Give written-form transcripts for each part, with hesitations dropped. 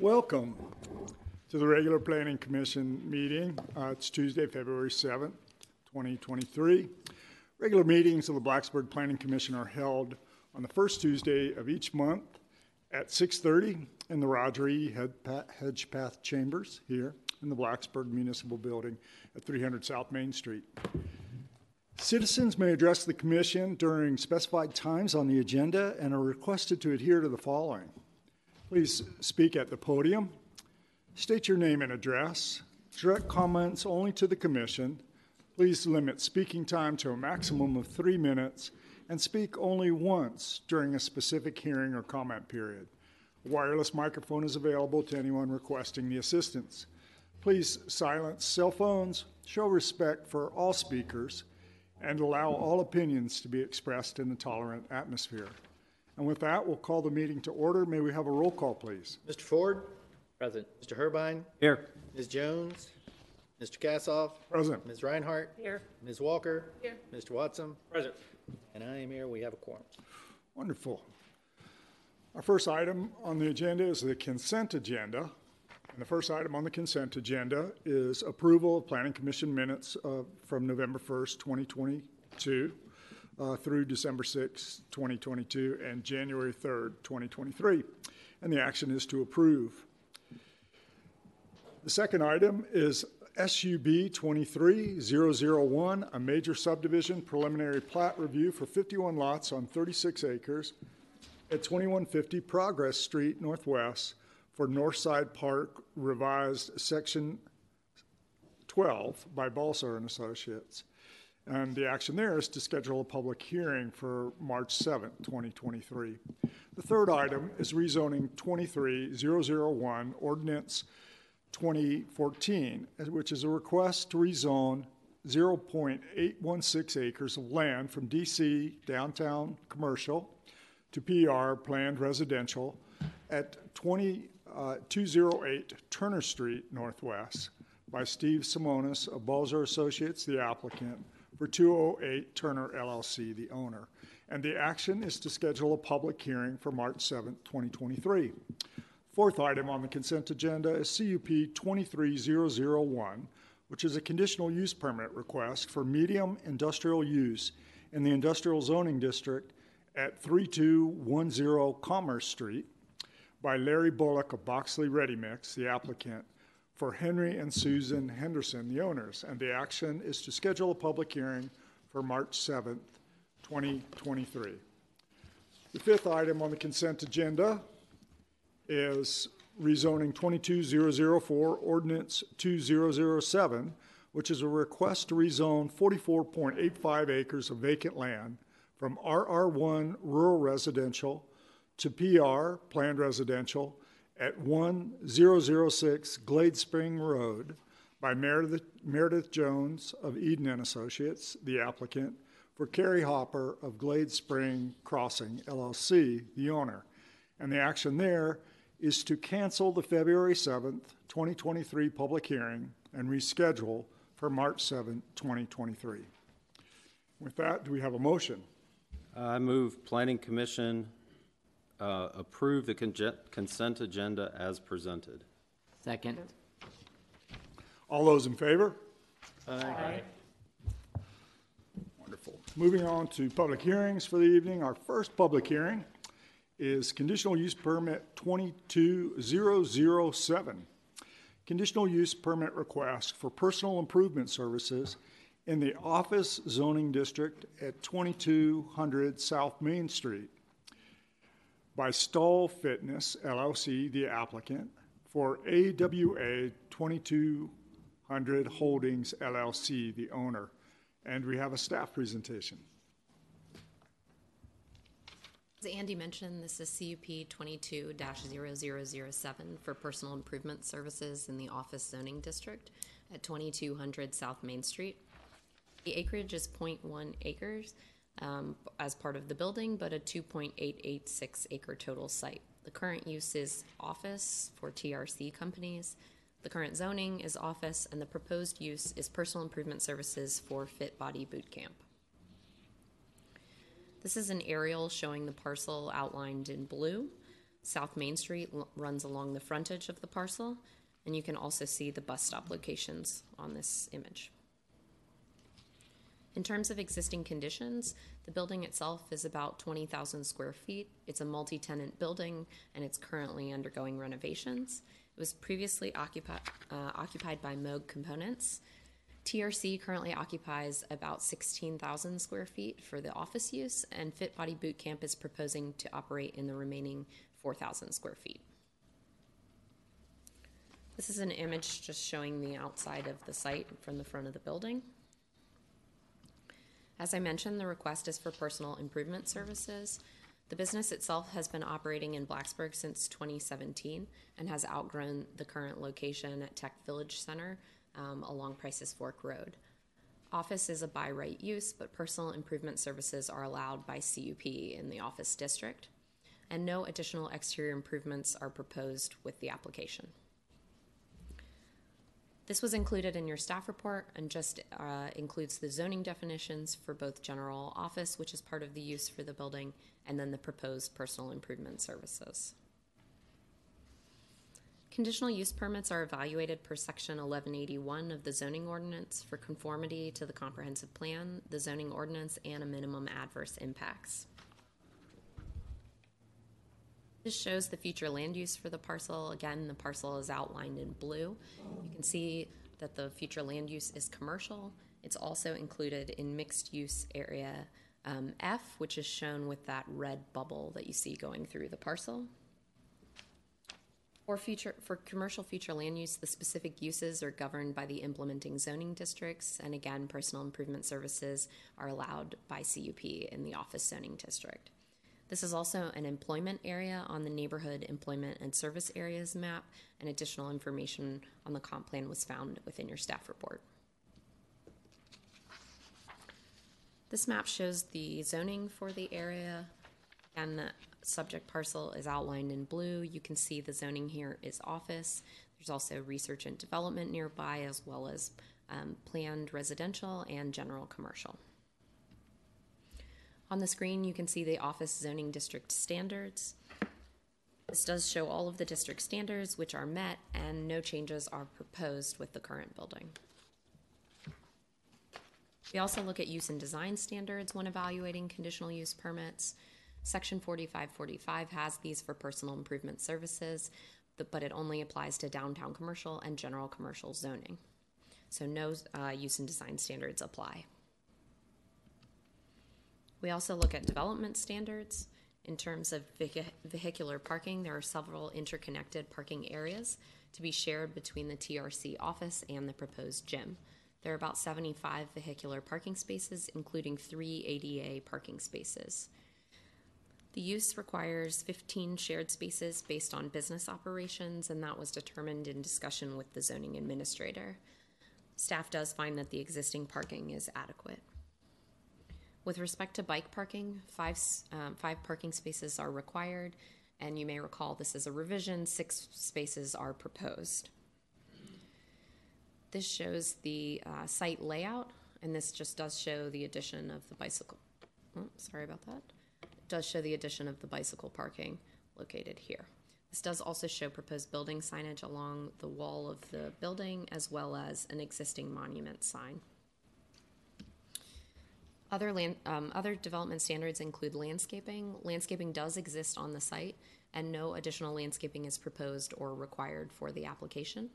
Welcome to the regular Planning Commission meeting. It's Tuesday, February 7th, 2023. Regular meetings of the Blacksburg Planning Commission are held on the first Tuesday of each month at 6:30 in the Roger E. Hedgepath Chambers here in the Blacksburg Municipal Building at 300 South Main Street. Citizens may address the Commission during specified times on the agenda and are requested to adhere to the following. Please speak at the podium, state your name and address, direct comments only to the Commission, please limit speaking time to a maximum of 3 minutes, and speak only once during a specific hearing or comment period. A wireless microphone is available to anyone requesting the assistance. Please silence cell phones, show respect for all speakers, and allow all opinions to be expressed in a tolerant atmosphere. And with that, we'll call the meeting to order. May we have a roll call, please? Mr. Ford? Present. Mr. Herbine? Here. Ms. Jones? Mr. Kassoff? Present. Ms. Reinhart? Here. Ms. Walker? Here. Mr. Watson? Present. And I am here. We have a quorum. Wonderful. Our first item on the agenda is the consent agenda. And the first item on the consent agenda is approval of Planning Commission minutes from November 1st, 2022 through December 6th, 2022 and January 3rd, 2023. And the action is to approve. The second item is SUB 23001, a major subdivision preliminary plat review for 51 lots on 36 acres at 2150 Progress Street Northwest for Northside Park revised section 12 by Balser and Associates. And the action there is to schedule a public hearing for March 7th, 2023. The third item is rezoning 23001 ordinance 2014, which is a request to rezone 0.816 acres of land from DC downtown commercial to PR planned residential at 208 Turner Street Northwest by Steve Simonis of Balser Associates, the applicant, for 208 Turner LLC, the owner. And the action is to schedule a public hearing for March 7th, 2023. Fourth item on the consent agenda is CUP 23001, which is a conditional use permit request for medium industrial use in the industrial zoning district at 3210 Commerce Street by Larry Bullock of Boxley Ready Mix, the applicant, for Henry and Susan Henderson, the owners. And the action is to schedule a public hearing for March 7th, 2023. The fifth item on the consent agenda is rezoning 22004 ordinance 2007, which is a request to rezone 44.85 acres of vacant land from RR1 rural residential to PR planned residential at 1006 Glade Spring Road by Meredith Jones of Eden and Associates, the applicant, for Carrie Hopper of Glade Spring Crossing LLC, the owner. And the action there is to cancel the February 7th, 2023 public hearing and reschedule for March 7th, 2023. With that, do we have a motion? I move Planning Commission approve the consent agenda as presented. Second. All those in favor? Aye. Aye. Wonderful. Moving on to public hearings for the evening. Our first public hearing is Conditional Use Permit 22007. Conditional Use Permit Request for Personal Improvement Services in the Office Zoning District at 2200 South Main Street by Stall Fitness LLC, the applicant, for AWA 2200 Holdings LLC, the owner. And we have a staff presentation. As Andy mentioned, this is CUP 22-0007 for personal improvement services in the office zoning district at 2200 South Main Street. The acreage is 0.1 acres as part of the building, but a 2.886 acre total site. The current use is office for TRC companies. The current zoning is office, and the proposed use is personal improvement services for Fit Body Bootcamp. This is an aerial showing the parcel outlined in blue. South Main Street runs along the frontage of the parcel, and you can also see the bus stop locations on this image. In terms of existing conditions, the building itself is about 20,000 square feet. It's a multi-tenant building, and it's currently undergoing renovations. It was previously occupied by Moog Components. TRC currently occupies about 16,000 square feet for the office use, and Fit Body Bootcamp is proposing to operate in the remaining 4,000 square feet. This is an image just showing the outside of the site from the front of the building. As I mentioned, the request is for personal improvement services. The business itself has been operating in Blacksburg since 2017 and has outgrown the current location at Tech Village Center along Prices Fork Road. Office is a by right use, but personal improvement services are allowed by CUP in the office district, and no additional exterior improvements are proposed with the application. This was included in your staff report and just includes the zoning definitions for both general office, which is part of the use for the building, and then the proposed personal improvement services. Conditional use permits are evaluated per section 1181 of the zoning ordinance for conformity to the comprehensive plan, the zoning ordinance, and a minimum adverse impacts. This shows the future land use for the parcel. Again, the parcel is outlined in blue. You can see that the future land use is commercial. It's also included in mixed use area F, which is shown with that red bubble that you see going through the parcel. For commercial future land use, the specific uses are governed by the implementing zoning districts, and again, personal improvement services are allowed by CUP in the office zoning district. This is also an employment area on the neighborhood employment and service areas map, and additional information on the comp plan was found within your staff report. This map shows the zoning for the area, and the subject parcel is outlined in blue. You can see the zoning here is office. There's also research and development nearby, as well as planned residential and general commercial. On the screen, you can see the office zoning district standards. This does show all of the district standards which are met, and no changes are proposed with the current building. We also look at use and design standards when evaluating conditional use permits. Section 4545 has these for personal improvement services, but it only applies to downtown commercial and general commercial zoning. So no use and design standards apply. We also look at development standards. In terms of vehicular parking, there are several interconnected parking areas to be shared between the TRC office and the proposed gym. There are about 75 vehicular parking spaces, including 3 ADA parking spaces. The use requires 15 shared spaces based on business operations, and that was determined in discussion with the zoning administrator. Staff does find that the existing parking is adequate. With respect to bike parking, five parking spaces are required, and you may recall this is a revision. 6 spaces are proposed. This shows the site layout, and this just does show the addition of the bicycle. Oh, sorry about that. It does show the addition of the bicycle parking located here. This does also show proposed building signage along the wall of the building, as well as an existing monument sign. Other development standards include landscaping. Landscaping does exist on the site, and no additional landscaping is proposed or required for the application.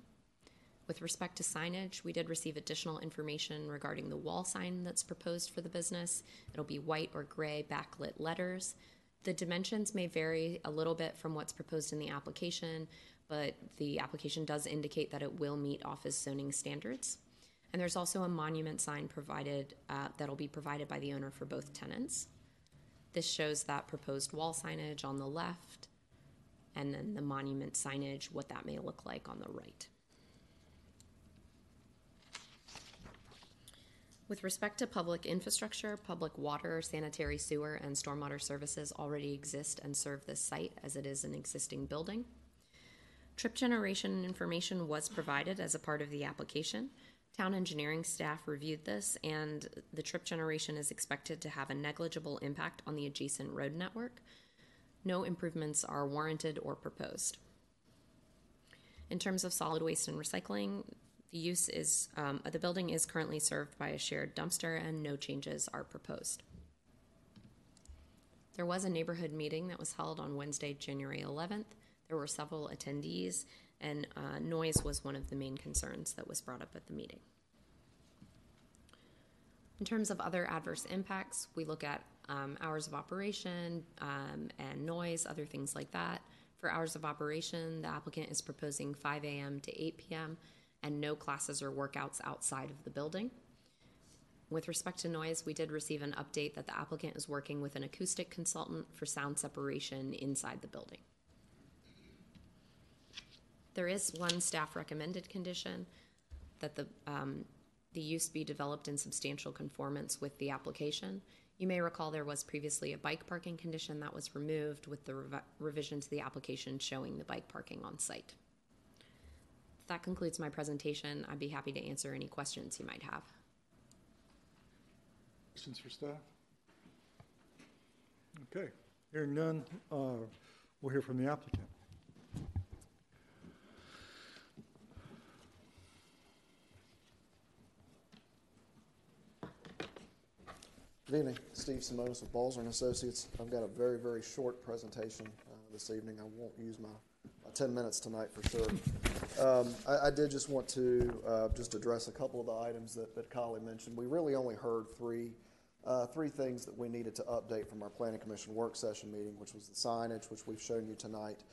With respect to signage, we did receive additional information regarding the wall sign that's proposed for the business. It'll be white or gray backlit letters. The dimensions may vary a little bit from what's proposed in the application, but the application does indicate that it will meet office zoning standards. And there's also a monument sign provided that'll be provided by the owner for both tenants. This shows that proposed wall signage on the left, and then the monument signage, what that may look like, on the right. With respect to public infrastructure, public water, sanitary sewer, and stormwater services already exist and serve this site as it is an existing building. Trip generation information was provided as a part of the application. Town engineering staff reviewed this, and the trip generation is expected to have a negligible impact on the adjacent road network. No improvements are warranted or proposed. In terms of solid waste and recycling, the use is the building is currently served by a shared dumpster, and no changes are proposed. There was a neighborhood meeting that was held on Wednesday, January 11th. There were several attendees, and noise was one of the main concerns that was brought up at the meeting. In terms of other adverse impacts, we look at hours of operation and noise, other things like that. For hours of operation, the applicant is proposing 5 a.m. to 8 p.m. and no classes or workouts outside of the building. With respect to noise, we did receive an update that the applicant is working with an acoustic consultant for sound separation inside the building. There is one staff recommended condition, that the use be developed in substantial conformance with the application. You may recall there was previously a bike parking condition that was removed with the revision to the application showing the bike parking on site. That concludes my presentation. I'd be happy to answer any questions you might have. Questions for staff? Okay, hearing none, we'll hear from the applicant. Good evening, Steve Simonis with Balser and Associates. I've got a very, very short presentation this evening. I won't use my 10 minutes tonight for sure. I did just want to just address a couple of the items that Collie mentioned. We really only heard three things that we needed to update from our Planning Commission work session meeting, which was the signage, which we've shown you tonight.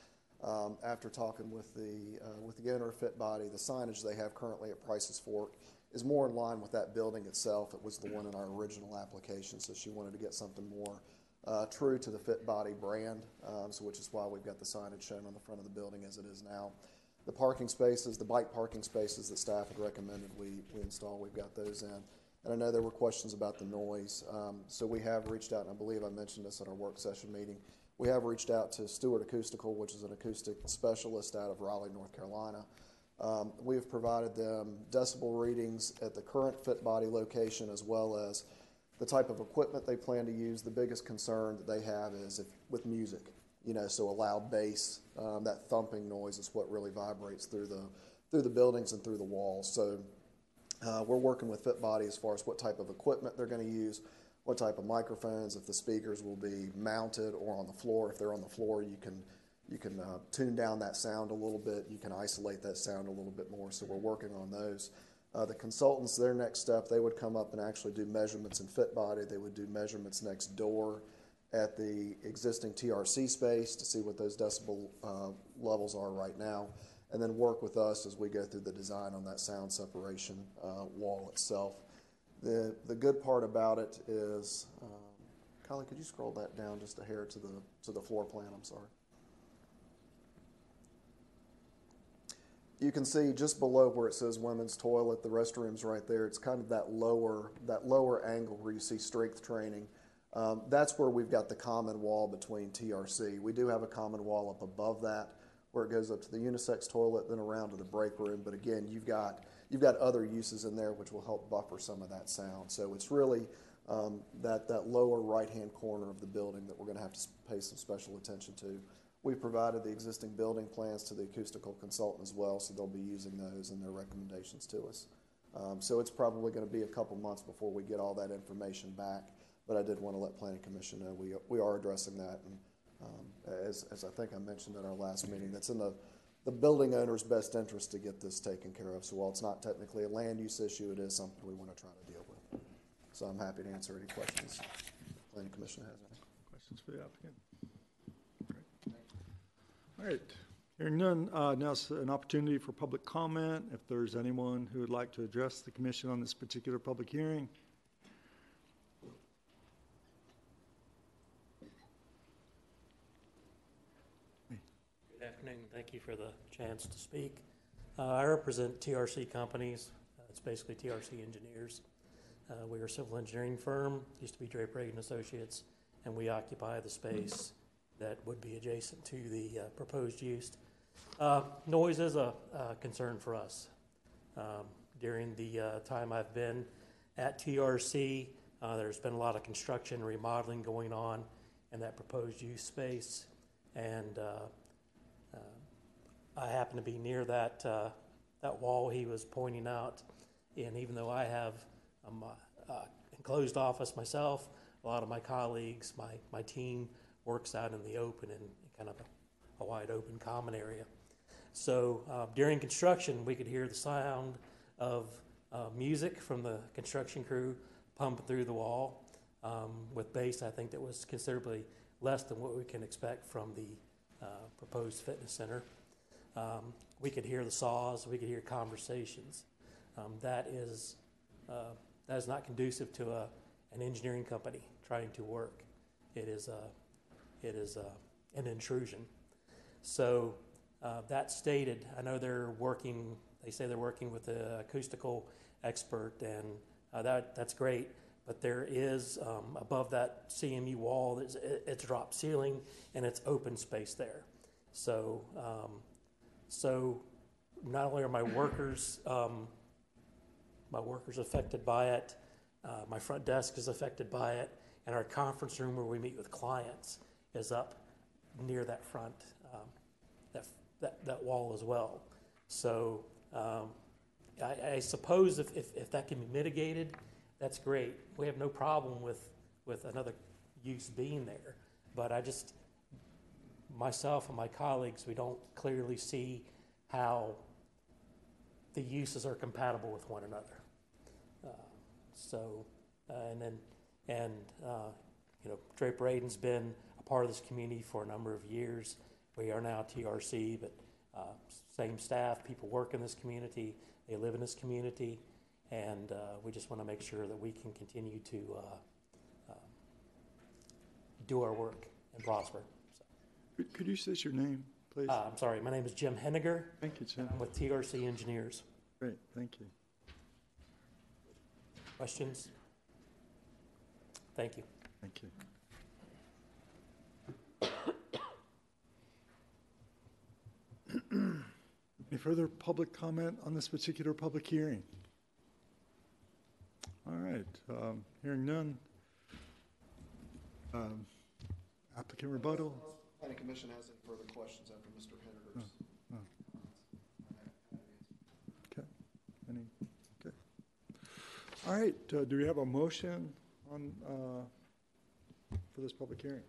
After talking with the owner of Fit Body, the signage they have currently at Prices Fork is more in line with that building itself. It was the one in our original application, so she wanted to get something more true to the Fit Body brand, so which is why we've got the signage shown on the front of the building as it is now. The parking spaces, the bike parking spaces that staff had recommended we install, we've got those in. And I know there were questions about the noise, so we have reached out, and I believe I mentioned this at our work session meeting, we have reached out to Stewart Acoustical, which is an acoustic specialist out of Raleigh, North Carolina. We have provided them decibel readings at the current Fit Body location as well as the type of equipment they plan to use. The biggest concern that they have is with music, so a loud bass, that thumping noise is what really vibrates through the buildings and through the walls. So we're working with Fit Body as far as what type of equipment they're going to use, what type of microphones, if the speakers will be mounted or on the floor. If they're on the floor, you can tune down that sound a little bit. You can isolate that sound a little bit more, so we're working on those. The consultants, their next step, they would come up and actually do measurements in Fit Body. They would do measurements next door at the existing TRC space to see what those decibel levels are right now, and then work with us as we go through the design on that sound separation wall itself. The good part about it is, Collie, could you scroll that down just a hair to the floor plan? I'm sorry. You can see just below where it says women's toilet, the restroom's right there. It's kind of that lower angle where you see strength training. That's where we've got the common wall between TRC. We do have a common wall up above that where it goes up to the unisex toilet, then around to the break room. But again, you've got other uses in there which will help buffer some of that sound. So it's really that lower right-hand corner of the building that we're going to have to pay some special attention to. We've provided the existing building plans to the acoustical consultant as well, so they'll be using those and their recommendations to us. So it's probably going to be a couple months before we get all that information back, but I did want to let Planning Commission know we are addressing that. And as I think I mentioned at our last meeting, that's in the building owner's best interest to get this taken care of. So while it's not technically a land use issue, it is something we want to try to deal with. So I'm happy to answer any questions the Planning Commission has. Any questions for the applicant? All right, hearing none, now's an opportunity for public comment. If there's anyone who would like to address the commission on this particular public hearing. Good afternoon, thank you for the chance to speak. I represent TRC companies. It's basically TRC Engineers. We are a civil engineering firm, used to be Draper and Associates, and we occupy the space that would be adjacent to the proposed use. Noise is a concern for us. During the time I've been at TRC, there's been a lot of construction, remodeling going on in that proposed use space. and I happened to be near that that wall he was pointing out. And even though I have a enclosed office myself, a lot of my colleagues, my team works out in the open and kind of a wide open common area. So during construction, we could hear the sound of music from the construction crew pumping through the wall with bass, I think, that was considerably less than what we can expect from the proposed fitness center. We could hear the saws, we could hear conversations. That is not conducive to an engineering company trying to work. It is an intrusion. So that stated, I know they're working, they say they're working with the acoustical expert, and that's great, but there is, above that CMU wall, it's drop ceiling and it's open space there. So, not only are my workers affected by it, my front desk is affected by it, and our conference room where we meet with clients is up near that front, that wall as well. So I suppose if that can be mitigated, that's great. We have no problem with another use being there, but I just, myself and my colleagues, we don't clearly see how the uses are compatible with one another. So Draper Aiden's been a part of this community for a number of years. We are now TRC, but same staff, people work in this community, they live in this community, and we just want to make sure that we can continue to do our work and prosper. So. Could you say your name, please? I'm sorry, my name is Jim Henniger. Thank you, Jim. I'm with TRC Engineers. Great, thank you. Questions? Thank you. Thank you. Any further public comment on this particular public hearing? All right, hearing none. Applicant rebuttal. The Planning Commission has any further questions after Mr. Henniger's. No. Okay. Okay. All right. Do we have a motion on for this public hearing?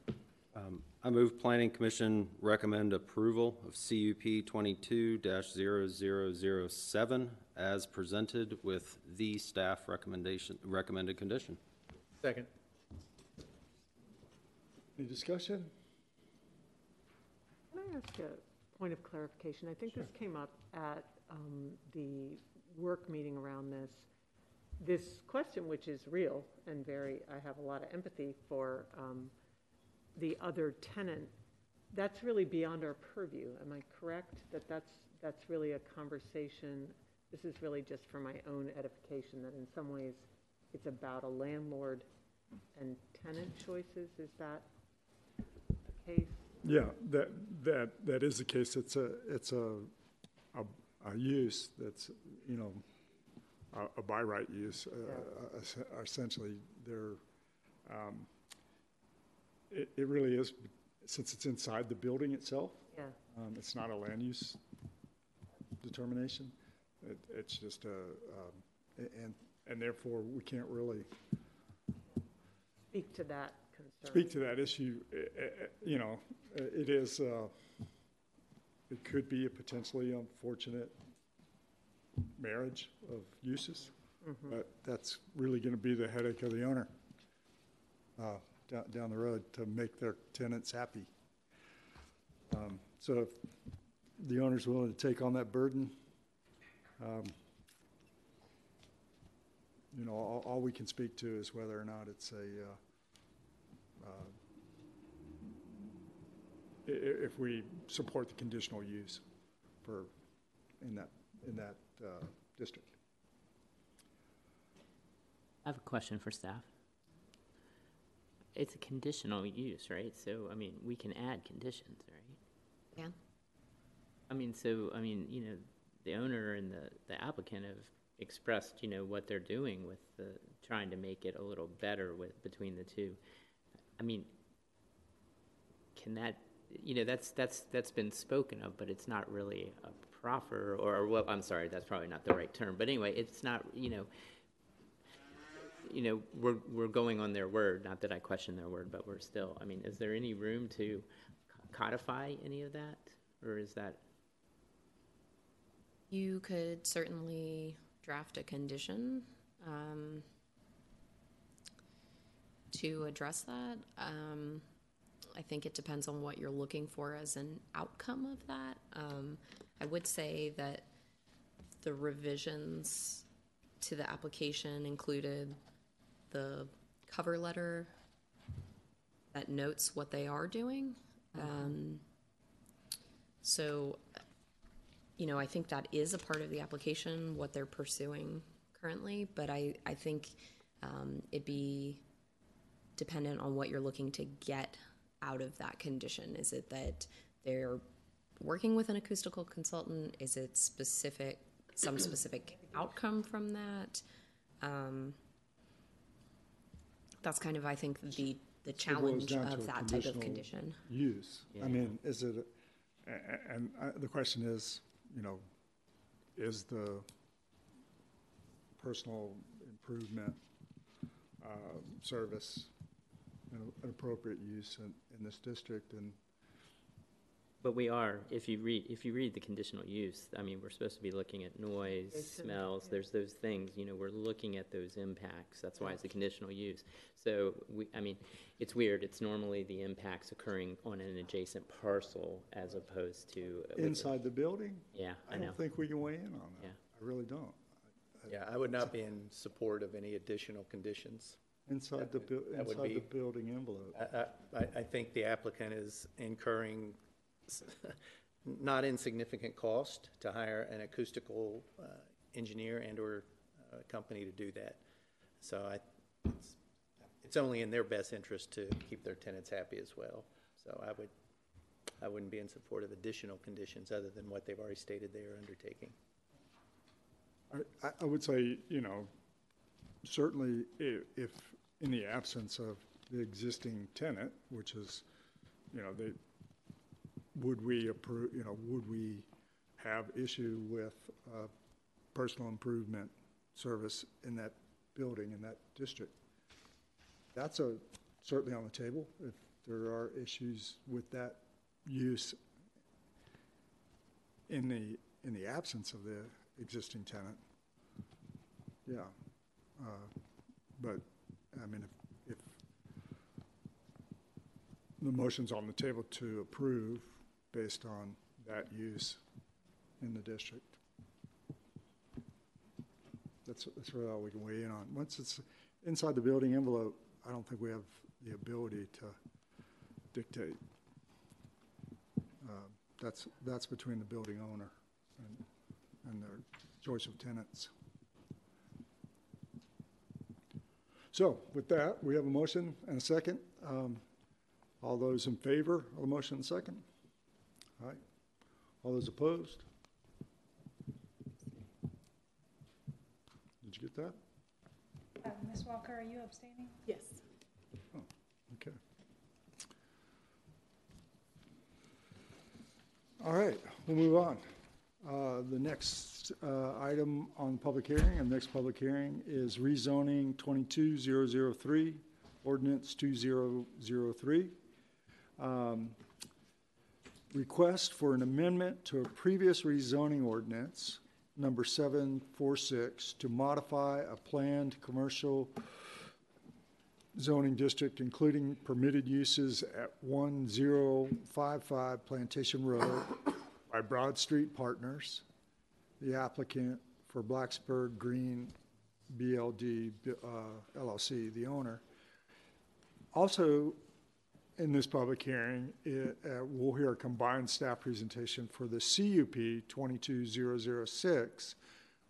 I move Planning Commission recommend approval of CUP 22-0007 as presented with the staff recommended condition. Second. Any discussion? Can I ask a point of clarification? I think sure. This came up at the work meeting around this. This question, which is real and very, I have a lot of empathy for the other tenant, that's really beyond our purview. Am I correct that that's really a conversation? This is really just for my own edification, that in some ways it's about a landlord and tenant choices. Is that the case? Yeah, that is the case. It's a use that's, you know, a by right use. Yeah. Essentially, they're. It really is, since it's inside the building itself. Yeah. It's not a land use determination. It's just and therefore we can't really speak to that concern. Speak to that issue. You know, it is. It could be a potentially unfortunate marriage of uses, mm-hmm. but that's really going to be the headache of the owner. Down the road to make their tenants happy. So if the owner's willing to take on that burden, you know, all we can speak to is whether or not it's a, if we support the conditional use for, in that district. I have a question for staff. It's a conditional use, right? So, I mean, we can add conditions, right? Yeah. I mean, so, I mean, you know, the owner and the applicant have expressed, you know, what they're doing with the, trying to make it a little better with between the two. I mean, can that you know, that's been spoken of, but it's not really a proffer, or well, I'm sorry, that's probably not the right term. But anyway, it's not, you know, we're going on their word. Not that I question their word, but we're still, I mean, is there any room to codify any of that, or is that? You could certainly draft a condition to address that. I think it depends on what you're looking for as an outcome of that. I would say that the revisions to the application included the cover letter that notes what they are doing. So, you know, I think that is a part of the application, what they're pursuing currently, but I think it'd be dependent on what you're looking to get out of that condition. Is it that they're working with an acoustical consultant? Is it specific, some specific outcome from that? That's kind of, I think, the challenge of that type of condition. Use. Yeah. I mean, is it, the question is, you know, is the personal improvement service an appropriate use in this district? And but we are, if you read the conditional use, I mean, we're supposed to be looking at noise, smells, there's those things, you know, we're looking at those impacts. That's why it's a conditional use. So, I mean, it's weird. It's normally the impacts occurring on an adjacent parcel as opposed to... Inside the building? Yeah, I know. I don't think we can weigh in on that. Yeah. I really don't. Yeah, I would not be in support of any additional conditions. Inside the building envelope. I think the applicant is incurring... not insignificant cost to hire an acoustical engineer and or company to do that. So it's only in their best interest to keep their tenants happy as well. So I wouldn't be in support of additional conditions other than what they've already stated they are undertaking. I would say, you know, certainly if in the absence of the existing tenant, which is, you know, they... would we approve? You know, would we have issue with personal improvement service in that building, in that district? That's certainly on the table if there are issues with that use in the absence of the existing tenant. Yeah, but I mean, if the motion's on the table to approve based on that use in the district. That's really all we can weigh in on. Once it's inside the building envelope, I don't think we have the ability to dictate. That's between the building owner and their choice of tenants. So with that, we have a motion and a second. All those in favor of the motion and second? All right. All those opposed? Did you get that? Ms. Walker, are you abstaining? Yes. Oh, okay. All right, we'll move on. The next item on public hearing, and the next public hearing is rezoning 22003, ordinance 2003. Request for an amendment to a previous rezoning ordinance, number 746, to modify a planned commercial zoning district, including permitted uses at 1055 Plantation Road by Broad Street Partners, the applicant for Blacksburg Green BLD LLC, the owner. Also, in this public hearing, we'll hear a combined staff presentation for the CUP 22006,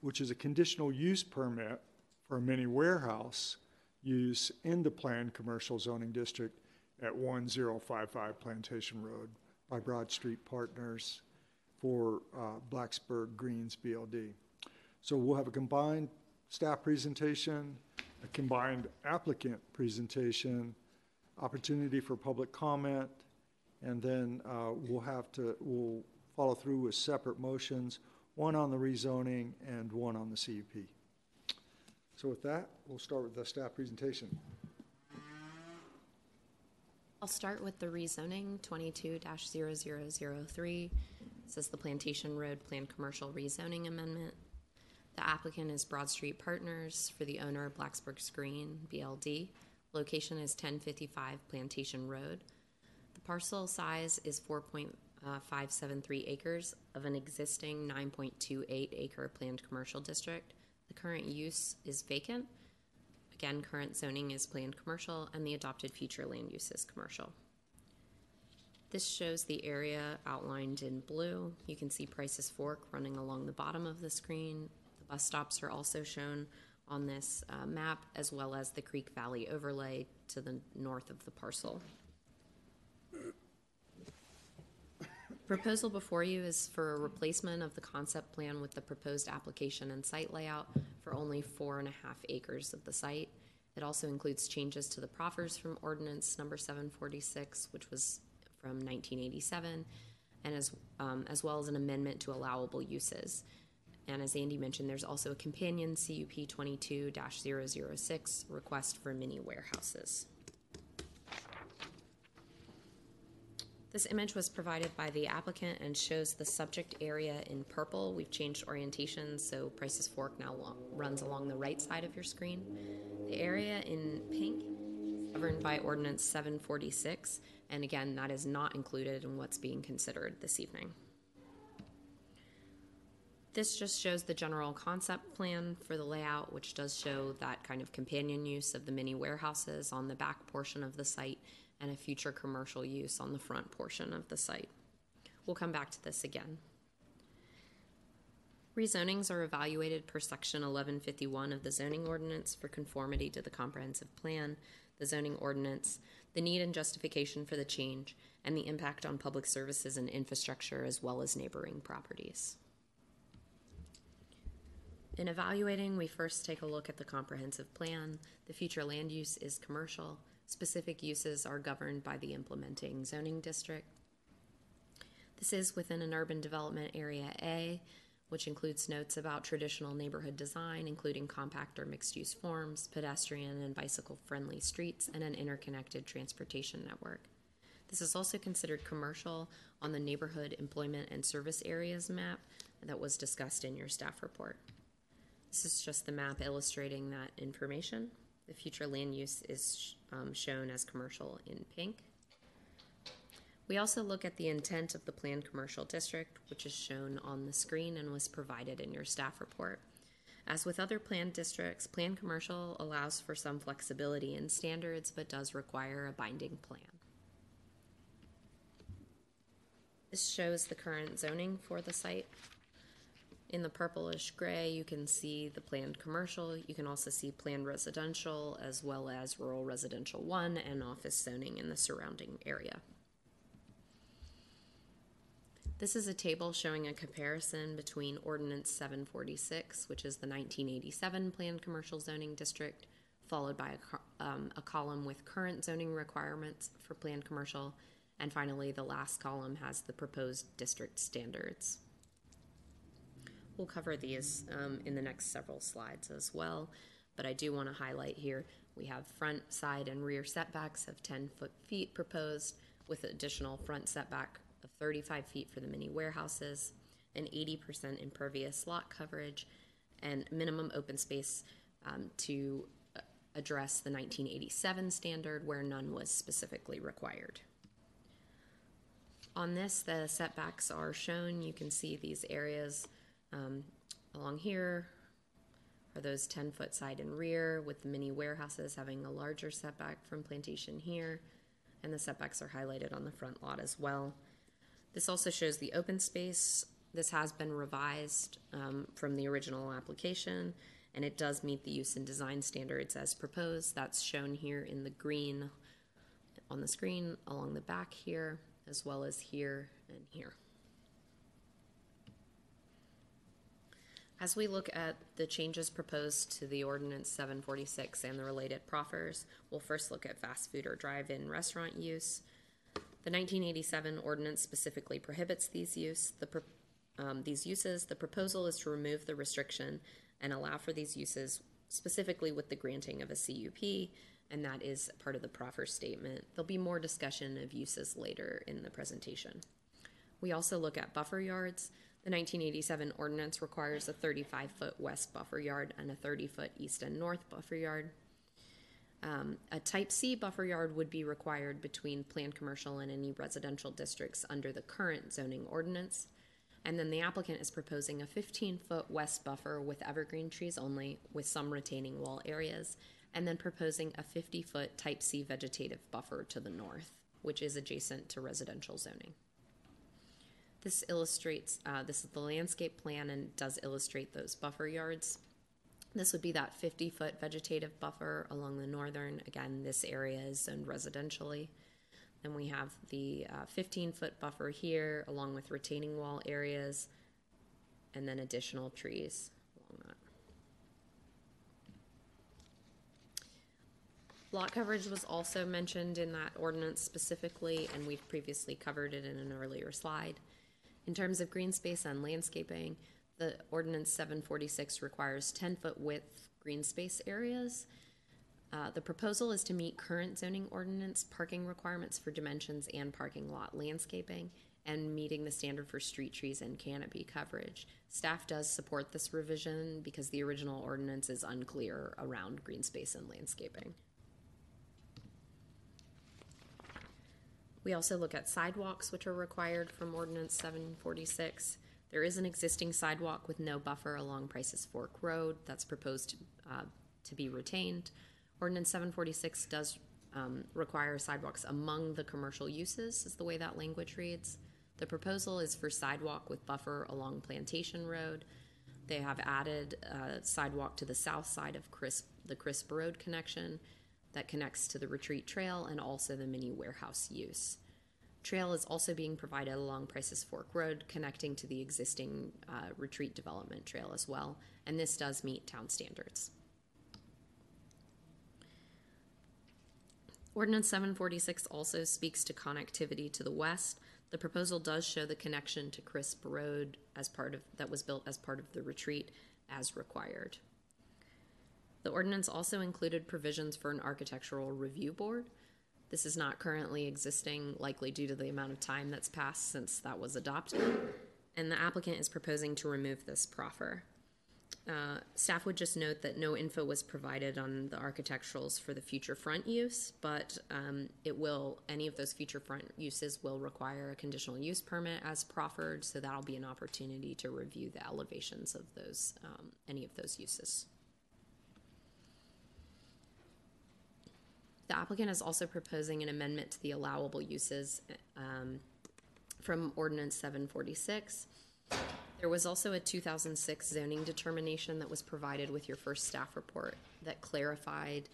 which is a conditional use permit for a mini warehouse use in the planned commercial zoning district at 1055 Plantation Road by Broad Street Partners for Blacksburg Greens BLD. So we'll have a combined staff presentation, a combined applicant presentation, opportunity for public comment, and then we'll follow through with separate motions, one on the rezoning and one on the CUP. So with that, we'll start with the staff presentation. I'll start with the rezoning 22-0003. This is the Plantation Road Planned Commercial Rezoning Amendment. The applicant is Broad Street Partners for the owner of Blacksburg Greens BLD. Location is 1055 Plantation Road. The parcel size is 4.573 acres of an existing 9.28 acre planned commercial district. The current use is vacant. Again, current zoning is planned commercial, and the adopted future land use is commercial. This shows the area outlined in blue. You can see Prices Fork running along the bottom of the screen. The bus stops are also shown on this map, as well as the Creek Valley overlay to the north of the parcel. Proposal before you is for a replacement of the concept plan with the proposed application and site layout for only 4.5 acres of the site. It also includes changes to the proffers from ordinance number 746, which was from 1987, and as well as an amendment to allowable uses. And as Andy mentioned, there's also a companion CUP 22-006 request for mini warehouses. This image was provided by the applicant and shows the subject area in purple. We've changed orientation, so Prices Fork now runs along the right side of your screen. The area in pink is governed by Ordinance 746, and again, that is not included in what's being considered this evening. This just shows the general concept plan for the layout, which does show that kind of companion use of the mini warehouses on the back portion of the site, and a future commercial use on the front portion of the site. We'll come back to this again. Rezonings are evaluated per Section 1151 of the zoning ordinance for conformity to the comprehensive plan, the zoning ordinance, the need and justification for the change, and the impact on public services and infrastructure as well as neighboring properties. In evaluating, we first take a look at the comprehensive plan. The future land use is commercial. Specific uses are governed by the implementing zoning district. This is within an urban development area A, which includes notes about traditional neighborhood design, including compact or mixed-use forms, pedestrian and bicycle-friendly streets, and an interconnected transportation network. This is also considered commercial on the neighborhood employment and service areas map that was discussed in your staff report. This is just the map illustrating that information. The future land use is shown as commercial in pink. We also look at the intent of the planned commercial district, which is shown on the screen and was provided in your staff report. As with other planned districts, planned commercial allows for some flexibility in standards, but does require a binding plan. This shows the current zoning for the site. In the purplish gray, you can see the planned commercial. You can also see planned residential as well as rural residential 1 and office zoning in the surrounding area. This is a table showing a comparison between Ordinance 746, which is the 1987 planned commercial zoning district, followed by a column with current zoning requirements for planned commercial, and finally the last column has the proposed district standards. We'll cover these in the next several slides as well, but I do want to highlight here we have front, side, and rear setbacks of 10 feet proposed, with additional front setback of 35 feet for the mini warehouses, an 80% impervious lot coverage, and minimum open space to address the 1987 standard where none was specifically required. On this, the setbacks are shown. You can see these areas along here are those 10-foot side and rear, with the mini warehouses having a larger setback from plantation here, and the setbacks are highlighted on the front lot as well. This also shows the open space. This has been revised from the original application, and it does meet the use and design standards as proposed. That's shown here in the green on the screen along the back here, as well as here and here. As we look at the changes proposed to the Ordinance 746 and the related proffers, we'll first look at fast food or drive-in restaurant use. The 1987 ordinance specifically prohibits these uses. The proposal is to remove the restriction and allow for these uses specifically with the granting of a CUP, and that is part of the proffer statement. There'll be more discussion of uses later in the presentation. We also look at buffer yards. The 1987 ordinance requires a 35-foot west buffer yard and a 30-foot east and north buffer yard. A type C buffer yard would be required between planned commercial and any residential districts under the current zoning ordinance. And then the applicant is proposing a 15-foot west buffer with evergreen trees only, with some retaining wall areas, and then proposing a 50-foot type C vegetative buffer to the north, which is adjacent to residential zoning. This illustrates, this is the landscape plan and does illustrate those buffer yards. This would be that 50-foot vegetative buffer along the northern. Again, this area is zoned residentially. Then we have the 15-foot buffer here along with retaining wall areas and then additional trees along that. Lot coverage was also mentioned in that ordinance specifically, and we've previously covered it in an earlier slide. In terms of green space and landscaping, the ordinance 746 requires 10-foot width green space areas. The proposal is to meet current zoning ordinance parking requirements for dimensions and parking lot landscaping, and meeting the standard for street trees and canopy coverage. Staff does support this revision because the original ordinance is unclear around green space and landscaping. We also look at sidewalks, which are required from ordinance 746. There is an existing sidewalk with no buffer along Prices Fork Road that's proposed to be retained. Ordinance 746 does require sidewalks among the commercial uses, is the way that language reads. The proposal is for sidewalk with buffer along Plantation Road. They have added a sidewalk to the south side of the Crisp Road connection that connects to the Retreat Trail and also the mini warehouse use. Trail is also being provided along Prices Fork Road, connecting to the existing Retreat Development Trail as well, and this does meet town standards. Ordinance 746 also speaks to connectivity to the west. The proposal does show the connection to Crisp Road as part of that was built as part of the retreat as required. The ordinance also included provisions for an architectural review board. This is not currently existing, likely due to the amount of time that's passed since that was adopted, and the applicant is proposing to remove this proffer. Staff would just note that no info was provided on the architecturals for the future front use, but any of those future front uses will require a conditional use permit as proffered, so that'll be an opportunity to review the elevations of those, any of those uses. The applicant is also proposing an amendment to the allowable uses from Ordinance 746. There was also a 2006 zoning determination that was provided with your first staff report that clarified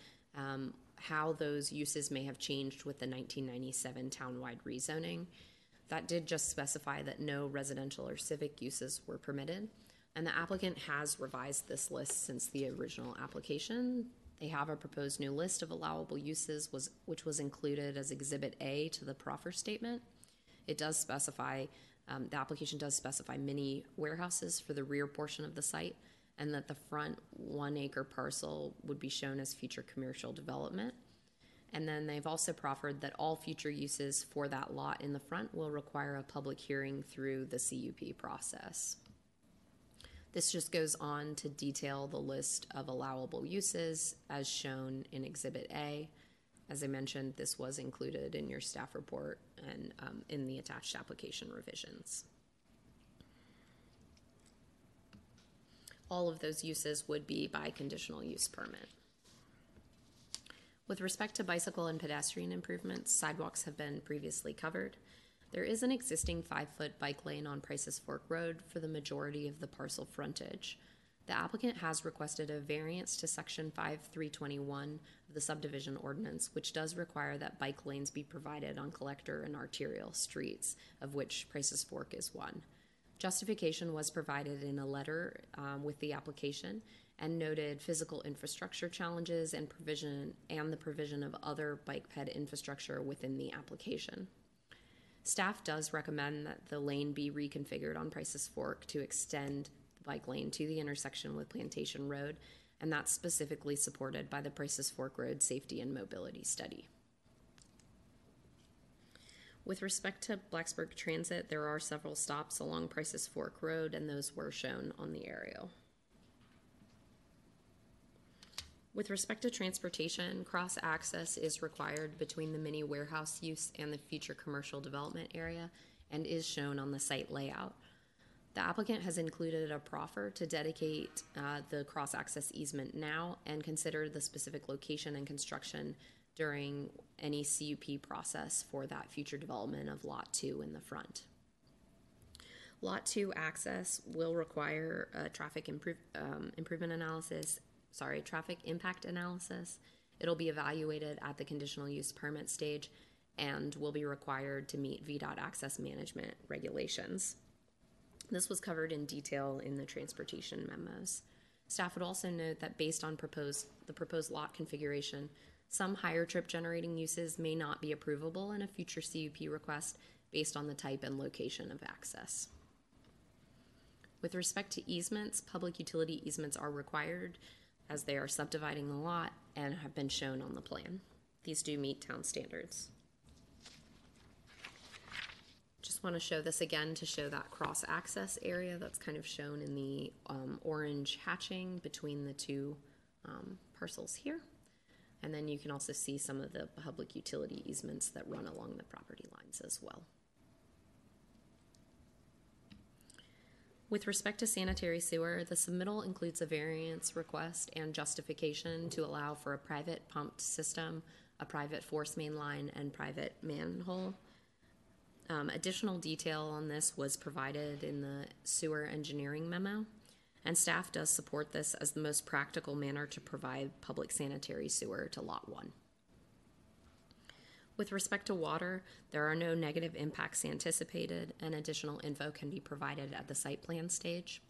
how those uses may have changed with the 1997 townwide rezoning. That did just specify that no residential or civic uses were permitted, and the applicant has revised this list since the original application. They have a proposed new list of allowable uses, which was included as Exhibit A to the proffer statement. It does specify, the application does specify mini warehouses for the rear portion of the site, and that the front 1 acre parcel would be shown as future commercial development. And then they've also proffered that all future uses for that lot in the front will require a public hearing through the CUP process. This just goes on to detail the list of allowable uses as shown in Exhibit A. As I mentioned, this was included in your staff report and in the attached application revisions. All of those uses would be by conditional use permit. With respect to bicycle and pedestrian improvements, sidewalks have been previously covered. There is an existing 5-foot bike lane on Prices Fork Road for the majority of the parcel frontage. The applicant has requested a variance to Section 5321 of the subdivision ordinance, which does require that bike lanes be provided on collector and arterial streets, of which Prices Fork is one. Justification was provided in a letter with the application and noted physical infrastructure challenges and provision and the provision of other bike ped infrastructure within the application. Staff does recommend that the lane be reconfigured on Prices Fork to extend the bike lane to the intersection with Plantation Road, and that's specifically supported by the Prices Fork Road Safety and Mobility Study. With respect to Blacksburg Transit, there are several stops along Prices Fork Road, and those were shown on the aerial. With respect to transportation, cross-access is required between the mini warehouse use and the future commercial development area, and is shown on the site layout. The applicant has included a proffer to dedicate the cross-access easement now and consider the specific location and construction during any CUP process for that future development of Lot 2 in the front. Lot 2 access will require a traffic impact analysis. It'll be evaluated at the conditional use permit stage and will be required to meet VDOT access management regulations. This was covered in detail in the transportation memos. Staff would also note that based on the proposed lot configuration, some higher trip generating uses may not be approvable in a future CUP request based on the type and location of access. With respect to easements, public utility easements are required as they are subdividing the lot and have been shown on the plan. These do meet town standards. Just want to show this again to show that cross access area that's kind of shown in the orange hatching between the two parcels here. And then you can also see some of the public utility easements that run along the property lines as well. With respect to sanitary sewer, the submittal includes a variance request and justification to allow for a private pumped system, a private force main line, and private manhole. Additional detail on this was provided in the sewer engineering memo, and staff does support this as the most practical manner to provide public sanitary sewer to Lot 1. With respect to water, there are no negative impacts anticipated, and additional info can be provided at the site plan stage.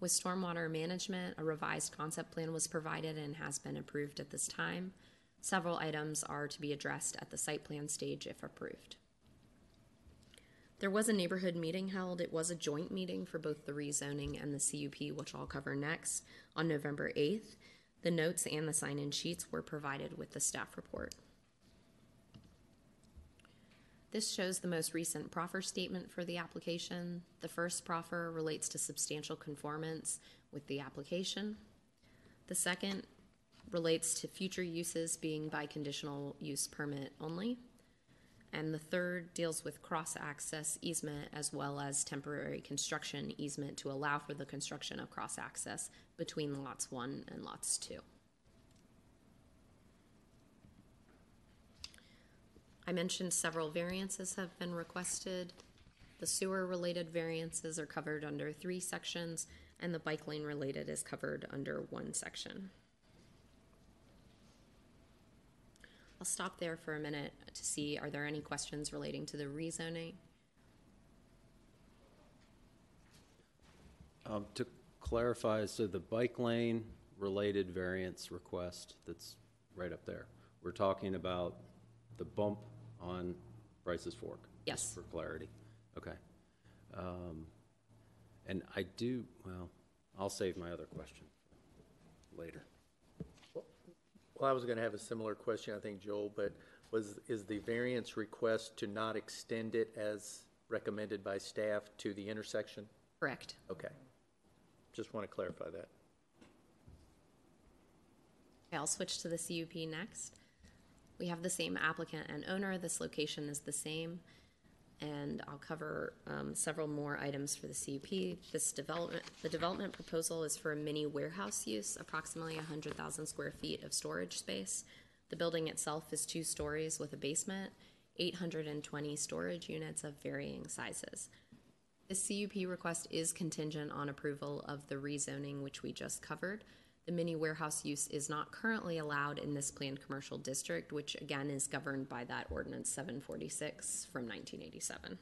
With stormwater management, a revised concept plan was provided and has been approved at this time. Several items are to be addressed at the site plan stage if approved. There was a neighborhood meeting held. It was a joint meeting for both the rezoning and the CUP, which I'll cover next, on November 8th. The notes and the sign-in sheets were provided with the staff report. This shows the most recent proffer statement for the application. The first proffer relates to substantial conformance with the application. The second relates to future uses being by conditional use permit only. And the third deals with cross-access easement as well as temporary construction easement to allow for the construction of cross-access between Lots 1 and Lots 2. I mentioned several variances have been requested. The sewer-related variances are covered under 3 sections, and the bike lane-related is covered under 1 section. I'll stop there for a minute to see, are there any questions relating to the rezoning? To clarify, so the bike lane-related variance request that's right up there, we're talking about the bump on Prices Fork. Yes. Just for clarity. Okay. And I do, well, I'll save my other question for later. Well, I was going to have a similar question, I think, Joel, but is the variance request to not extend it as recommended by staff to the intersection? Correct. Okay. Just want to clarify that. Okay, I'll switch to the CUP next. We have the same applicant and owner. This location is the same, and I'll cover several more items for the CUP. The development proposal is for a mini warehouse use, approximately 100,000 square feet of storage space. The building itself is 2 stories with a basement, 820 storage units of varying sizes. This CUP request is contingent on approval of the rezoning, which we just covered. The mini warehouse use is not currently allowed in this planned commercial district, which again is governed by that ordinance 746 from 1987.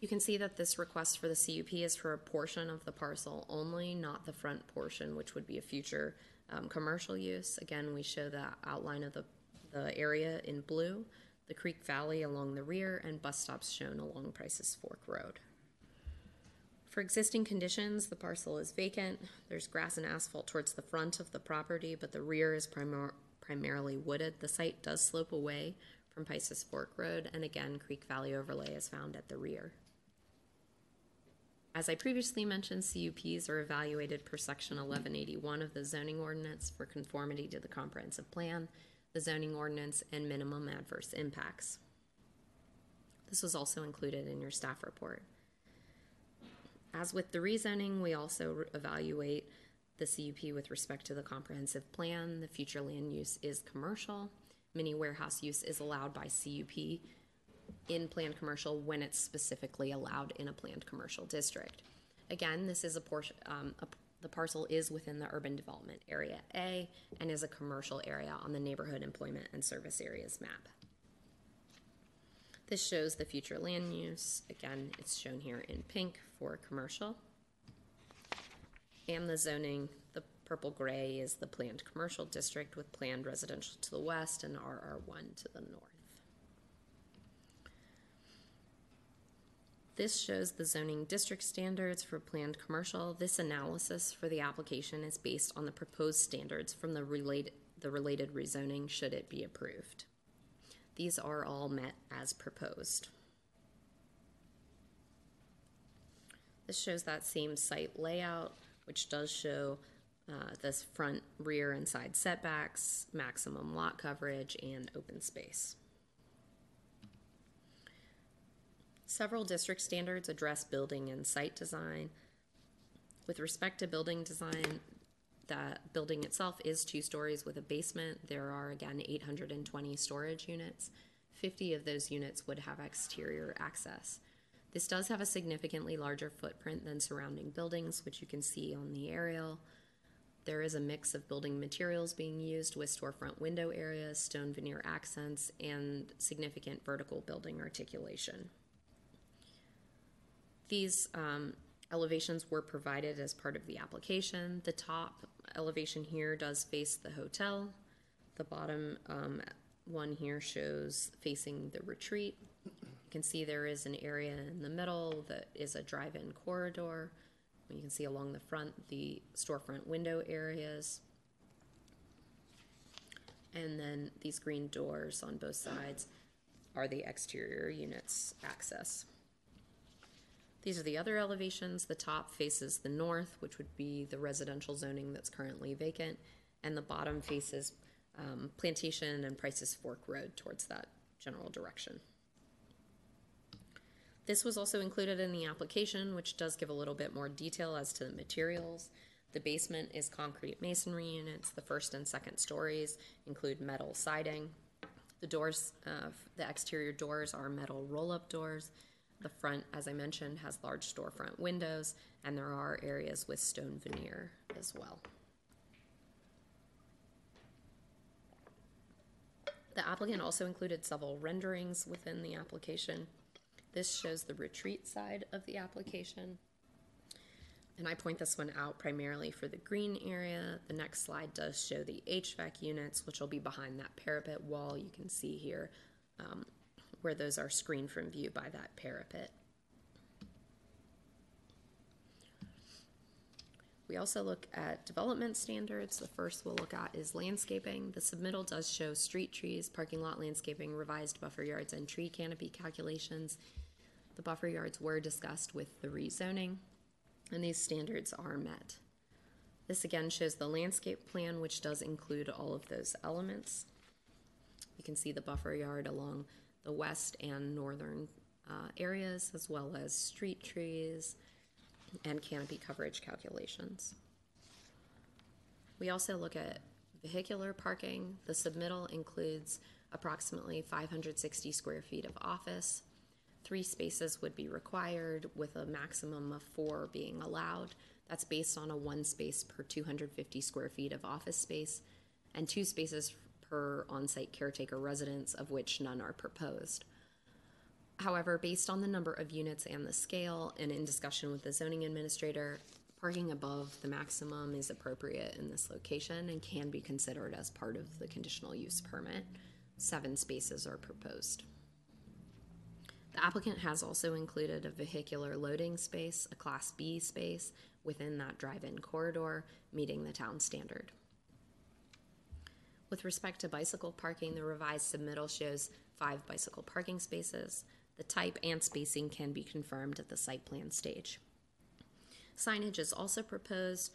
You can see that this request for the CUP is for a portion of the parcel only, not the front portion, which would be a future commercial use. Again, we show the outline of the the area in blue, the Creek Valley along the rear, and bus stops shown along Prices Fork Road. For existing conditions, the parcel is vacant. There's grass and asphalt towards the front of the property, but the rear is primarily wooded. The site does slope away from Prices Fork Road, and again, Creek Valley overlay is found at the rear. As I previously mentioned, CUPs are evaluated per section 1181 of the zoning ordinance for conformity to the comprehensive plan, the zoning ordinance, and minimum adverse impacts. This was also included in your staff report. As with the rezoning, we also evaluate the CUP with respect to the comprehensive plan. The future land use is commercial. Mini warehouse use is allowed by CUP in planned commercial when it's specifically allowed in a planned commercial district. Again, this is a portion, the parcel is within the urban development area A and is a commercial area on the neighborhood employment and service areas map. This shows the future land use. Again, it's shown here in pink for commercial. And the zoning, the purple gray is the planned commercial district with planned residential to the west and RR1 to the north. This shows the zoning district standards for planned commercial. This analysis for the application is based on the proposed standards from the related rezoning should it be approved. These are all met as proposed. This shows that same site layout, which does show this front, rear, and side setbacks, maximum lot coverage, and open space. Several district standards address building and site design. With respect to building design, the building itself is 2 stories with a basement. There are, again, 820 storage units. 50 of those units would have exterior access. This does have a significantly larger footprint than surrounding buildings, which you can see on the aerial. There is a mix of building materials being used with storefront window areas, stone veneer accents, and significant vertical building articulation. These elevations were provided as part of the application. The top elevation here does face the hotel. The bottom one here shows facing the retreat. You can see there is an area in the middle that is a drive-in corridor. You can see along the front the storefront window areas. And then these green doors on both sides are the exterior units access. These are the other elevations. The top faces the north, which would be the residential zoning that's currently vacant, and the bottom faces Plantation and Prices Fork Road towards that general direction. This was also included in the application, which does give a little bit more detail as to the materials. The basement is concrete masonry units. The first and second stories include metal siding. The doors, the exterior doors are metal roll-up doors. The front, as I mentioned, has large storefront windows, and there are areas with stone veneer as well. The applicant also included several renderings within the application. This shows the retreat side of the application. And I point this one out primarily for the green area. The next slide does show the HVAC units, which will be behind that parapet wall you can see here. Where those are screened from view by that parapet. We also look at development standards. The first we'll look at is landscaping. The submittal does show street trees, parking lot landscaping, revised buffer yards, and tree canopy calculations. The buffer yards were discussed with the rezoning, and these standards are met. This again shows the landscape plan, which does include all of those elements. You can see the buffer yard along the west and northern areas, as well as street trees and canopy coverage calculations. We also look at vehicular parking. The submittal includes approximately 560 square feet of office. 3 spaces would be required, with a maximum of 4 being allowed. That's based on a 1 space per 250 square feet of office space, and 2 spaces per on-site caretaker residence, of which none are proposed. However, based on the number of units and the scale, and in discussion with the zoning administrator, parking above the maximum is appropriate in this location and can be considered as part of the conditional use permit. 7 spaces are proposed. The applicant has also included a vehicular loading space, a Class B space, within that drive-in corridor, meeting the town standard. With respect to bicycle parking, the revised submittal shows 5 bicycle parking spaces. The type and spacing can be confirmed at the site plan stage. Signage is also proposed,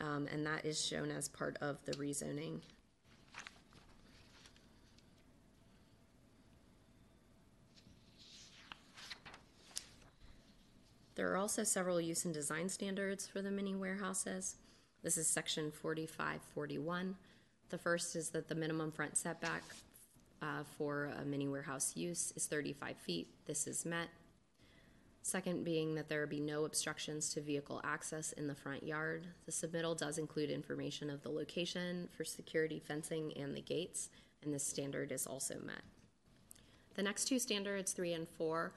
and that is shown as part of the rezoning. There are also several use and design standards for the mini warehouses. This is section 4541. The first is that the minimum front setback for a mini warehouse use is 35 feet. This is met. Second being that there be no obstructions to vehicle access in the front yard. The submittal does include information of the location for security fencing and the gates, and this standard is also met. The next two standards, 3 and 4,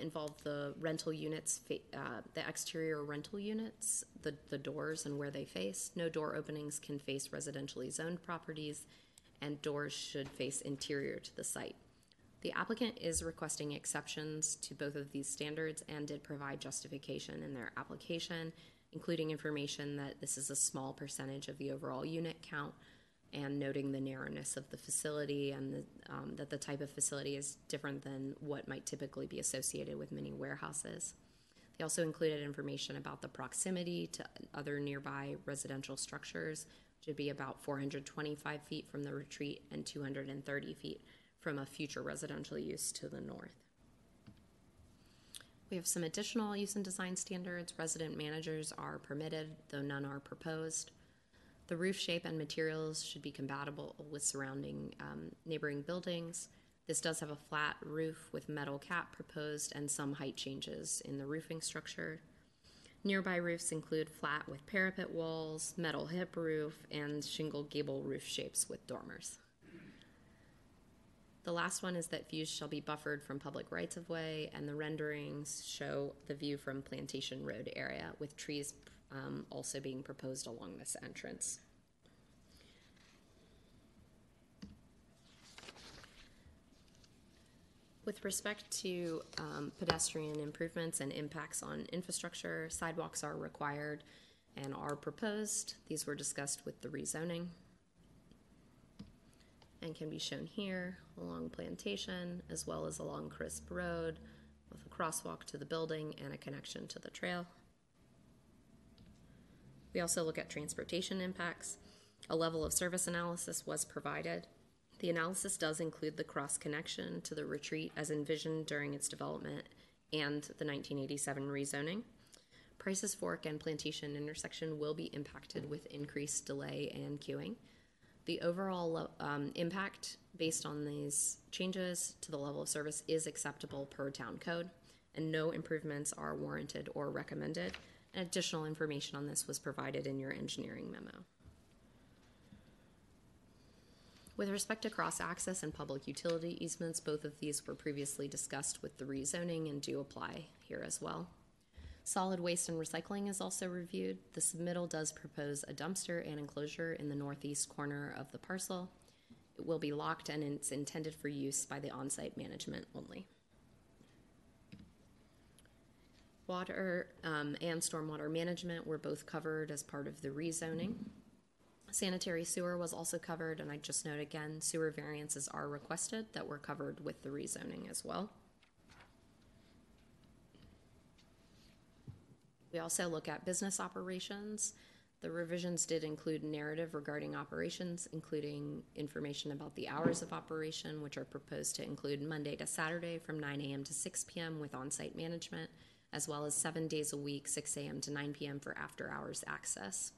involve the rental units, the exterior rental units, the doors and where they face. No door openings can face residentially zoned properties, and doors should face interior to the site. The applicant is requesting exceptions to both of these standards and did provide justification in their application, including information that this is a small percentage of the overall unit count, and noting the narrowness of the facility and that the type of facility is different than what might typically be associated with many warehouses. They also included information about the proximity to other nearby residential structures, which would be about 425 feet from the Retreat and 230 feet from a future residential use to the north. We have some additional use and design standards. Resident managers are permitted, though none are proposed. The roof shape and materials should be compatible with surrounding neighboring buildings. This does have a flat roof with metal cap proposed and some height changes in the roofing structure. Nearby roofs include flat with parapet walls, metal hip roof, and shingle gable roof shapes with dormers. The last one is that views shall be buffered from public rights-of-way, and the renderings show the view from Plantation Road area, with trees also being proposed along this entrance. With respect to pedestrian improvements and impacts on infrastructure, sidewalks are required and are proposed. These were discussed with the rezoning and can be shown here along Plantation, as well as along Crisp Road, with a crosswalk to the building and a connection to the trail. We also look at transportation impacts. A level of service analysis was provided. The analysis does include the cross connection to the Retreat as envisioned during its development and the 1987 rezoning. Prices Fork and Plantation intersection will be impacted with increased delay and queuing. The overall impact based on these changes to the level of service is acceptable per town code, and no improvements are warranted or recommended. And additional information on this was provided in your engineering memo. With respect to cross-access and public utility easements, both of these were previously discussed with the rezoning and do apply here as well. Solid waste and recycling is also reviewed. The submittal does propose a dumpster and enclosure in the northeast corner of the parcel. It will be locked and it's intended for use by the on-site management only. Water and stormwater management were both covered as part of the rezoning. Sanitary sewer was also covered, and I just note again, sewer variances are requested that were covered with the rezoning as well. We also look at business operations. The revisions did include narrative regarding operations, including information about the hours of operation, which are proposed to include Monday to Saturday from 9 a.m. to 6 p.m. with on-site management, as well as 7 days a week, 6 a.m. to 9 p.m. for after-hours access.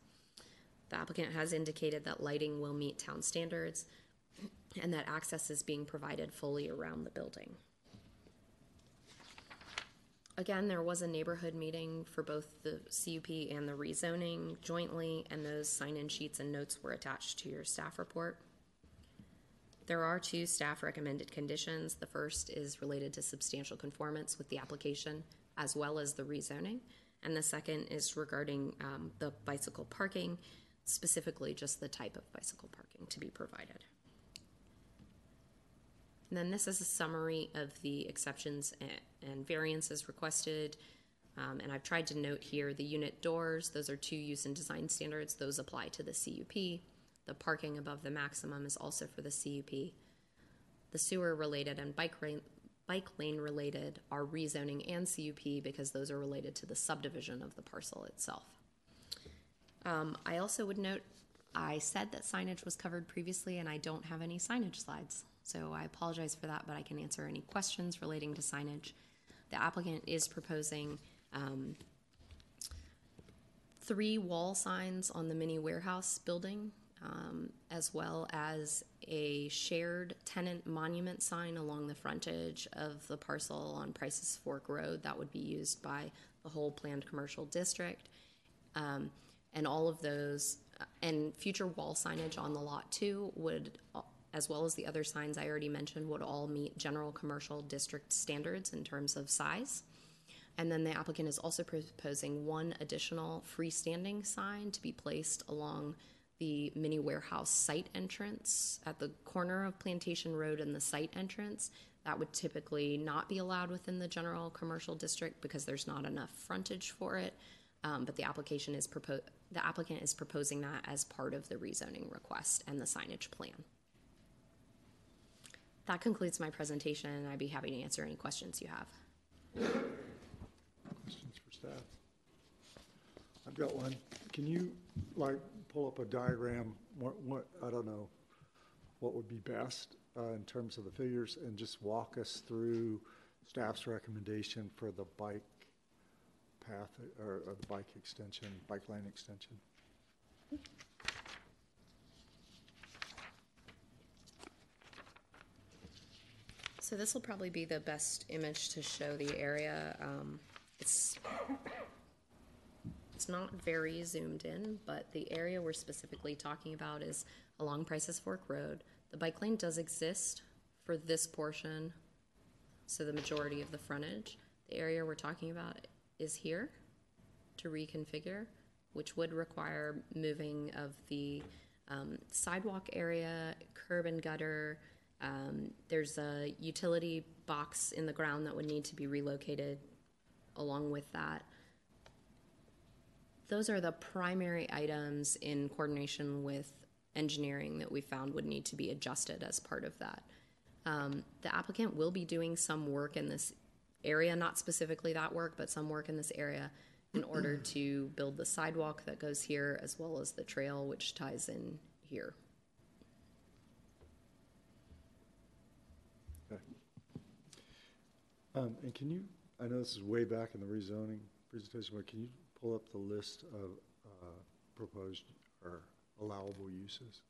The applicant has indicated that lighting will meet town standards and that access is being provided fully around the building. Again, there was a neighborhood meeting for both the CUP and the rezoning jointly, and those sign-in sheets and notes were attached to your staff report. There are 2 staff recommended conditions. The first is related to substantial conformance with the application as well as the rezoning, and the second is regarding the bicycle parking, specifically just the type of bicycle parking to be provided. And then this is a summary of the exceptions and variances requested. And I've tried to note here the unit doors, those are two use and design standards. Those apply to the CUP. The parking above the maximum is also for the CUP. The sewer related and bike lane related are rezoning and CUP because those are related to the subdivision of the parcel itself. I also would note, I said that signage was covered previously and I don't have any signage slides. So I apologize for that, but I can answer any questions relating to signage. The applicant is proposing 3 wall signs on the mini warehouse building, as well as a shared tenant monument sign along the frontage of the parcel on Prices Fork Road that would be used by the whole planned commercial district. And all of those, and future wall signage on the lot too would, as well as the other signs I already mentioned, would all meet general commercial district standards in terms of size. And then the applicant is also proposing 1 additional freestanding sign to be placed along the mini warehouse site entrance at the corner of Plantation Road and the site entrance. That would typically not be allowed within the general commercial district because there's not enough frontage for it. But the applicant is proposing that as part of the rezoning request and the signage plan. That concludes my presentation, and I'd be happy to answer any questions you have. Questions for staff? I've got one. Can you, like, pull up a diagram? What I don't know what would be best in terms of the figures, and just walk us through staff's recommendation for the bike path or the bike extension, bike lane extension. So this will probably be the best image to show the area. It's not very zoomed in, but the area we're specifically talking about is along Prices Fork Road. The bike lane does exist for this portion, so the majority of the frontage. The area we're talking about is here to reconfigure, which would require moving of the sidewalk area, curb and gutter. There's a utility box in the ground that would need to be relocated along with that. Those are the primary items in coordination with engineering that we found would need to be adjusted as part of that. The applicant will be doing some work in this area, not specifically that work, but some work in this area in order to build the sidewalk that goes here as well as the trail which ties in here. And can you, I know this is way back in the rezoning presentation, but can you pull up the list of proposed or allowable uses?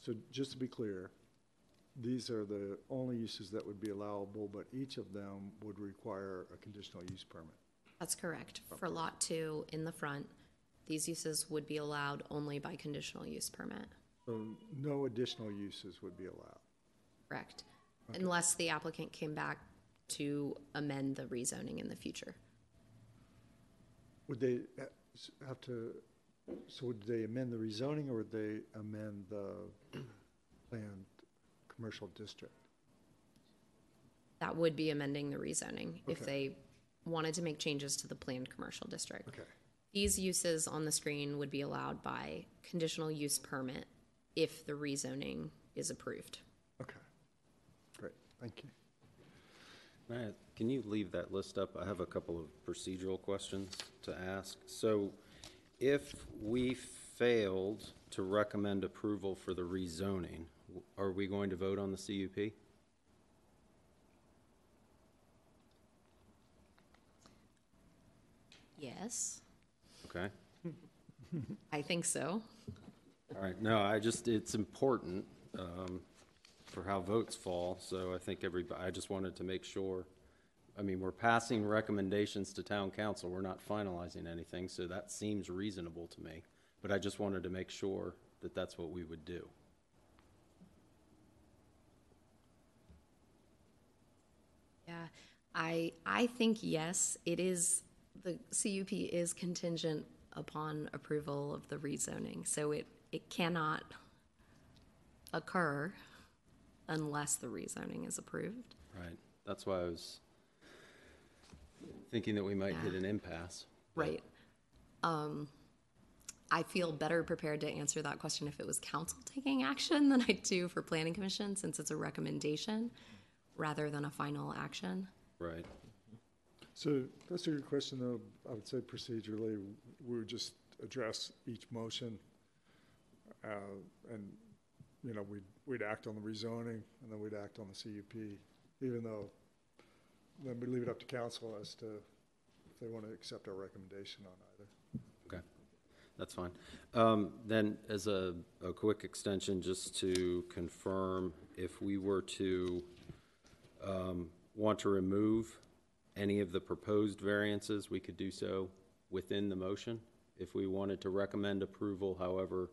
So just to be clear, these are the only uses that would be allowable, but each of them would require a conditional use permit. That's correct. For lot 2 in the front, these uses would be allowed only by conditional use permit. So no additional uses would be allowed? Correct. Okay. Unless the applicant came back to amend the rezoning in the future. Would they have to, so would they amend the rezoning or would they amend the planned commercial district? That would be amending the rezoning if they wanted to make changes to the planned commercial district. Okay. These uses on the screen would be allowed by conditional use permit if the rezoning is approved. Okay, great, thank you. Matt, can you leave that list up? I have a couple of procedural questions to ask. So if we failed to recommend approval for the rezoning, are we going to vote on the CUP? Yes. Okay. I think so. All right. No, I just, it's important for how votes fall. So I think everybody, I just wanted to make sure, I mean, we're passing recommendations to town council. We're not finalizing anything. So that seems reasonable to me, but I just wanted to make sure that that's what we would do. Yeah, I think yes, it is the CUP is contingent upon approval of the rezoning, so it cannot occur unless the rezoning is approved. Right. That's why I was thinking that we might hit an impasse. Right. I feel better prepared to answer that question if it was council taking action than I do for Planning Commission, since it's a recommendation rather than a final action. Right. So that's a good question, though. I would say procedurally, we would just address each motion, and you know, we'd act on the rezoning, and then we'd act on the CUP, even though then we leave it up to council as to if they want to accept our recommendation on either. Okay, that's fine. Then, as a quick extension, just to confirm, if we were to want to remove any of the proposed variances, we could do so within the motion. If we wanted to recommend approval, however,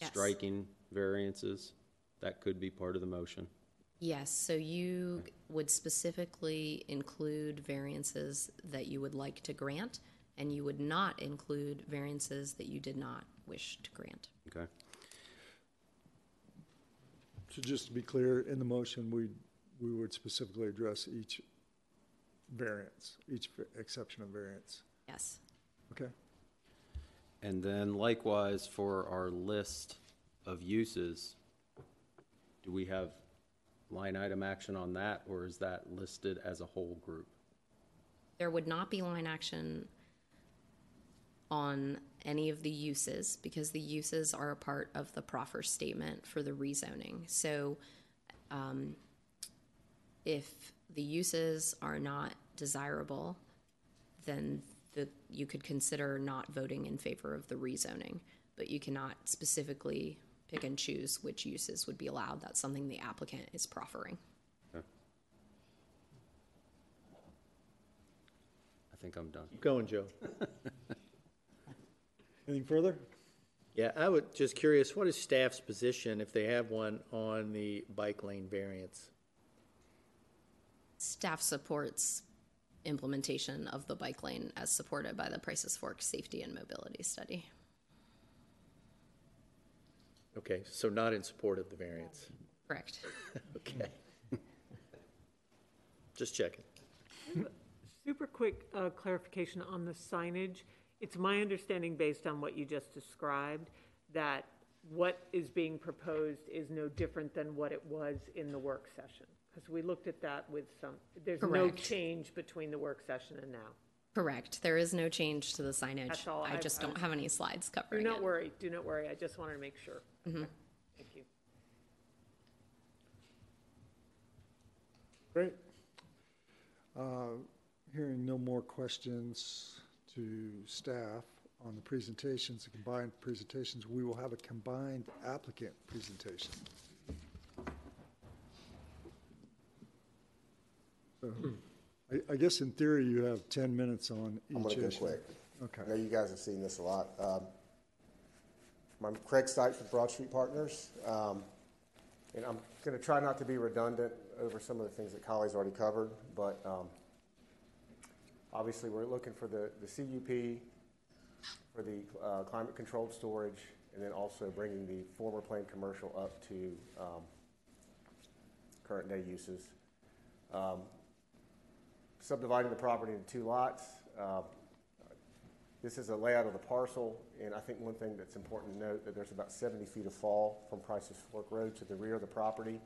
yes, striking variances, that could be part of the motion. Yes, so you would specifically include variances that you would like to grant, and you would not include variances that you did not wish to grant. Okay. So just to be clear, in the motion, we would specifically address each variance, each exception of variance. Yes. Okay. And then likewise for our list of uses, do we have line item action on that, or is that listed as a whole group? There would not be line action on any of the uses because the uses are a part of the proffer statement for the rezoning. So if the uses are not desirable, then you could consider not voting in favor of the rezoning, but you cannot specifically pick and choose which uses would be allowed. That's something the applicant is proffering. Okay. I think I'm done. Keep going, Joe. Anything further? Yeah, I would just curious, what is staff's position, if they have one, on the bike lane variance? Staff supports implementation of the bike lane as supported by the Prices Fork Safety and Mobility Study. Okay, so not in support of the variance. Correct. Okay. Just checking. Super quick clarification on the signage. It's my understanding, based on what you just described, that what is being proposed is no different than what it was in the work session. Because we looked at that with some, there's correct, no change between the work session and now. Correct. There is no change to the signage. That's all. I don't have any slides covering it. Do not worry. I just wanted to make sure. Mm-hmm. Okay. Thank you. Great. Hearing no more questions to staff on the presentations, the combined presentations, we will have a combined applicant presentation. So, I guess in theory you have 10 minutes on each. I'm going to go quick. Okay. I know you guys have seen this a lot. I'm Craig Stipe with Broad Street Partners, and I'm going to try not to be redundant over some of the things that Kylie's already covered, but obviously we're looking for the CUP, for the climate-controlled storage, and then also bringing the former planned commercial up to current day uses. Subdividing the property into two lots. This is a layout of the parcel, and I think one thing that's important to note that there's about 70 feet of fall from Prices Fork Road to the rear of the property,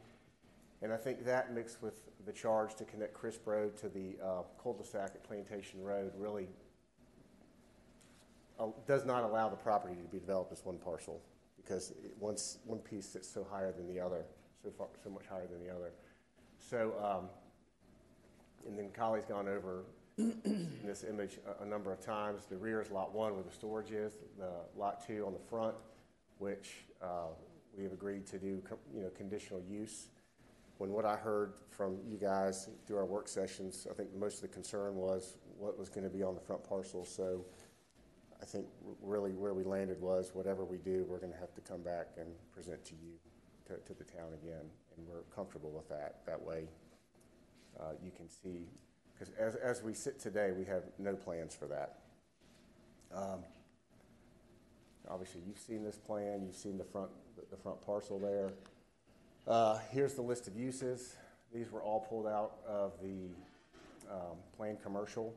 and I think that mixed with the charge to connect Crisp Road to the cul-de-sac at Plantation Road really does not allow the property to be developed as one parcel, because one piece sits so higher than the other, so much higher than the other. So, and then Kylie's gone over in this image a number of times. The rear is lot one where the storage is, the lot two on the front, which we have agreed to do, conditional use. When what I heard from you guys through our work sessions, I think most of the concern was what was going to be on the front parcel. So I think really where we landed was whatever we do, we're going to have to come back and present to you, to the town again. And we're comfortable with that. That way you can see, because as we sit today, we have no plans for that. Obviously, you've seen this plan. You've seen the front parcel there. Here's the list of uses. These were all pulled out of the planned commercial,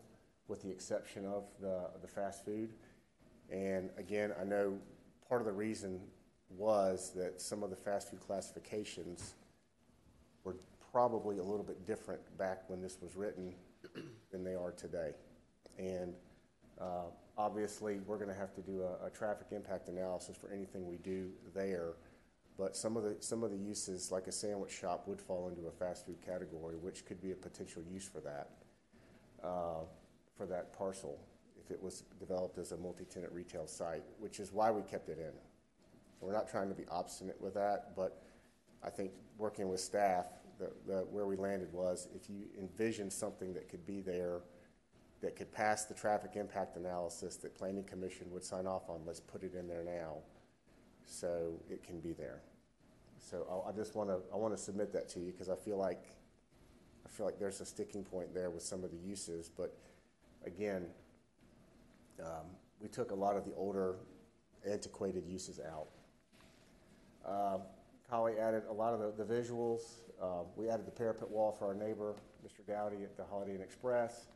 with the exception of the fast food. And again, I know part of the reason was that some of the fast food classifications were probably a little bit different back when this was written than they are today. And obviously, we're going to have to do a traffic impact analysis for anything we do there. But some of the uses, like a sandwich shop, would fall into a fast food category, which could be a potential use for that parcel if it was developed as a multi-tenant retail site, which is why we kept it in. We're not trying to be obstinate with that, but I think working with staff, where we landed was if you envision something that could be there, that could pass the traffic impact analysis that Planning Commission would sign off on, let's put it in there now so it can be there. So I want to submit that to you because I feel like there's a sticking point there with some of the uses. But again, we took a lot of the older, antiquated uses out. Holly added a lot of the visuals. We added the parapet wall for our neighbor, Mr. Dowdy, at the Holiday Inn Express.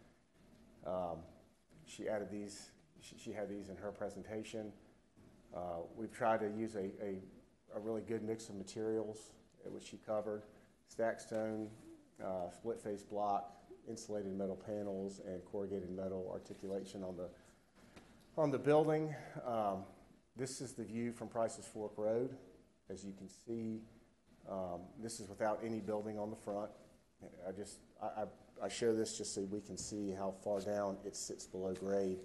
She added these. She had these in her presentation. We've tried to use a really good mix of materials, which she covered: stack stone, split face block, insulated metal panels, and corrugated metal articulation on the building. This is the view from Prices Fork Road. As you can see, this is without any building on the front. I show this just so we can see how far down it sits below grade.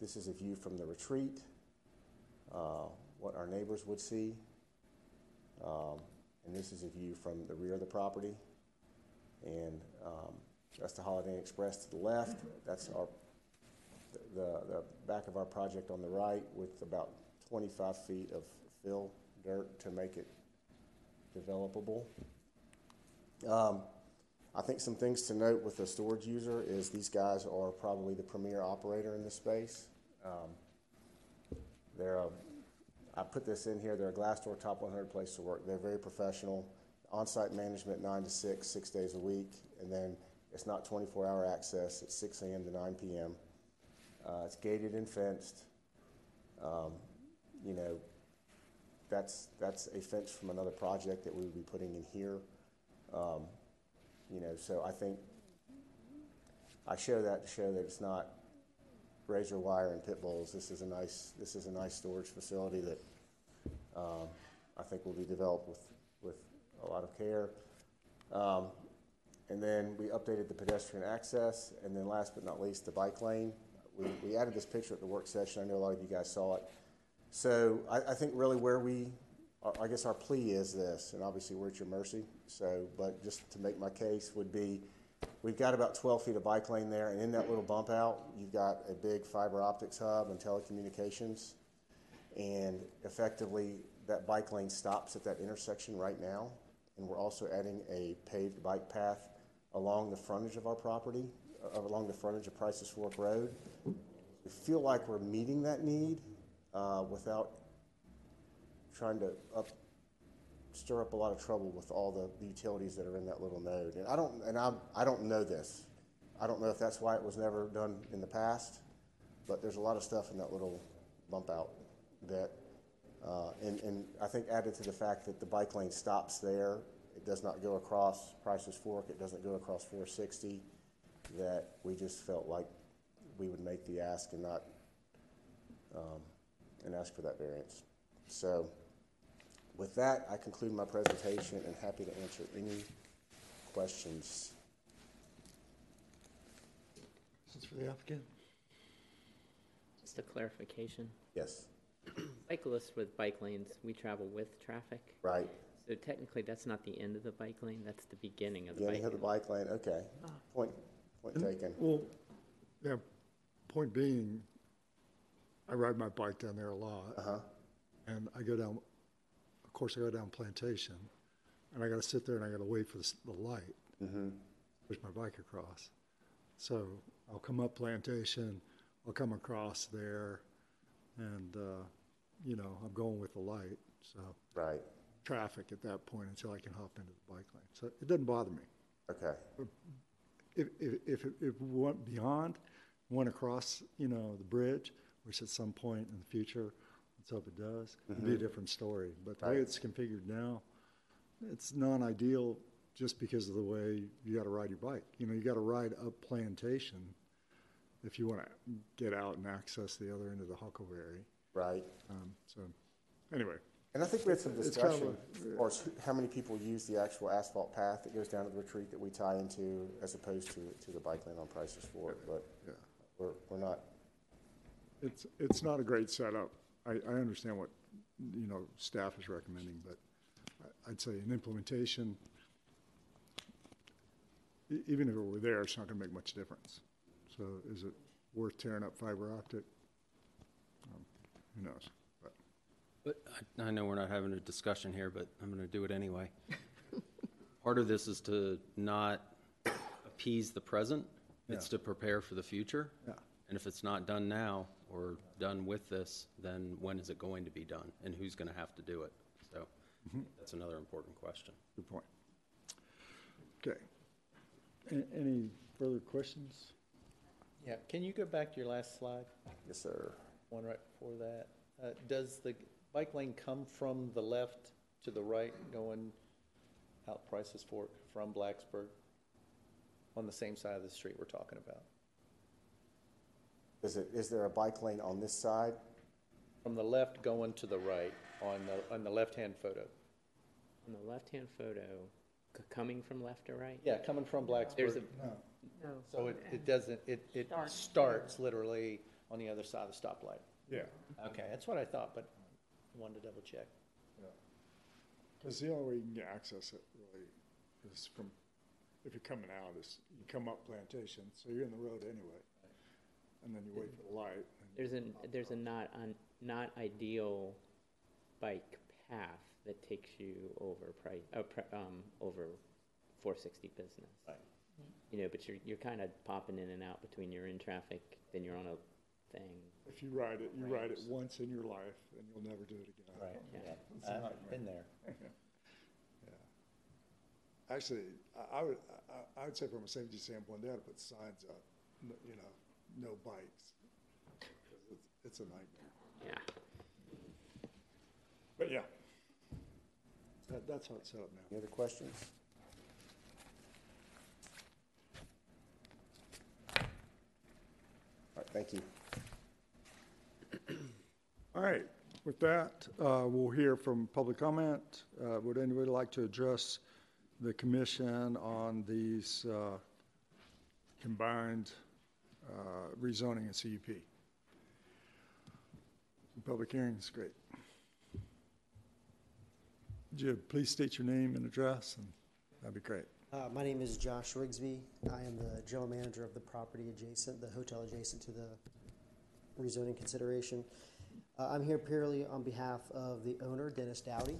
This is a view from the Retreat, what our neighbors would see. And this is a view from the rear of the property. And that's the Holiday Inn Express to the left. That's the back of our project on the right with about 25 feet of fill dirt to make it developable. I think some things to note with the storage user is these guys are probably the premier operator in this space. I put this in here, they're a Glassdoor Top 100 place to work. They're very professional. On-site management 9 to 6, 6 days a week. And then it's not 24-hour access. It's 6 a.m. to 9 p.m. It's gated and fenced. You know, that's a fence from another project that we would be putting in here. You know, so I think I show that to show that it's not razor wire and pit bulls. This is a nice storage facility that I think will be developed with a lot of care. And then we updated the pedestrian access, and then last but not least, the bike lane. We added this picture at the work session. I know a lot of you guys saw it. So I think really where our plea is this, and obviously we're at your mercy, so, but just to make my case would be we've got about 12 feet of bike lane there, and in that little bump out, you've got a big fiber optics hub and telecommunications, and effectively that bike lane stops at that intersection right now, and we're also adding a paved bike path along the frontage of our property, along the frontage of Prices Fork Road. We feel like we're meeting that need without trying to stir up a lot of trouble with all the utilities that are in that little node. And I don't know this. I don't know if that's why it was never done in the past, but there's a lot of stuff in that little bump out that, and I think added to the fact that the bike lane stops there. It does not go across Prices Fork. It doesn't go across 460. That we just felt like we would make the ask and not and ask for that variance. So with that, I conclude my presentation and happy to answer any questions. Questions for the applicant? Just a clarification. Yes. Cyclists with bike lanes, we travel with traffic. Right. So technically, that's not the end of the bike lane. That's the beginning of the bike lane. Beginning of the bike lane. Okay. Ah. Point taken. Well, yeah, point being, I ride my bike down there a lot, and I go down, of course I go down Plantation, and I got to sit there and I got to wait for the light, push my bike across. So I'll come up Plantation, I'll come across there, and you know, I'm going with the light, so right traffic at that point until I can hop into the bike lane. So it doesn't bother me. Okay. If we went beyond, went across, you know, the bridge, which at some point in the future, let's hope it does, mm-hmm. it'd be a different story. But the right. way it's configured now, it's non-ideal just because of the way you got to ride your bike. You know, you got to ride up Plantation if you want to get out and access the other end of the Huckleberry. Right. So anyway. And I think we had some discussion or how many people use the actual asphalt path that goes down to the Retreat that we tie into as opposed to the bike lane on Prices Fork, but yeah. We're not. It's not a great setup. I understand what, you know, staff is recommending, but I'd say in implementation, even if it were there, it's not going to make much difference. So is it worth tearing up fiber optic? Who knows? But I know we're not having a discussion here, but I'm going to do it anyway. Part of this is to not appease the present. Yeah. It's to prepare for the future. Yeah. And if it's not done now or done with this, then when is it going to be done? And who's going to have to do it? So mm-hmm. that's another important question. Good point. Okay. Any further questions? Yeah. Can you go back to your last slide? Yes, sir. One right before that. Does the bike lane come from the left to the right going out Prices Fork from Blacksburg on the same side of the street we're talking about? Is there a bike lane on this side? From the left going to the right on the left-hand photo. On the left-hand photo, coming from left to right? Yeah, coming from Blacksburg. There's a, no. So it doesn't, it starts literally on the other side of the stoplight. Yeah. Okay, that's what I thought, but wanted to double check. Yeah, because the only way you can get access it really is from, if you're coming out, is you come up Plantation, so you're in the road anyway, and then you wait for the light. There's a not ideal bike path that takes you over over 460 Business. Right. You know, but you're kind of popping in and out between you're in traffic, then you're on a thing. If you ride it, you ride it once in your life, and you'll never do it again. Right. Yeah. I've been there. Yeah. Actually, I would say from a safety standpoint, they ought to put signs up. You know, no bikes. It's a nightmare. Yeah. But yeah, that's how it's set up now. Any other questions? All right. Thank you. All right. With that, we'll hear from public comment. Would anybody like to address the commission on these combined rezoning and CUP? Public hearing is great. Would you please state your name and address, and that'd be great. My name is Josh Rigsby. I am the general manager of the property adjacent, the hotel adjacent to the rezoning consideration. I'm here purely on behalf of the owner, Dennis Dowdy.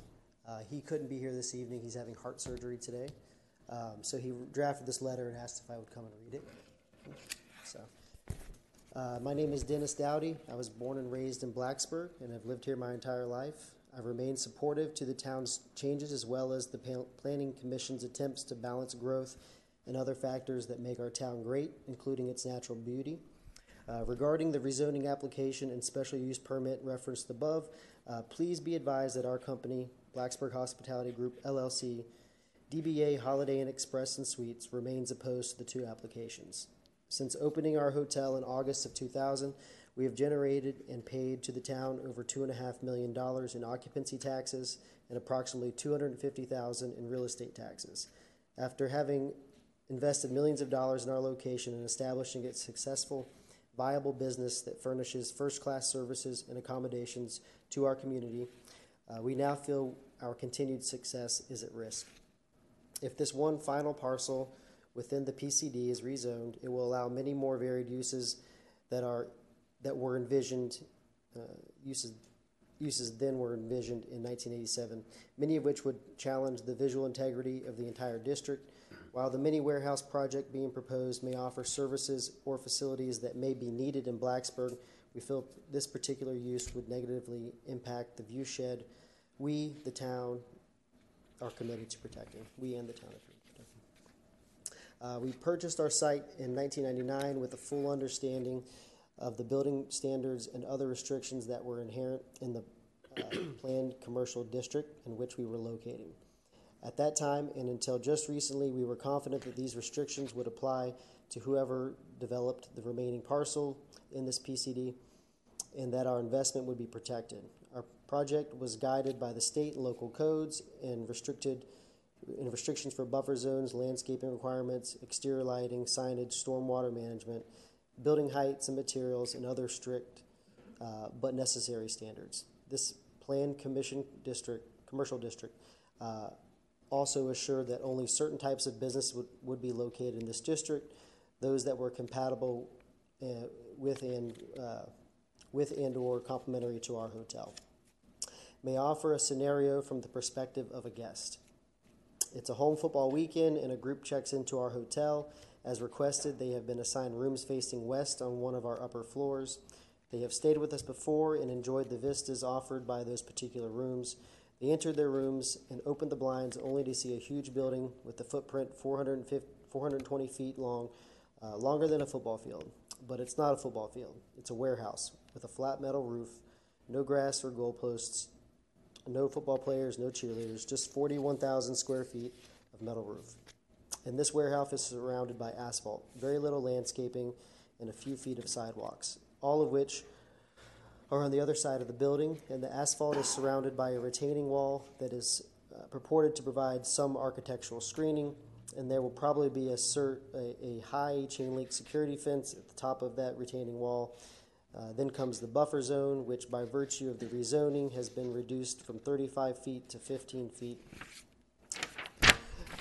He couldn't be here this evening. He's having heart surgery today. So he drafted this letter and asked if I would come and read it. So, my name is Dennis Dowdy. I was born and raised in Blacksburg, and I've lived here my entire life. I've remained supportive to the town's changes as well as the Planning Commission's attempts to balance growth and other factors that make our town great, including its natural beauty. Regarding the rezoning application and special use permit referenced above, please be advised that our company, Blacksburg Hospitality Group, LLC, DBA Holiday Inn Express and Suites, remains opposed to the two applications. Since opening our hotel in August of 2000, we have generated and paid to the town over $2.5 million in occupancy taxes and approximately $250,000 in real estate taxes. After having invested millions of dollars in our location and establishing it successful, viable business that furnishes first-class services and accommodations to our community, we now feel our continued success is at risk. If this one final parcel within the PCD is rezoned, it will allow many more varied uses that were envisioned, uses then were envisioned in 1987, many of which would challenge the visual integrity of the entire district, While the mini warehouse project being proposed may offer services or facilities that may be needed in Blacksburg, we feel this particular use would negatively impact the view shed we, the town, are committed to protecting. We and the town are committed to protecting. We purchased our site in 1999 with a full understanding of the building standards and other restrictions that were inherent in the planned commercial district in which we were located. At that time, and until just recently, we were confident that these restrictions would apply to whoever developed the remaining parcel in this PCD and that our investment would be protected. Our project was guided by the state and local codes and restrictions for buffer zones, landscaping requirements, exterior lighting, signage, stormwater management, building heights and materials, and other strict but necessary standards. This planned commercial district also assured that only certain types of business would be located in this district, those that were compatible with and or complementary to our hotel. May offer a scenario from the perspective of a guest. It's a home football weekend and a group checks into our hotel. As requested, they have been assigned rooms facing west on one of our upper floors. They have stayed with us before and enjoyed the vistas offered by those particular rooms. They entered their rooms and opened the blinds only to see a huge building with the footprint 420 feet long, longer than a football field. But it's not a football field. It's a warehouse with a flat metal roof, no grass or goalposts, no football players, no cheerleaders, just 41,000 square feet of metal roof. And this warehouse is surrounded by asphalt, very little landscaping, and a few feet of sidewalks, all of which are on the other side of the building, and the asphalt is surrounded by a retaining wall that is purported to provide some architectural screening, and there will probably be a high chain link security fence at the top of that retaining wall. Then comes the buffer zone, which by virtue of the rezoning has been reduced from 35 feet to 15 feet.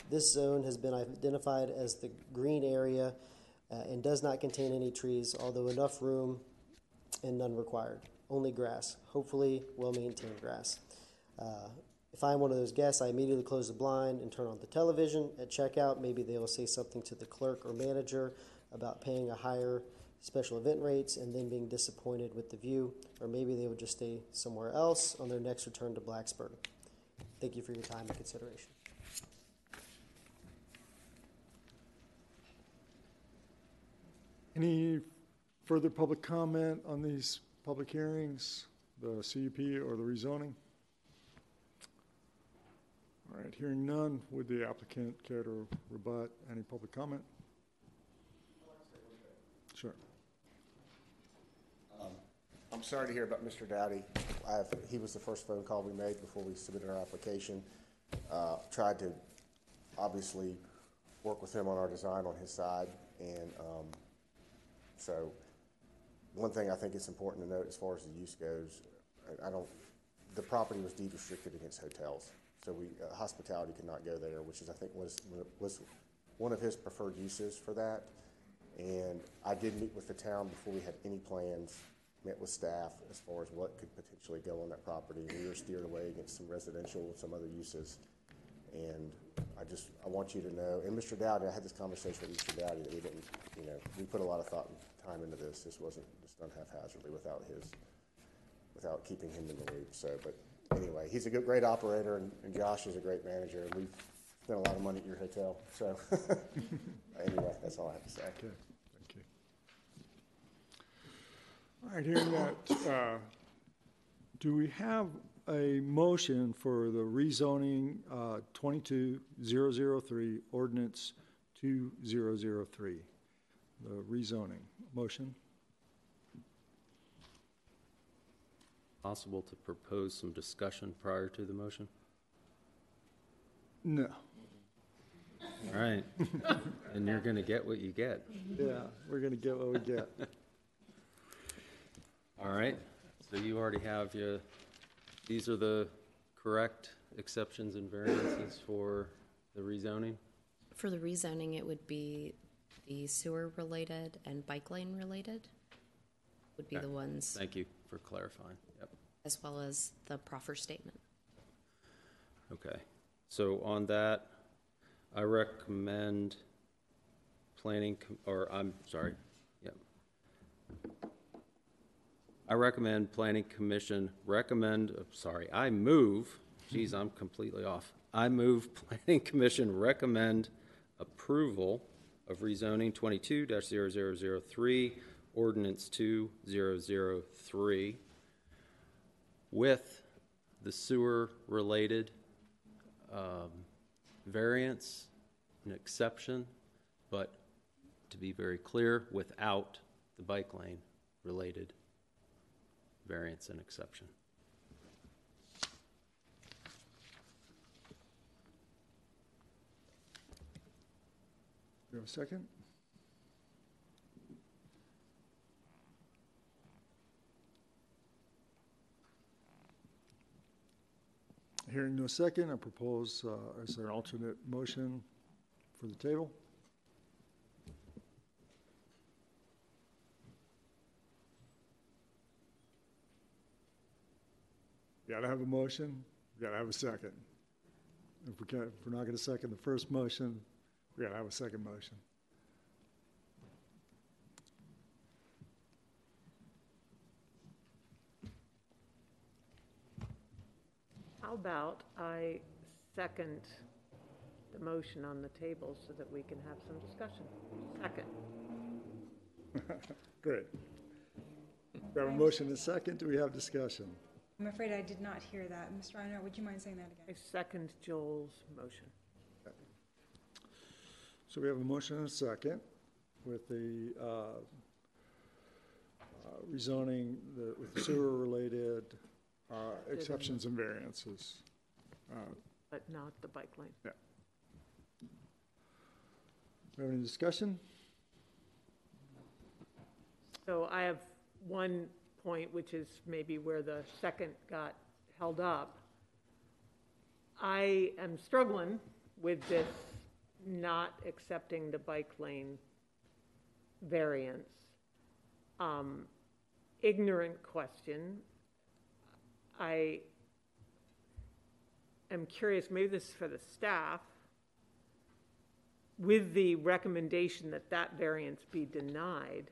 This zone has been identified as the green area and does not contain any trees, although enough room and none required. Only grass, hopefully well-maintained grass. If I'm one of those guests, I immediately close the blind and turn on the television. At checkout, maybe they will say something to the clerk or manager about paying a higher special event rates and then being disappointed with the view, or maybe they would just stay somewhere else on their next return to Blacksburg. Thank you for your time and consideration. Any further public comment on these public hearings, the CUP or the rezoning? All right, hearing none, would the applicant care to rebut any public comment? Sure. I'm sorry to hear about Mr. Dowdy. He was the first phone call we made before we submitted our application. Tried to obviously work with him on our design on his side, and so one thing I think it's important to note as far as the use goes, the property was deed restricted against hotels, so we hospitality could not go there, which is I think was one of his preferred uses for that. And I did meet with the town before we had any plans, met with staff as far as what could potentially go on that property. We were steered away against some residential and some other uses. And I want you to know, and Mr. Dowdy, I had this conversation with Mr. Dowdy that we didn't, we put a lot of thought and time into this. This wasn't just done haphazardly without keeping him in the loop. So, but anyway, he's a great operator, and Josh is a great manager, and we've spent a lot of money at your hotel. So anyway, that's all I have to say. Okay, thank you. All right, hearing that, do we have a motion for the rezoning 22003 ordinance 2003, the rezoning motion? Possible to propose some discussion prior to the motion? No. All right. And you're going to get what you get. Yeah, we're going to get what we get. All right. So you already have your... These are the correct exceptions and variances for the rezoning? For the rezoning, it would be the sewer-related and bike lane-related would be okay. The ones... Thank you for clarifying. Yep. As well as the proffer statement. Okay. So on that, I recommend I move planning commission recommend approval of rezoning 22-0003 ordinance 2003 with the sewer related variance, an exception, but to be very clear, without the bike lane related variance and exception. You have a second? Hearing no second, I propose, is there an alternate motion for the table? You gotta have a motion, you gotta have a second. If we're not gonna second the first motion, we gotta have a second motion. How about I second the motion on the table so that we can have some discussion? Second. Great. We have a motion and a second. Do we have discussion? I'm afraid I did not hear that. Mr. Reiner, would you mind saying that again? I second Joel's motion. Okay. So we have a motion and a second with the rezoning with the sewer related exceptions and variances. But not the bike lane. Yeah. We have any discussion? So I have one point, which is maybe where the second got held up. I am struggling with this not accepting the bike lane variance. Ignorant question. I am curious, maybe this is for the staff, with the recommendation that that variance be denied,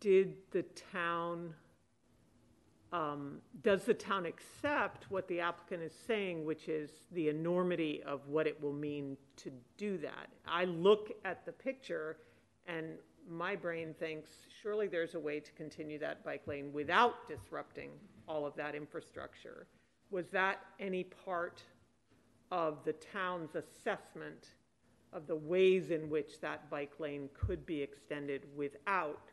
did the town, does the town accept what the applicant is saying, which is the enormity of what it will mean to do that? I look at the picture and my brain thinks surely there's a way to continue that bike lane without disrupting all of that infrastructure. Was that any part of the town's assessment of the ways in which that bike lane could be extended without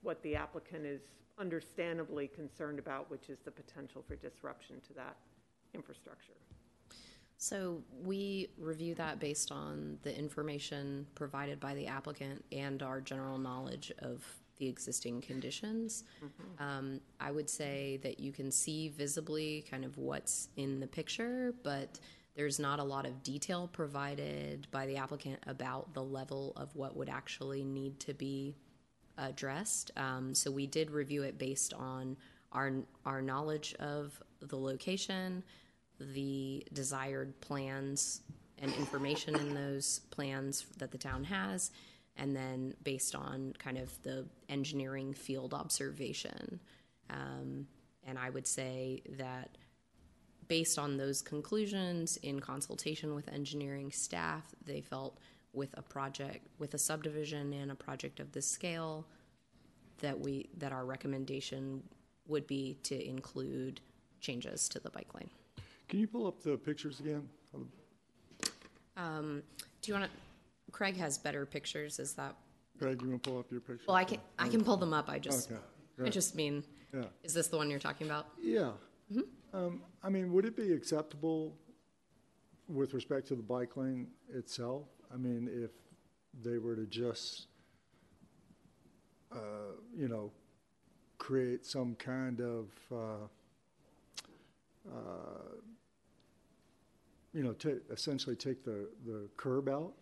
what the applicant is understandably concerned about, which is the potential for disruption to that infrastructure? So we review that based on the information provided by the applicant and our general knowledge of the existing conditions. Mm-hmm. I would say that you can see visibly kind of what's in the picture, but there's not a lot of detail provided by the applicant about the level of what would actually need to be addressed. So we did review it based on our knowledge of the location, the desired plans and information in those plans that the town has, and then based on kind of the engineering field observation. And I would say that based on those conclusions, in consultation with engineering staff, they felt with a subdivision and a project of this scale, that our recommendation would be to include changes to the bike lane. Can you pull up the pictures again? Do you want to? Craig has better pictures. Is that? Craig, you want to pull up your pictures? Well, I can pull them up. Okay. Right. I just mean, yeah. Is this the one you're talking about? Yeah. Mm-hmm. I mean, would it be acceptable with respect to the bike lane itself? I mean, if they were to just, create some kind of. Essentially take the curb out,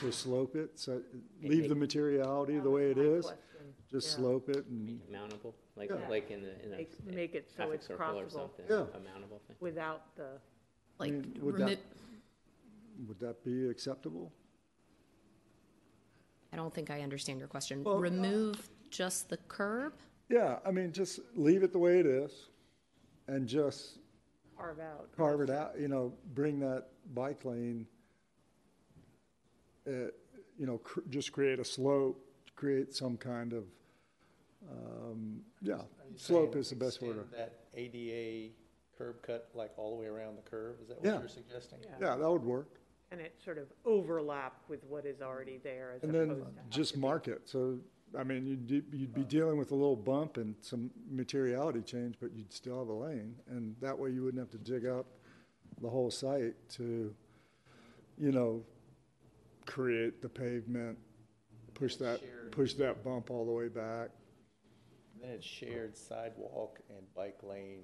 so slope it, so leave the materiality the way it is, just slope it and mountable, like in a make it so it's crossable, a mountable thing without the like. I mean, Would that be acceptable? I don't think I understand your question. Well, remove just the curb? Yeah, I mean, just leave it the way it is and just carve it out, you know, bring that bike lane, you know, just create a slope, create some kind of, yeah, slope is the best word. That ADA curb cut, like all the way around the curve, is that what you're suggesting? Yeah. Yeah, that would work. And it sort of overlap with what is already there. As and then just mark it. So, I mean, you'd be dealing with a little bump and some materiality change, but you'd still have a lane. And that way you wouldn't have to dig up the whole site to, you know, create the pavement, push that bump all the way back. And then it's shared sidewalk and bike lane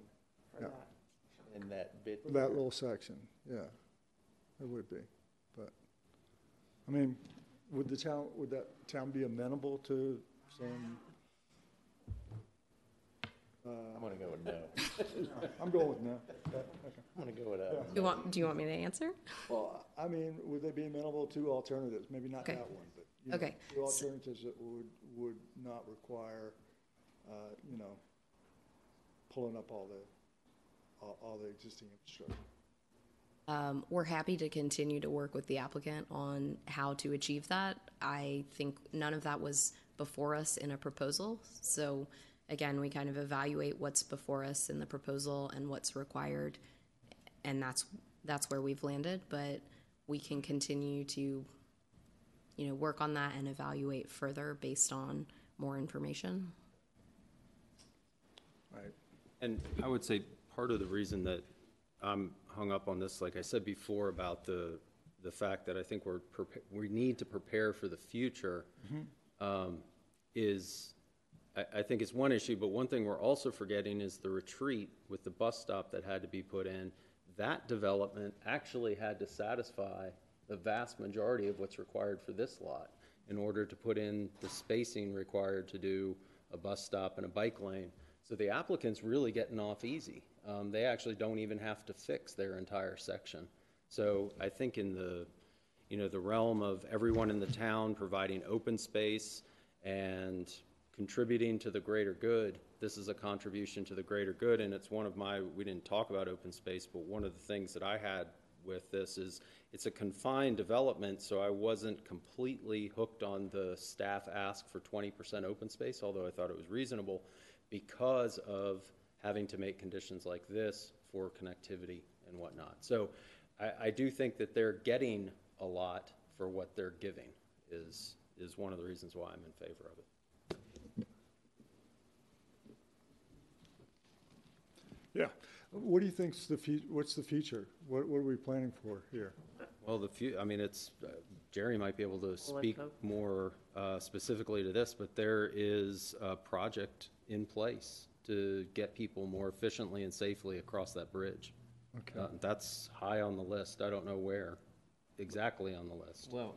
in that bit. That little section, yeah, it would be. But, I mean, would that town be amenable to some? I'm going to go with no. I'm going with no. Okay. I'm going to go with no. Do you want me to answer? Well, I mean, would they be amenable to alternatives? Maybe not that one, but you know, to alternatives that would not require, you know, pulling up all the existing infrastructure. We're happy to continue to work with the applicant on how to achieve that. I think none of that was before us in a proposal. So again, we kind of evaluate what's before us in the proposal and what's required. And that's where we've landed, but we can continue to, you know, work on that and evaluate further based on more information. Right. And I would say part of the reason that I'm hung up on this, like I said before, about the fact that I think we need to prepare for the future, is I think it's one issue, but one thing we're also forgetting is the Retreat with the bus stop that had to be put in. That development actually had to satisfy the vast majority of what's required for this lot in order to put in the spacing required to do a bus stop and a bike lane. So the applicant's really getting off easy. They actually don't even have to fix their entire section. So I think in the, you know, the realm of everyone in the town providing open space and contributing to the greater good, this is a contribution to the greater good. And it's one of my, we didn't talk about open space, but one of the things that I had with this is it's a confined development. So I wasn't completely hooked on the staff ask for 20% open space, although I thought it was reasonable, because of having to make conditions like this for connectivity and whatnot. So I do think that they're getting a lot for what they're giving is one of the reasons why I'm in favor of it. Yeah. What do you think's the what's the future? What are we planning for here? Well, I mean, it's Jerry might be able to speak more specifically to this, but there is a project in place to get people more efficiently and safely across that bridge. Okay. That's high on the list. I don't know where exactly on the list. Well,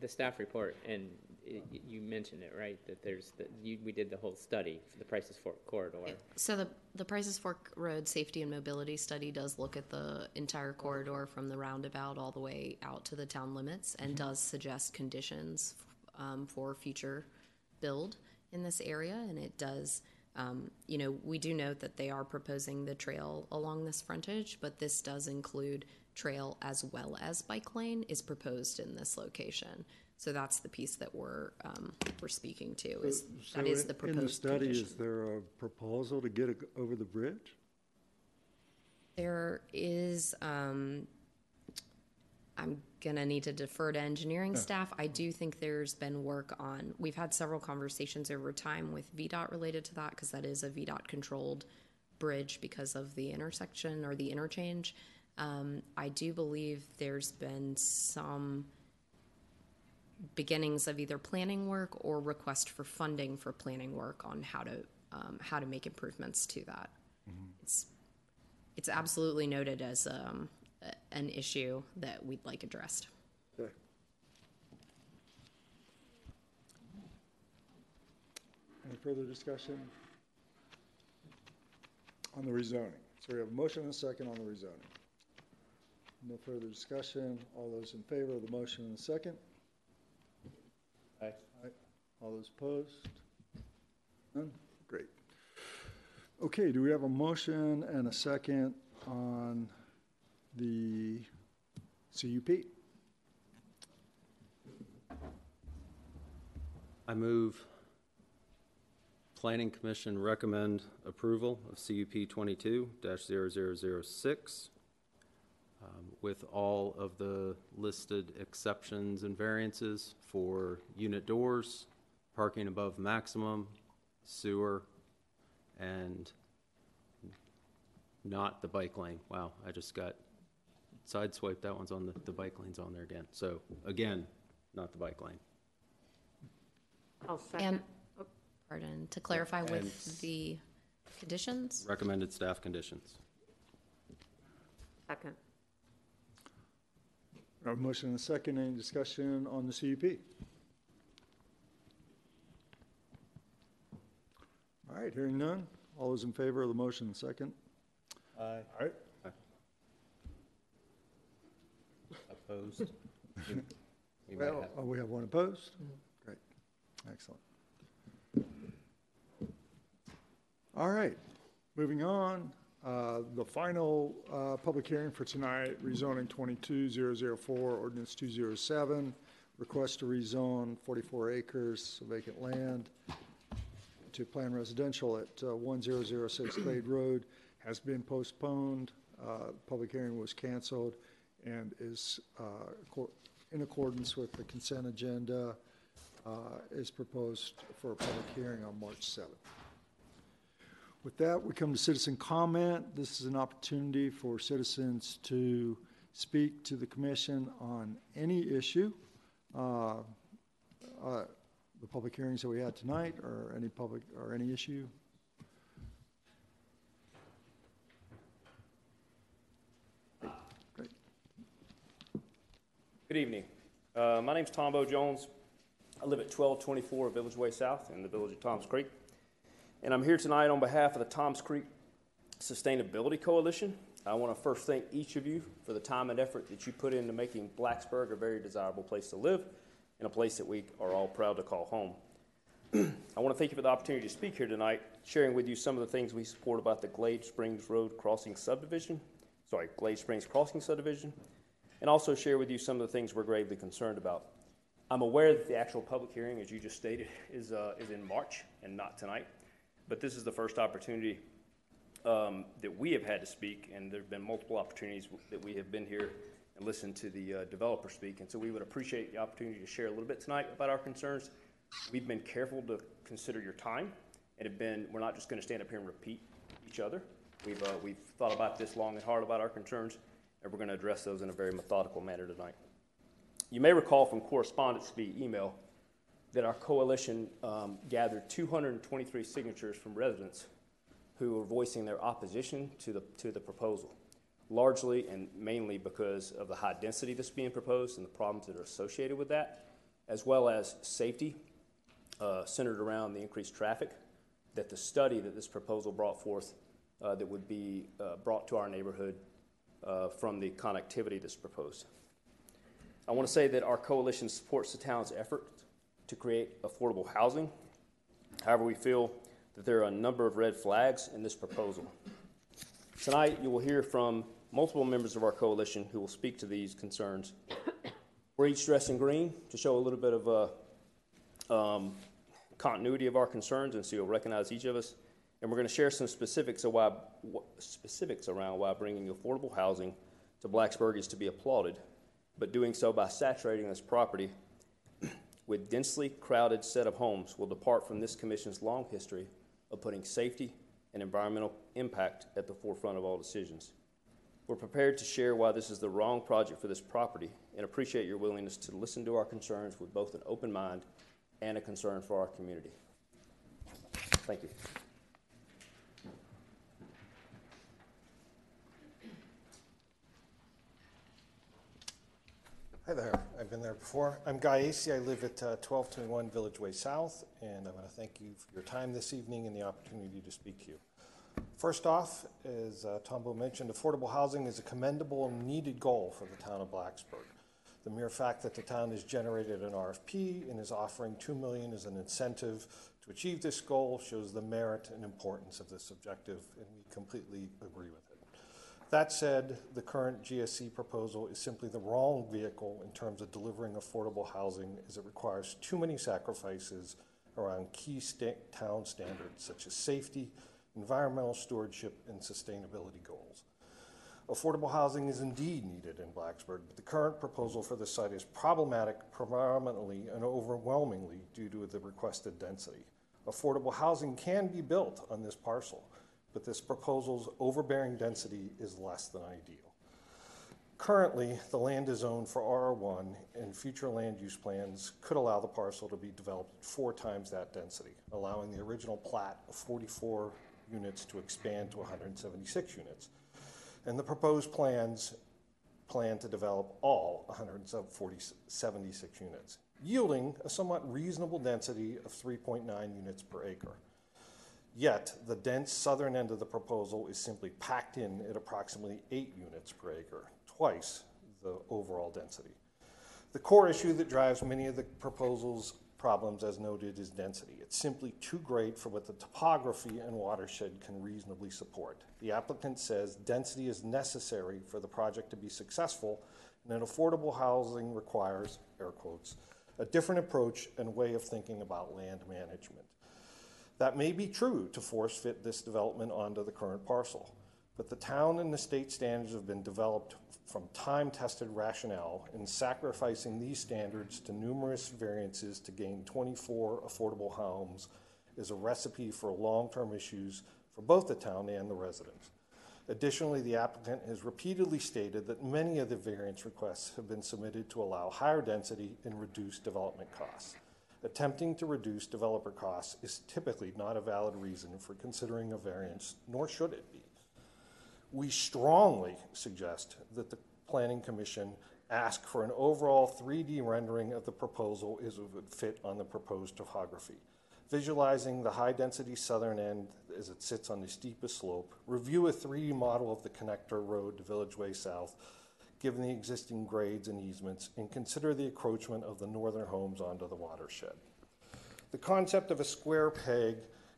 the staff report, and you mentioned it, right, that there's we did the whole study for the Prices Fork corridor. So the Prices Fork Road Safety and Mobility Study does look at the entire corridor from the roundabout all the way out to the town limits, and does suggest conditions for future build in this area, and it does... you know, we do note that they are proposing the trail along this frontage, but this does include trail as well as bike lane is proposed in this location. So that's the piece that we're speaking to. Is the proposed in the study condition. Is there a proposal to get over the bridge? There is. I'm going to need to defer to engineering staff. I do think there's been work on, we've had several conversations over time with VDOT related to that, because that is a VDOT controlled bridge because of the intersection or the interchange. I do believe there's been some beginnings of either planning work or request for funding for planning work on how to make improvements to that. It's absolutely noted as an issue that we'd like addressed. Okay. Any further discussion on the rezoning? So we have a motion and a second on the rezoning. No further discussion. All those in favor of the motion and the second? Aye. Aye. All those opposed? None? Great. Okay, do we have a motion and a second on the CUP? I move Planning Commission recommend approval of CUP 22-0006 with all of the listed exceptions and variances for unit doors, parking above maximum, sewer, and not the bike lane. Wow, I just got sideswiped. That one's on the bike lane's on there again. So again, not the bike lane. I'll second. And, oh, pardon, to clarify and with the conditions? Recommended staff conditions. Second. Our motion and a second. Any discussion on the CUP? All right, hearing none. All those in favor of the motion and second? Aye. All right. Aye. Opposed? you well, have. Oh, we have one opposed? Mm-hmm. Excellent. All right, moving on. The final public hearing for tonight, rezoning 22004, ordinance 207, request to rezone 44 acres of vacant land to planned residential at 1006 Glade Road has been postponed. Public hearing was canceled and is in accordance with the consent agenda. Is proposed for a public hearing on March 7th. With that, we come to citizen comment. This is an opportunity for citizens to speak to the commission on any issue. The public hearings that we had tonight or any public or any issue. Great. Good evening. My name's Tombo Jones. I live at 1224 Village Way South in the village of Toms Creek. And I'm here tonight on behalf of the Toms Creek Sustainability Coalition. I want to first thank each of you for the time and effort that you put into making Blacksburg a very desirable place to live and a place that we are all proud to call home. I want to thank you for the opportunity to speak here tonight, sharing with you some of the things we support about the Glade Springs Crossing subdivision, and also share with you some of the things we're gravely concerned about. I'm aware that the actual public hearing, as you just stated, is in March and not tonight, but this is the first opportunity that we have had to speak, and there have been multiple opportunities that we have been here and listened to the developer speak, and so we would appreciate the opportunity to share a little bit tonight about our concerns. We've been careful to consider your time, and we're not just going to stand up here and repeat each other. We've thought about this long and hard about our concerns, and we're going to address those in a very methodical manner tonight. You may recall from correspondence via email that our coalition gathered 223 signatures from residents who were voicing their opposition to the proposal, largely and mainly because of the high density that's being proposed and the problems that are associated with that, as well as safety centered around the increased traffic that the study that this proposal brought forth that would be brought to our neighborhood from the connectivity that's proposed. I want to say that our coalition supports the town's effort to create affordable housing. However, we feel that there are a number of red flags in this proposal. Tonight, you will hear from multiple members of our coalition who will speak to these concerns. We're each dressed in green to show a little bit of continuity of our concerns, and so you'll recognize each of us. And we're going to share some specifics around why bringing affordable housing to Blacksburg is to be applauded, but doing so by saturating this property with densely crowded set of homes will depart from this commission's long history of putting safety and environmental impact at the forefront of all decisions. We're prepared to share why this is the wrong project for this property and appreciate your willingness to listen to our concerns with both an open mind and a concern for our community. Thank you. Hi there. I've been there before. I'm Guy Acey. I live at 1221 Village Way South, and I want to thank you for your time this evening and the opportunity to speak to you. First off, as Tombo mentioned, affordable housing is a commendable and needed goal for the town of Blacksburg. The mere fact that the town has generated an RFP and is offering $2 million as an incentive to achieve this goal shows the merit and importance of this objective, and we completely agree with it. That said, the current GSC proposal is simply the wrong vehicle in terms of delivering affordable housing, as it requires too many sacrifices around key town standards such as safety, environmental stewardship, and sustainability goals. Affordable housing is indeed needed in Blacksburg, but the current proposal for the site is problematic predominantly and overwhelmingly due to the requested density. Affordable housing can be built on this parcel, but this proposal's overbearing density is less than ideal. Currently, the land is zoned for RR1, and future land use plans could allow the parcel to be developed 4 times that density, allowing the original plat of 44 units to expand to 176 units. And the proposed plans plan to develop all 176 units, yielding a somewhat reasonable density of 3.9 units per acre. Yet, the dense southern end of the proposal is simply packed in at approximately 8 units per acre, twice the overall density. The core issue that drives many of the proposal's problems, as noted, is density. It's simply too great for what the topography and watershed can reasonably support. The applicant says density is necessary for the project to be successful, and that affordable housing requires, air quotes, a different approach and way of thinking about land management. That may be true to force fit this development onto the current parcel, but the town and the state standards have been developed from time-tested rationale in sacrificing these standards to numerous variances to gain 24 affordable homes is a recipe for long-term issues for both the town and the residents. Additionally, the applicant has repeatedly stated that many of the variance requests have been submitted to allow higher density and reduce development costs. Attempting to reduce developer costs is typically not a valid reason for considering a variance, nor should it be. We strongly suggest that the Planning Commission ask for an overall 3D rendering of the proposal as it would fit on the proposed topography, visualizing the high-density southern end as it sits on the steepest slope, review a 3D model of the connector road to Village Way South, given the existing grades and easements, and consider the encroachment of the northern homes onto the watershed. The concept of a square peg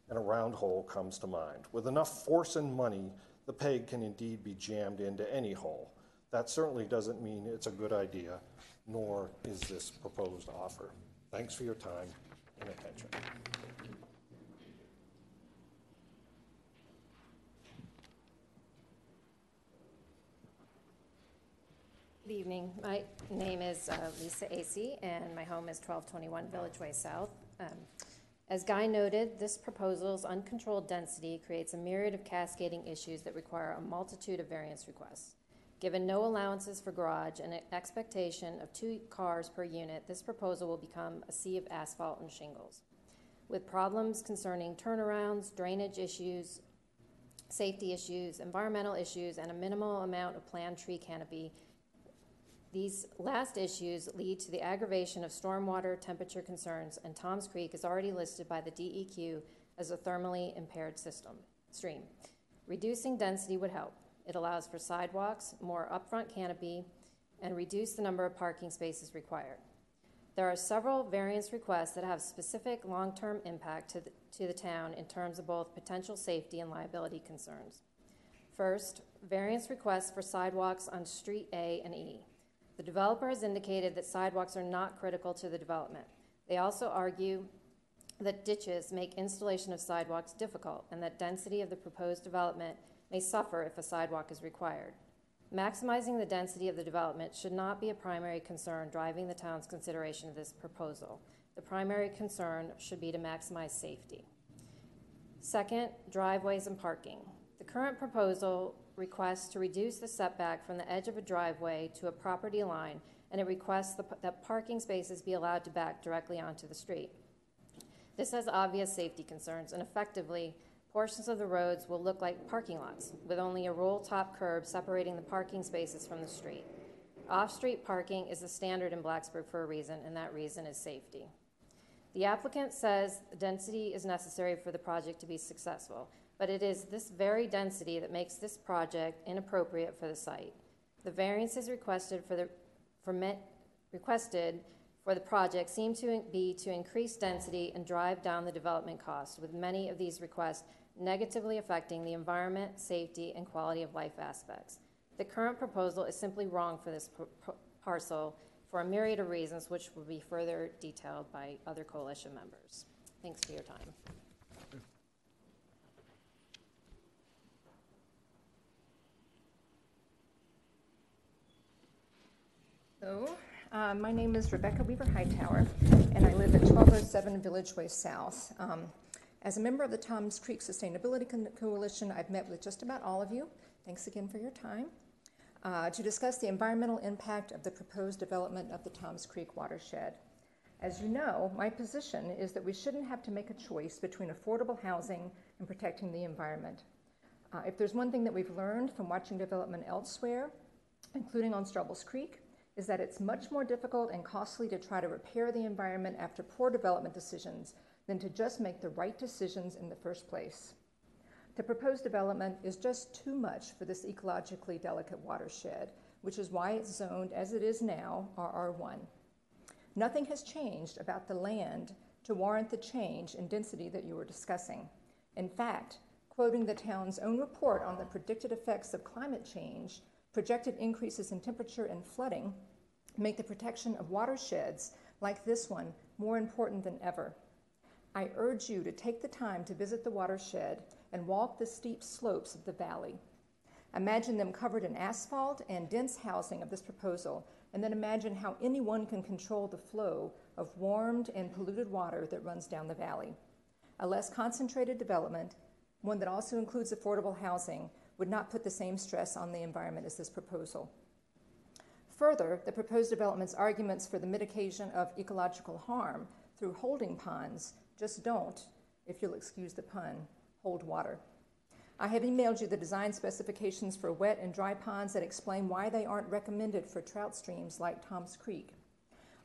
and a round hole comes to mind. With enough force and money, the peg can indeed be jammed into any hole. That certainly doesn't mean it's a good idea, nor is this proposed offer. Thanks for your time and attention. Good evening. My name is Lisa Acey, and my home is 1221 Village Way South. As Guy noted, this proposal's uncontrolled density creates a myriad of cascading issues that require a multitude of variance requests. Given no allowances for garage and an expectation of 2 cars per unit, this proposal will become a sea of asphalt and shingles. With problems concerning turnarounds, drainage issues, safety issues, environmental issues, and a minimal amount of planned tree canopy, these last issues lead to the aggravation of stormwater temperature concerns, and Toms Creek is already listed by the DEQ as a thermally impaired stream. Reducing density would help. It allows for sidewalks, more upfront canopy, and reduce the number of parking spaces required. There are several variance requests that have specific long-term impact to the town in terms of both potential safety and liability concerns. First, variance requests for sidewalks on Street A and E. The developer has indicated that sidewalks are not critical to the development. They also argue that ditches make installation of sidewalks difficult and that density of the proposed development may suffer if a sidewalk is required. Maximizing the density of the development should not be a primary concern driving the town's consideration of this proposal. The primary concern should be to maximize safety. Second, driveways and parking. The current proposal requests to reduce the setback from the edge of a driveway to a property line, and it requests that parking spaces be allowed to back directly onto the street. This has obvious safety concerns, and effectively, portions of the roads will look like parking lots, with only a roll-top curb separating the parking spaces from the street. Off-street parking is the standard in Blacksburg for a reason, and that reason is safety. The applicant says density is necessary for the project to be successful. but it is this very density that makes this project inappropriate for the site. The variances requested for the project seem to be to increase density and drive down the development cost, with many of these requests negatively affecting the environment, safety, and quality of life aspects. The current proposal is simply wrong for this parcel for a myriad of reasons, which will be further detailed by other coalition members. Thanks for your time. Hello, my name is Rebecca Weaver Hightower, and I live at 1207 Village Way South. As a member of the Toms Creek Sustainability Coalition, I've met with just about all of you. Thanks again for your time. To discuss the environmental impact of the proposed development of the Toms Creek watershed. As you know, my position is that we shouldn't have to make a choice between affordable housing and protecting the environment. If there's one thing that we've learned from watching development elsewhere, including on Strawbells Creek, is that it's much more difficult and costly to try to repair the environment after poor development decisions than to just make the right decisions in the first place. The proposed development is just too much for this ecologically delicate watershed, which is why it's zoned as it is now, RR1. Nothing has changed about the land to warrant the change in density that you were discussing. In fact, quoting the town's own report on the predicted effects of climate change, projected increases in temperature and flooding make the protection of watersheds like this one more important than ever. I urge you to take the time to visit the watershed and walk the steep slopes of the valley. Imagine them covered in asphalt and dense housing of this proposal, and then imagine how anyone can control the flow of warmed and polluted water that runs down the valley. A less concentrated development, one that also includes affordable housing, would not put the same stress on the environment as this proposal. Further, the proposed development's arguments for the mitigation of ecological harm through holding ponds just don't, if you'll excuse the pun, hold water. I have emailed you the design specifications for wet and dry ponds that explain why they aren't recommended for trout streams like Toms Creek.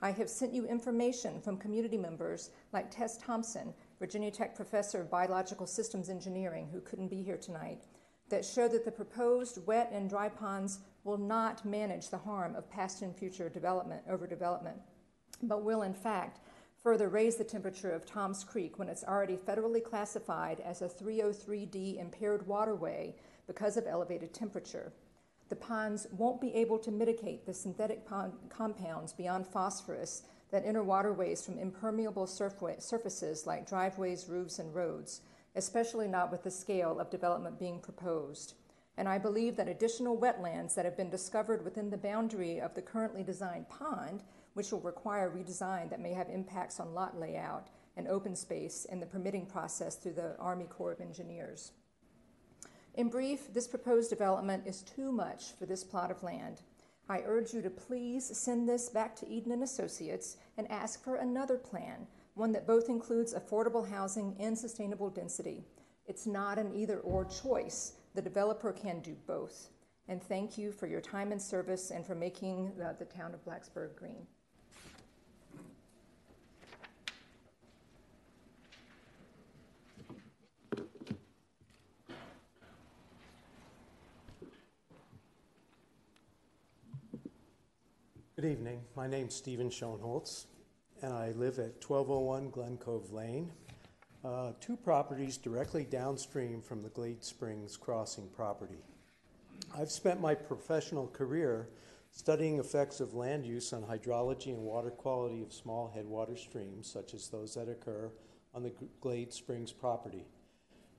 I have sent you information from community members like Tess Thompson, Virginia Tech professor of biological systems engineering, who couldn't be here tonight, that show that the proposed wet and dry ponds will not manage the harm of past and future development, overdevelopment, but will in fact further raise the temperature of Toms Creek when it's already federally classified as a 303D impaired waterway because of elevated temperature. The ponds won't be able to mitigate the synthetic compounds beyond phosphorus that enter waterways from impermeable surfaces like driveways, roofs, and roads, especially not with the scale of development being proposed. And I believe that additional wetlands that have been discovered within the boundary of the currently designed pond, which will require redesign that may have impacts on lot layout and open space and the permitting process through the Army Corps of Engineers. In brief, this proposed development is too much for this plot of land. I urge you to please send this back to Eden and Associates and ask for another plan, one that both includes affordable housing and sustainable density. It's not an either-or choice. The developer can do both. And thank you for your time and service and for making the town of Blacksburg green. Good evening. My name's Stephen Schoenholtz, and I live at 1201 Glen Cove Lane, two properties directly downstream from the Glade Springs Crossing property. I've spent my professional career studying effects of land use on hydrology and water quality of small headwater streams, such as those that occur on the Glade Springs property.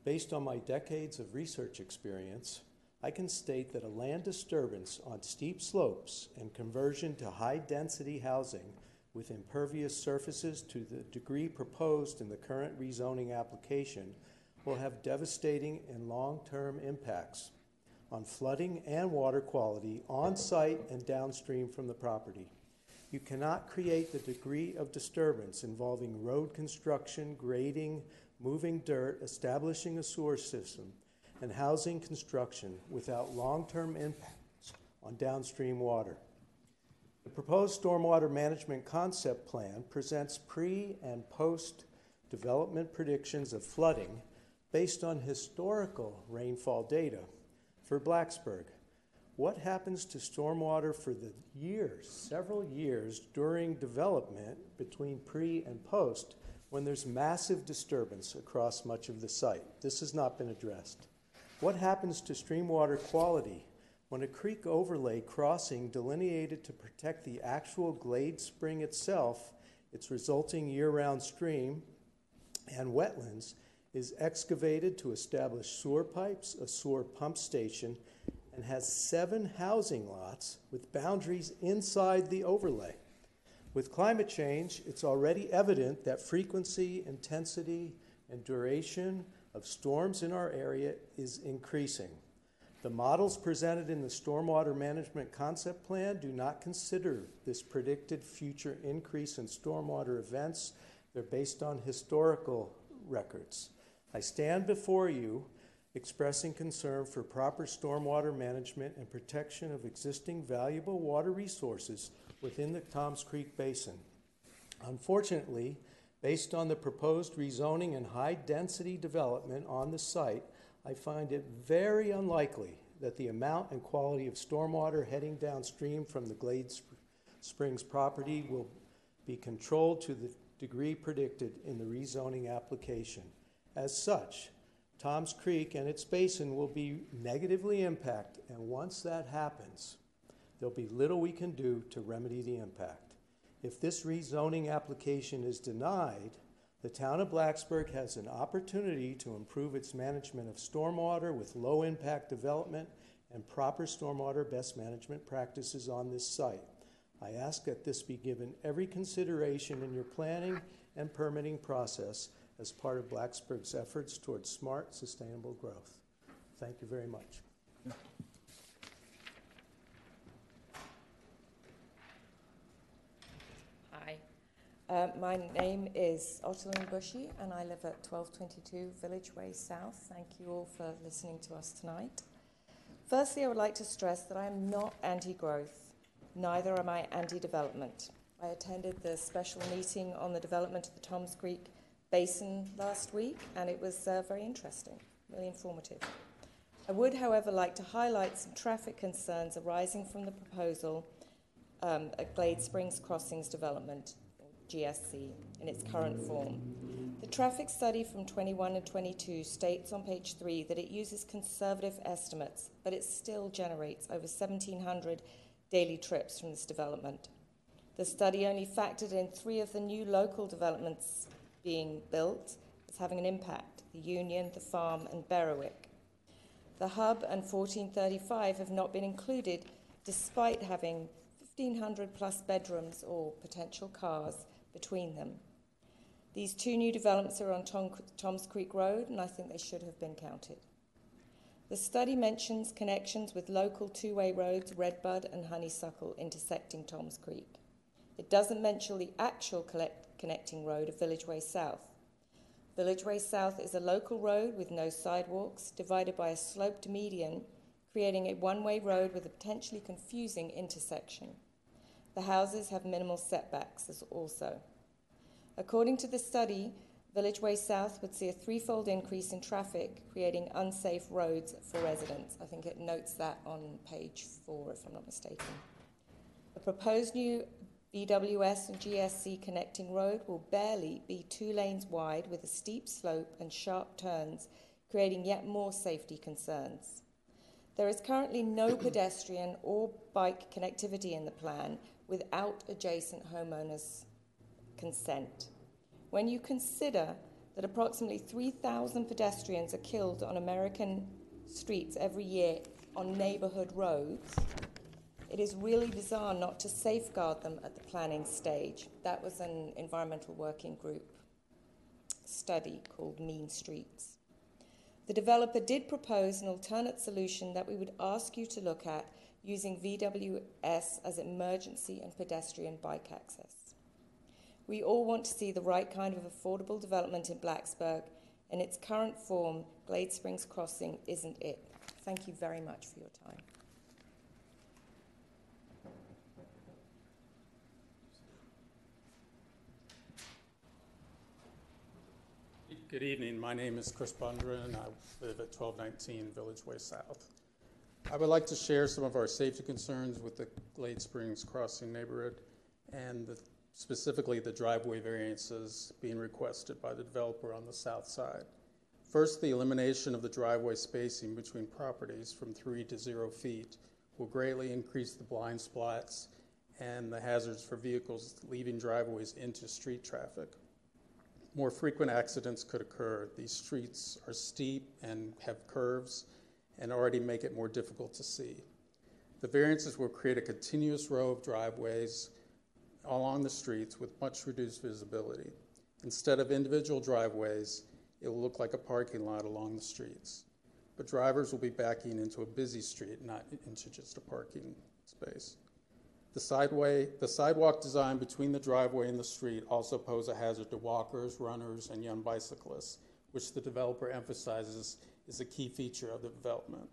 Based on my decades of research experience, I can state that a land disturbance on steep slopes and conversion to high-density housing with impervious surfaces to the degree proposed in the current rezoning application will have devastating and long-term impacts on flooding and water quality on-site and downstream from the property. You cannot create the degree of disturbance involving road construction, grading, moving dirt, establishing a sewer system, and housing construction without long-term impacts on downstream water. The proposed stormwater management concept plan presents pre- and post-development predictions of flooding based on historical rainfall data for Blacksburg. What happens to stormwater for the years, several years during development between pre and post when there's massive disturbance across much of the site? This has not been addressed. What happens to stream water quality when a creek overlay crossing delineated to protect the actual Glade Spring itself, its resulting year-round stream, and wetlands is excavated to establish sewer pipes, a sewer pump station, and has 7 housing lots with boundaries inside the overlay? With climate change, it's already evident that frequency, intensity, and duration of storms in our area is increasing. The models presented in the Stormwater Management Concept Plan do not consider this predicted future increase in stormwater events. They're based on historical records. I stand before you expressing concern for proper stormwater management and protection of existing valuable water resources within the Toms Creek Basin. Unfortunately, based on the proposed rezoning and high-density development on the site, I find it very unlikely that the amount and quality of stormwater heading downstream from the Glade Springs property will be controlled to the degree predicted in the rezoning application. As such, Toms Creek and its basin will be negatively impacted, and once that happens, there'll be little we can do to remedy the impact. If this rezoning application is denied, the town of Blacksburg has an opportunity to improve its management of stormwater with low impact development and proper stormwater best management practices on this site. I ask that this be given every consideration in your planning and permitting process as part of Blacksburg's efforts towards smart, sustainable growth. Thank you very much. My name is Ottoline Bushy, and I live at 1222 Village Way South. Thank you all for listening to us tonight. Firstly, I would like to stress that I am not anti-growth, neither am I anti-development. I attended the special meeting on the development of the Toms Creek Basin last week, and it was very interesting, really informative. I would, however, like to highlight some traffic concerns arising from the proposal at Glade Springs Crossings development, GSC, in its current form. The traffic study from 21 and 22 states on page 3 that it uses conservative estimates, but it still generates over 1,700 daily trips from this development. The study only factored in 3 of the new local developments being built as having an impact: the Union, the Farm, and Berwick. The Hub and 1435 have not been included, despite having 1,500 plus bedrooms or potential cars between them. These 2 new developments are on Toms Creek Road, and I think they should have been counted. The study mentions connections with local two-way roads Redbud and Honeysuckle intersecting Toms Creek. It doesn't mention the actual connecting road of Village Way South. Village Way South is a local road with no sidewalks, divided by a sloped median, creating a one-way road with a potentially confusing intersection. The houses have minimal setbacks as also. According to the study, Village Way South would see a 3-fold increase in traffic, creating unsafe roads for residents. I think it notes that on page 4, if I'm not mistaken. The proposed new BWS and GSC connecting road will barely be 2 lanes wide, with a steep slope and sharp turns, creating yet more safety concerns. There is currently no pedestrian or bike connectivity in the plan without adjacent homeowners' consent. When you consider that approximately 3,000 pedestrians are killed on American streets every year on neighborhood roads, it is really bizarre not to safeguard them at the planning stage. That was an environmental working group study called Mean Streets. The developer did propose an alternate solution that we would ask you to look at, using VWS as emergency and pedestrian bike access. We all want to see the right kind of affordable development in Blacksburg. In its current form, Glade Springs Crossing isn't it. Thank you very much for your time. Good evening. My name is Chris Bundren, and I live at 1219 Village Way South. I would like to share some of our safety concerns with the Glade Springs Crossing neighborhood and specifically the driveway variances being requested by the developer on the south side. First, the elimination of the driveway spacing between properties from 3 to 0 feet will greatly increase the blind spots and the hazards for vehicles leaving driveways into street traffic. More frequent accidents could occur. These streets are steep and have curves and already make it more difficult to see. The variances will create a continuous row of driveways along the streets with much reduced visibility. Instead of individual driveways, it will look like a parking lot along the streets. But drivers will be backing into a busy street, not into just a parking space. The sidewalk design between the driveway and the street also pose a hazard to walkers, runners, and young bicyclists, which the developer emphasizes is a key feature of the development.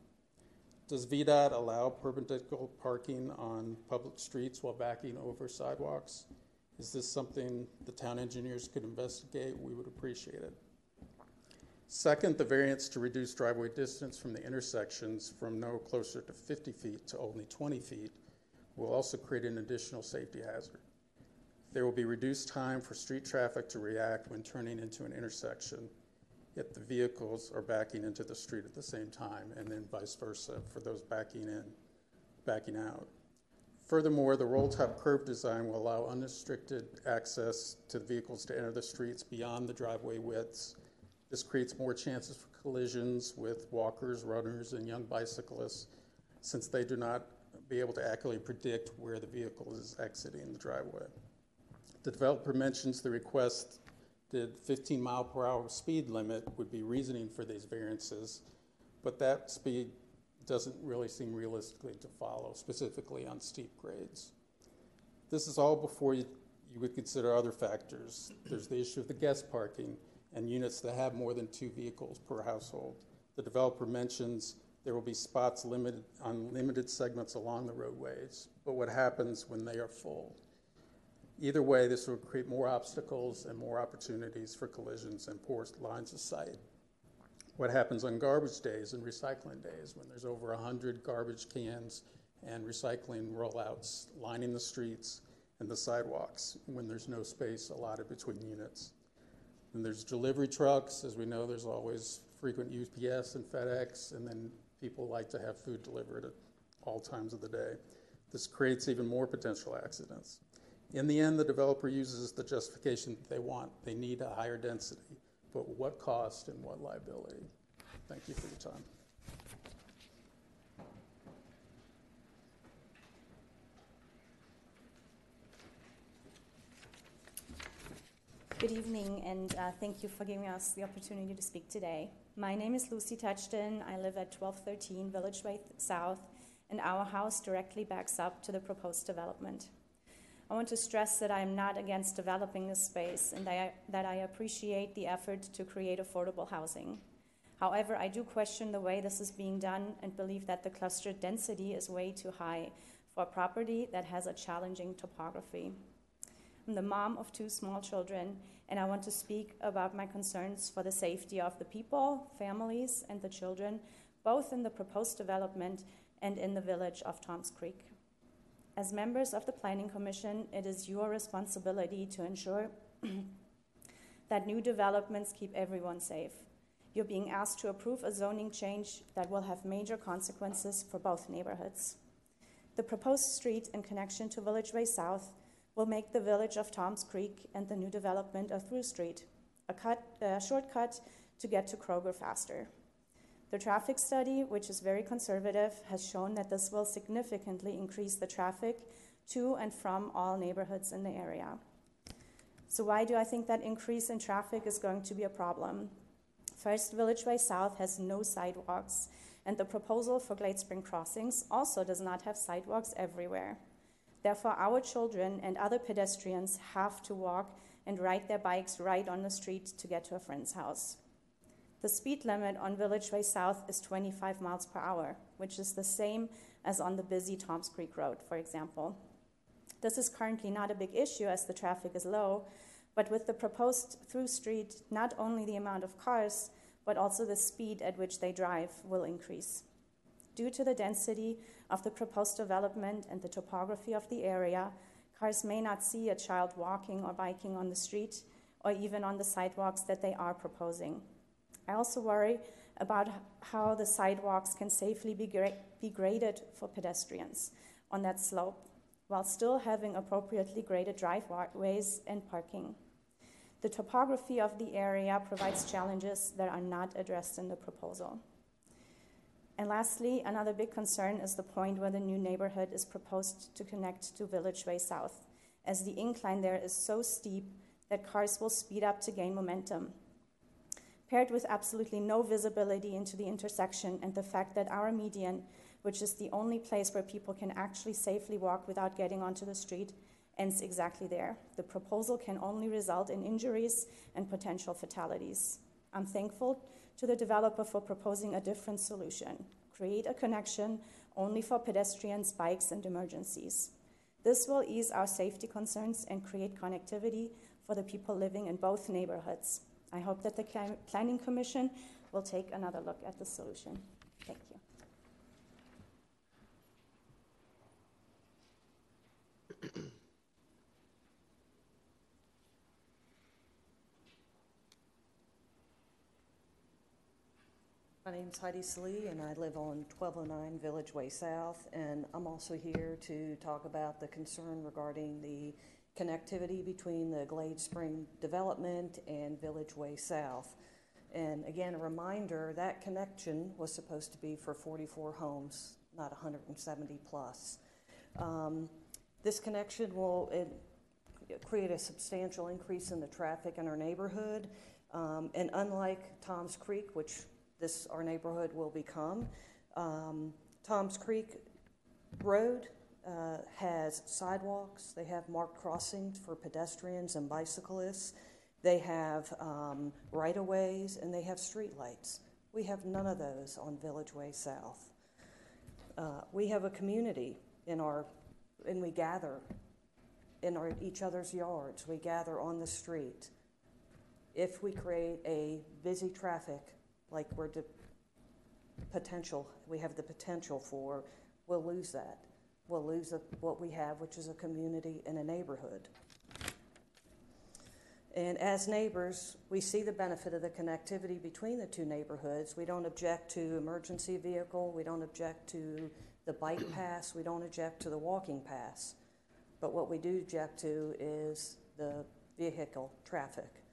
Does VDOT allow perpendicular parking on public streets while backing over sidewalks? Is this something the town engineers could investigate? We would appreciate it. Second, the variance to reduce driveway distance from the intersections from no closer to 50 feet to only 20 feet will also create an additional safety hazard. There will be reduced time for street traffic to react when turning into an intersection if the vehicles are backing into the street at the same time, and then vice versa for those backing in, backing out. Furthermore, the roll-top curve design will allow unrestricted access to vehicles to enter the streets beyond the driveway widths. This creates more chances for collisions with walkers, runners, and young bicyclists, since they do not be able to accurately predict where the vehicle is exiting the driveway. The developer mentions the request that the 15-mile-per-hour speed limit would be reasoning for these variances, but that speed doesn't really seem realistically to follow, specifically on steep grades. This is all before you would consider other factors. There's the issue of the guest parking and units that have more than 2 vehicles per household. The developer mentions there will be spots limited on limited segments along the roadways, but what happens when they are full? Either way, this will create more obstacles and more opportunities for collisions and poor lines of sight. What happens on garbage days and recycling days when there's over 100 garbage cans and recycling rollouts lining the streets and the sidewalks when there's no space allotted between units? Then there's delivery trucks. As we know, there's always frequent UPS and FedEx, and then people like to have food delivered at all times of the day. This creates even more potential accidents. In the end, the developer uses the justification that they want. They need a higher density, but what cost and what liability? Thank you for your time. Good evening, and thank you for giving us the opportunity to speak today. My name is Lucy Touchton. I live at 1213 Village Way South, and our house directly backs up to the proposed development. I want to stress that I am not against developing this space and that I appreciate the effort to create affordable housing. However, I do question the way this is being done and believe that the clustered density is way too high for a property that has a challenging topography. I'm the mom of 2 small children, and I want to speak about my concerns for the safety of the people, families, and the children, both in the proposed development and in the village of Toms Creek. As members of the Planning Commission, it is your responsibility to ensure that new developments keep everyone safe. You're being asked to approve a zoning change that will have major consequences for both neighborhoods. The proposed street in connection to Village Way South will make the village of Toms Creek and the new development a through street, a shortcut to get to Kroger faster. The traffic study, which is very conservative, has shown that this will significantly increase the traffic to and from all neighborhoods in the area. So why do I think that increase in traffic is going to be a problem? First, Village Way South has no sidewalks, and the proposal for Glade Spring Crossings also does not have sidewalks everywhere. Therefore, our children and other pedestrians have to walk and ride their bikes right on the street to get to a friend's house. The speed limit on Village Way South is 25 miles per hour, which is the same as on the busy Toms Creek Road, for example. This is currently not a big issue as the traffic is low, But with the proposed through street, not only the amount of cars, but also the speed at which they drive will increase. Due to the density of the proposed development and the topography of the area, cars may not see a child walking or biking on the street or even on the sidewalks that they are proposing. I also worry about how the sidewalks can safely be graded for pedestrians on that slope, while still having appropriately graded driveways and parking. The topography of the area provides challenges that are not addressed in the proposal. And lastly, another big concern is the point where the new neighborhood is proposed to connect to Village Way South, as the incline there is so steep that cars will speed up to gain momentum. Paired with absolutely no visibility into the intersection and the fact that our median, which is the only place where people can actually safely walk without getting onto the street, ends exactly there. The proposal can only result in injuries and potential fatalities. I'm thankful to the developer for proposing a different solution. Create a connection only for pedestrians, bikes, and emergencies. This will ease our safety concerns and create connectivity for the people living in both neighborhoods. I hope that the Planning Commission will take another look at the solution. Thank you. My name's Heidi Slee, and I live on 1209 Village Way South, and I'm also here to talk about the concern regarding the connectivity between the Glade Spring development and Village Way South. And again, a reminder, that connection was supposed to be for 44 homes, not 170 plus. This connection will create a substantial increase in the traffic in our neighborhood. And unlike Toms Creek, which our neighborhood will become, Toms Creek Road has sidewalks, they have marked crossings for pedestrians and bicyclists, they have right-of-ways, and they have streetlights. We have none of those on Village Way South. We have a community and we gather in each other's yards, we gather on the street. If we create a busy traffic like we have the potential for, we'll lose that. We'll lose what we have, which is a community and a neighborhood. And as neighbors, we see the benefit of the connectivity between the two neighborhoods. We don't object to emergency vehicle. We don't object to the bike pass. We don't object to the walking pass. But what we do object to is the vehicle traffic.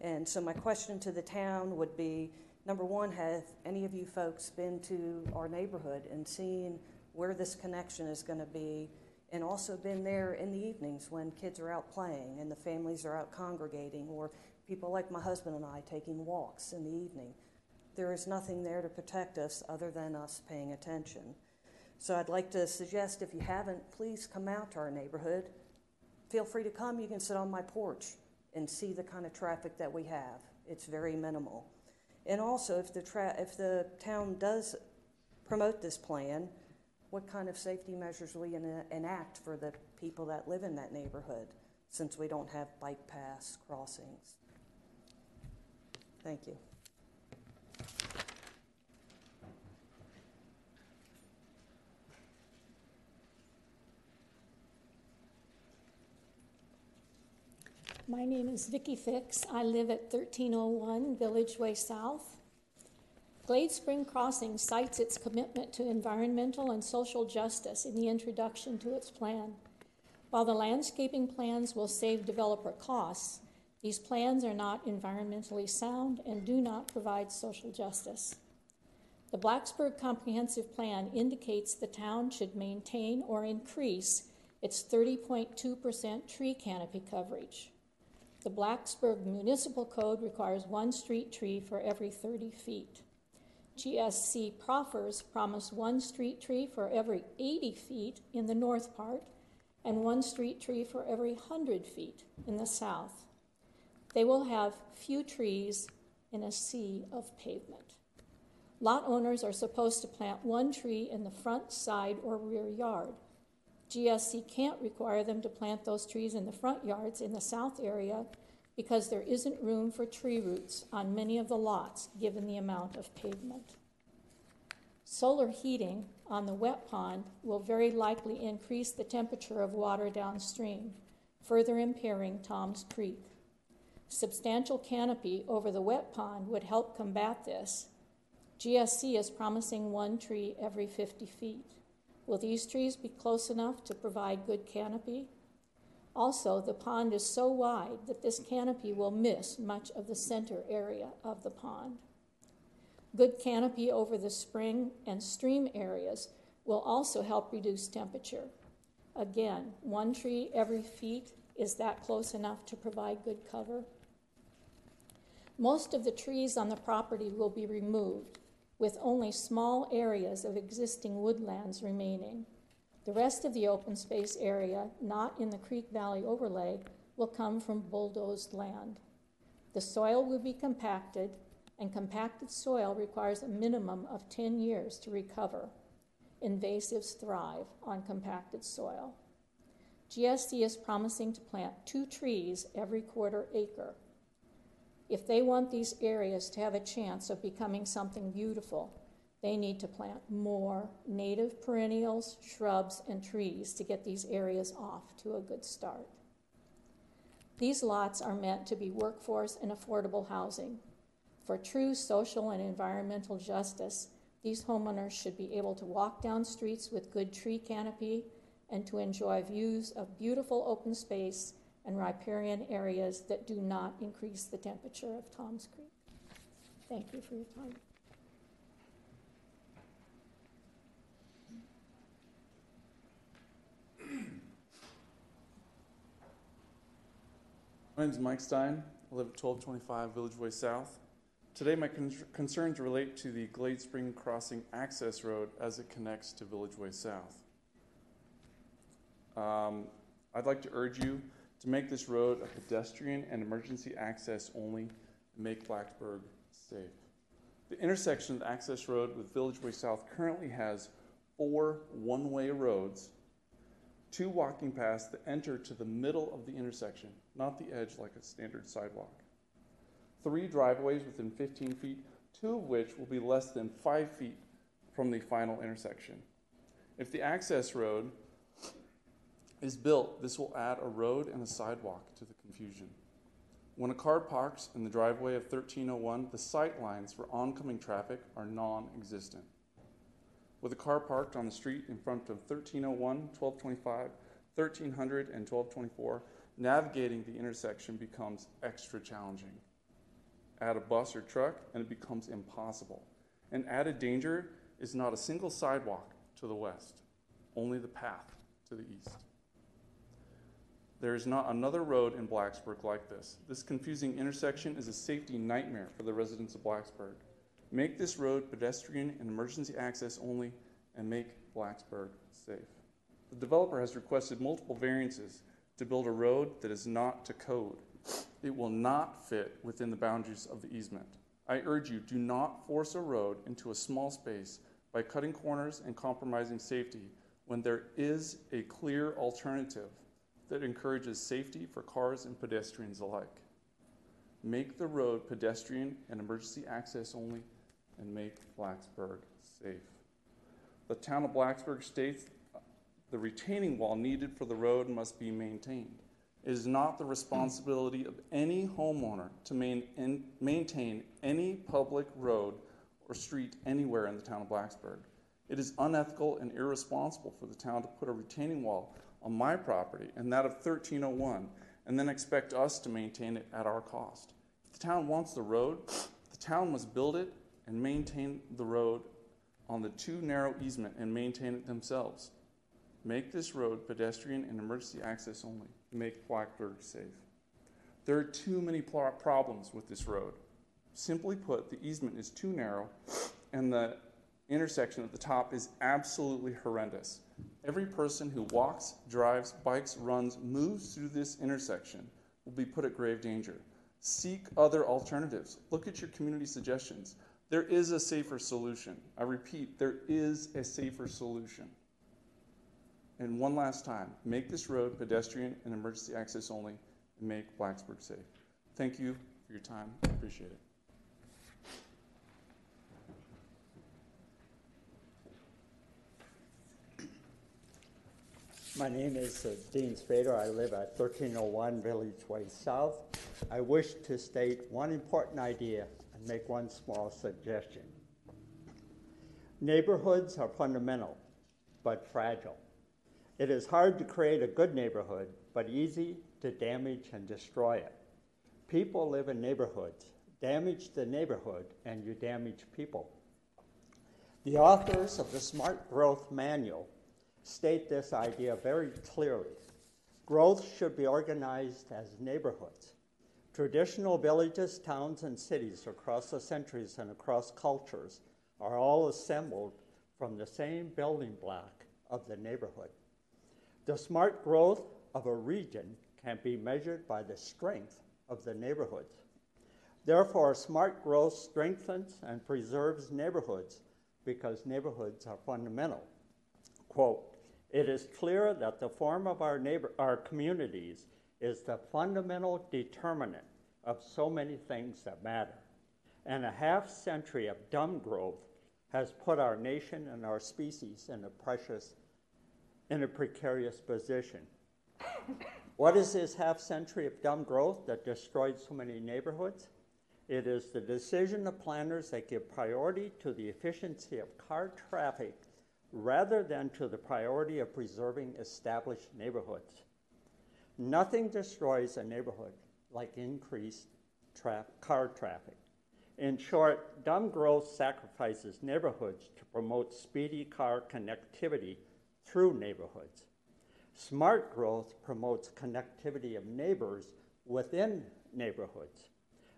And so my question to the town would be, number one, have any of you folks been to our neighborhood and seen where this connection is going to be, and also been there in the evenings when kids are out playing and the families are out congregating, or people like my husband and I taking walks in the evening? There is nothing there to protect us other than us paying attention. So I'd like to suggest, if you haven't, please come out to our neighborhood. Feel free to come. You can sit on my porch and see the kind of traffic that we have. It's very minimal. And also, if the town does promote this plan, what kind of safety measures we enact for the people that live in that neighborhood, since we don't have bike paths, crossings. Thank you. My name is Vicki Fix. I live at 1301 Village Way South. Glade Spring Crossing cites its commitment to environmental and social justice in the introduction to its plan. While the landscaping plans will save developer costs, these plans are not environmentally sound and do not provide social justice. The Blacksburg Comprehensive Plan indicates the town should maintain or increase its 30.2% tree canopy coverage. The Blacksburg Municipal Code requires one street tree for every 30 feet. GSC proffers promise one street tree for every 80 feet in the north part and one street tree for every 100 feet in the south. They will have few trees in a sea of pavement. Lot owners are supposed to plant one tree in the front, side, or rear yard. GSC can't require them to plant those trees in the front yards in the south area because there isn't room for tree roots on many of the lots given the amount of pavement. Solar heating on the wet pond will very likely increase the temperature of water downstream, further impairing Toms Creek. Substantial canopy over the wet pond would help combat this. GSC is promising one tree every 50 feet. Will these trees be close enough to provide good canopy? Also, the pond is so wide that this canopy will miss much of the center area of the pond. Good canopy over the spring and stream areas will also help reduce temperature. Again, one tree every feet, is that close enough to provide good cover? Most of the trees on the property will be removed, with only small areas of existing woodlands remaining. The rest of the open space area, not in the Creek Valley overlay, will come from bulldozed land. The soil will be compacted, and compacted soil requires a minimum of 10 years to recover. Invasives thrive on compacted soil. GSC is promising to plant 2 trees every quarter acre. If they want these areas to have a chance of becoming something beautiful, they need to plant more native perennials, shrubs, and trees to get these areas off to a good start. These lots are meant to be workforce and affordable housing. For true social and environmental justice, these homeowners should be able to walk down streets with good tree canopy and to enjoy views of beautiful open space and riparian areas that do not increase the temperature of Toms Creek. Thank you for your time. My name is Mike Stein. I live at 1225 Village Way South. Today my concerns relate to the Glade Spring Crossing access road as it connects to Village Way South. I'd like to urge you to make this road a pedestrian and emergency access only and make Blacksburg safe. The intersection of the access road with Village Way South currently has 4 one-way roads, 2 walking paths that enter to the middle of the intersection, not the edge like a standard sidewalk, 3 driveways within 15 feet, 2 of which will be less than 5 feet from the final intersection. If the access road is built, this will add a road and a sidewalk to the confusion. When a car parks in the driveway of 1301, the sight lines for oncoming traffic are non-existent. With a car parked on the street in front of 1301, 1225, 1300, and 1224, navigating the intersection becomes extra challenging. Add a bus or truck and it becomes impossible. An added danger is not a single sidewalk to the west, only the path to the east. There is not another road in Blacksburg like this. This confusing intersection is a safety nightmare for the residents of Blacksburg. Make this road pedestrian and emergency access only and make Blacksburg safe. The developer has requested multiple variances to build a road that is not to code. It will not fit within the boundaries of the easement. I urge you, do not force a road into a small space by cutting corners and compromising safety when there is a clear alternative that encourages safety for cars and pedestrians alike. Make the road pedestrian and emergency access only and make Blacksburg safe. The town of Blacksburg states the retaining wall needed for the road must be maintained. It is not the responsibility of any homeowner to maintain any public road or street anywhere in the town of Blacksburg. It is unethical and irresponsible for the town to put a retaining wall on my property and that of 1301, and then expect us to maintain it at our cost. If the town wants the road, the town must build it and maintain the road on the too narrow easement and maintain it themselves. Make this road pedestrian and emergency access only. Make Blacksburg safe. There are too many problems with this road. Simply put, the easement is too narrow and the intersection at the top is absolutely horrendous. Every person who walks, drives, bikes, runs, moves through this intersection will be put at grave danger. Seek other alternatives. Look at your community suggestions. There is a safer solution. I repeat, there is a safer solution. And one last time, make this road pedestrian and emergency access only and make Blacksburg safe. Thank you for your time. Appreciate it. My name is Dean Spader. I live at 1301 Village Way South. I wish to state one important idea and make one small suggestion. Neighborhoods are fundamental, but fragile. It is hard to create a good neighborhood, but easy to damage and destroy it. People live in neighborhoods. Damage the neighborhood, and you damage people. The authors of the Smart Growth Manual state this idea very clearly. Growth should be organized as neighborhoods. Traditional villages, towns, and cities across the centuries and across cultures are all assembled from the same building block of the neighborhood. The smart growth of a region can be measured by the strength of the neighborhoods. Therefore, smart growth strengthens and preserves neighborhoods because neighborhoods are fundamental. Quote, "It is clear that the form of our communities is the fundamental determinant of so many things that matter. And a half century of dumb growth has put our nation and our species in a precarious position." What is this half century of dumb growth that destroyed so many neighborhoods? It is the decision of planners that give priority to the efficiency of car traffic rather than to the priority of preserving established neighborhoods. Nothing destroys a neighborhood like increased car traffic. In short, dumb growth sacrifices neighborhoods to promote speedy car connectivity through neighborhoods. Smart growth promotes connectivity of neighbors within neighborhoods.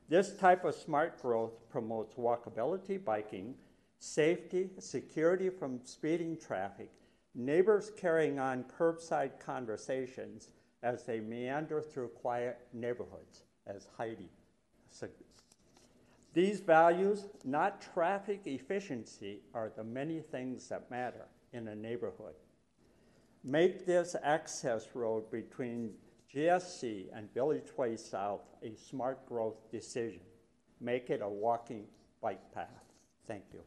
This type of smart growth promotes walkability, biking, safety, security from speeding traffic, neighbors carrying on curbside conversations as they meander through quiet neighborhoods, as Heidi suggests. These values, not traffic efficiency, are the many things that matter in a neighborhood. Make this access road between GSC and Village Way South a smart growth decision. Make it a walking bike path. Thank you.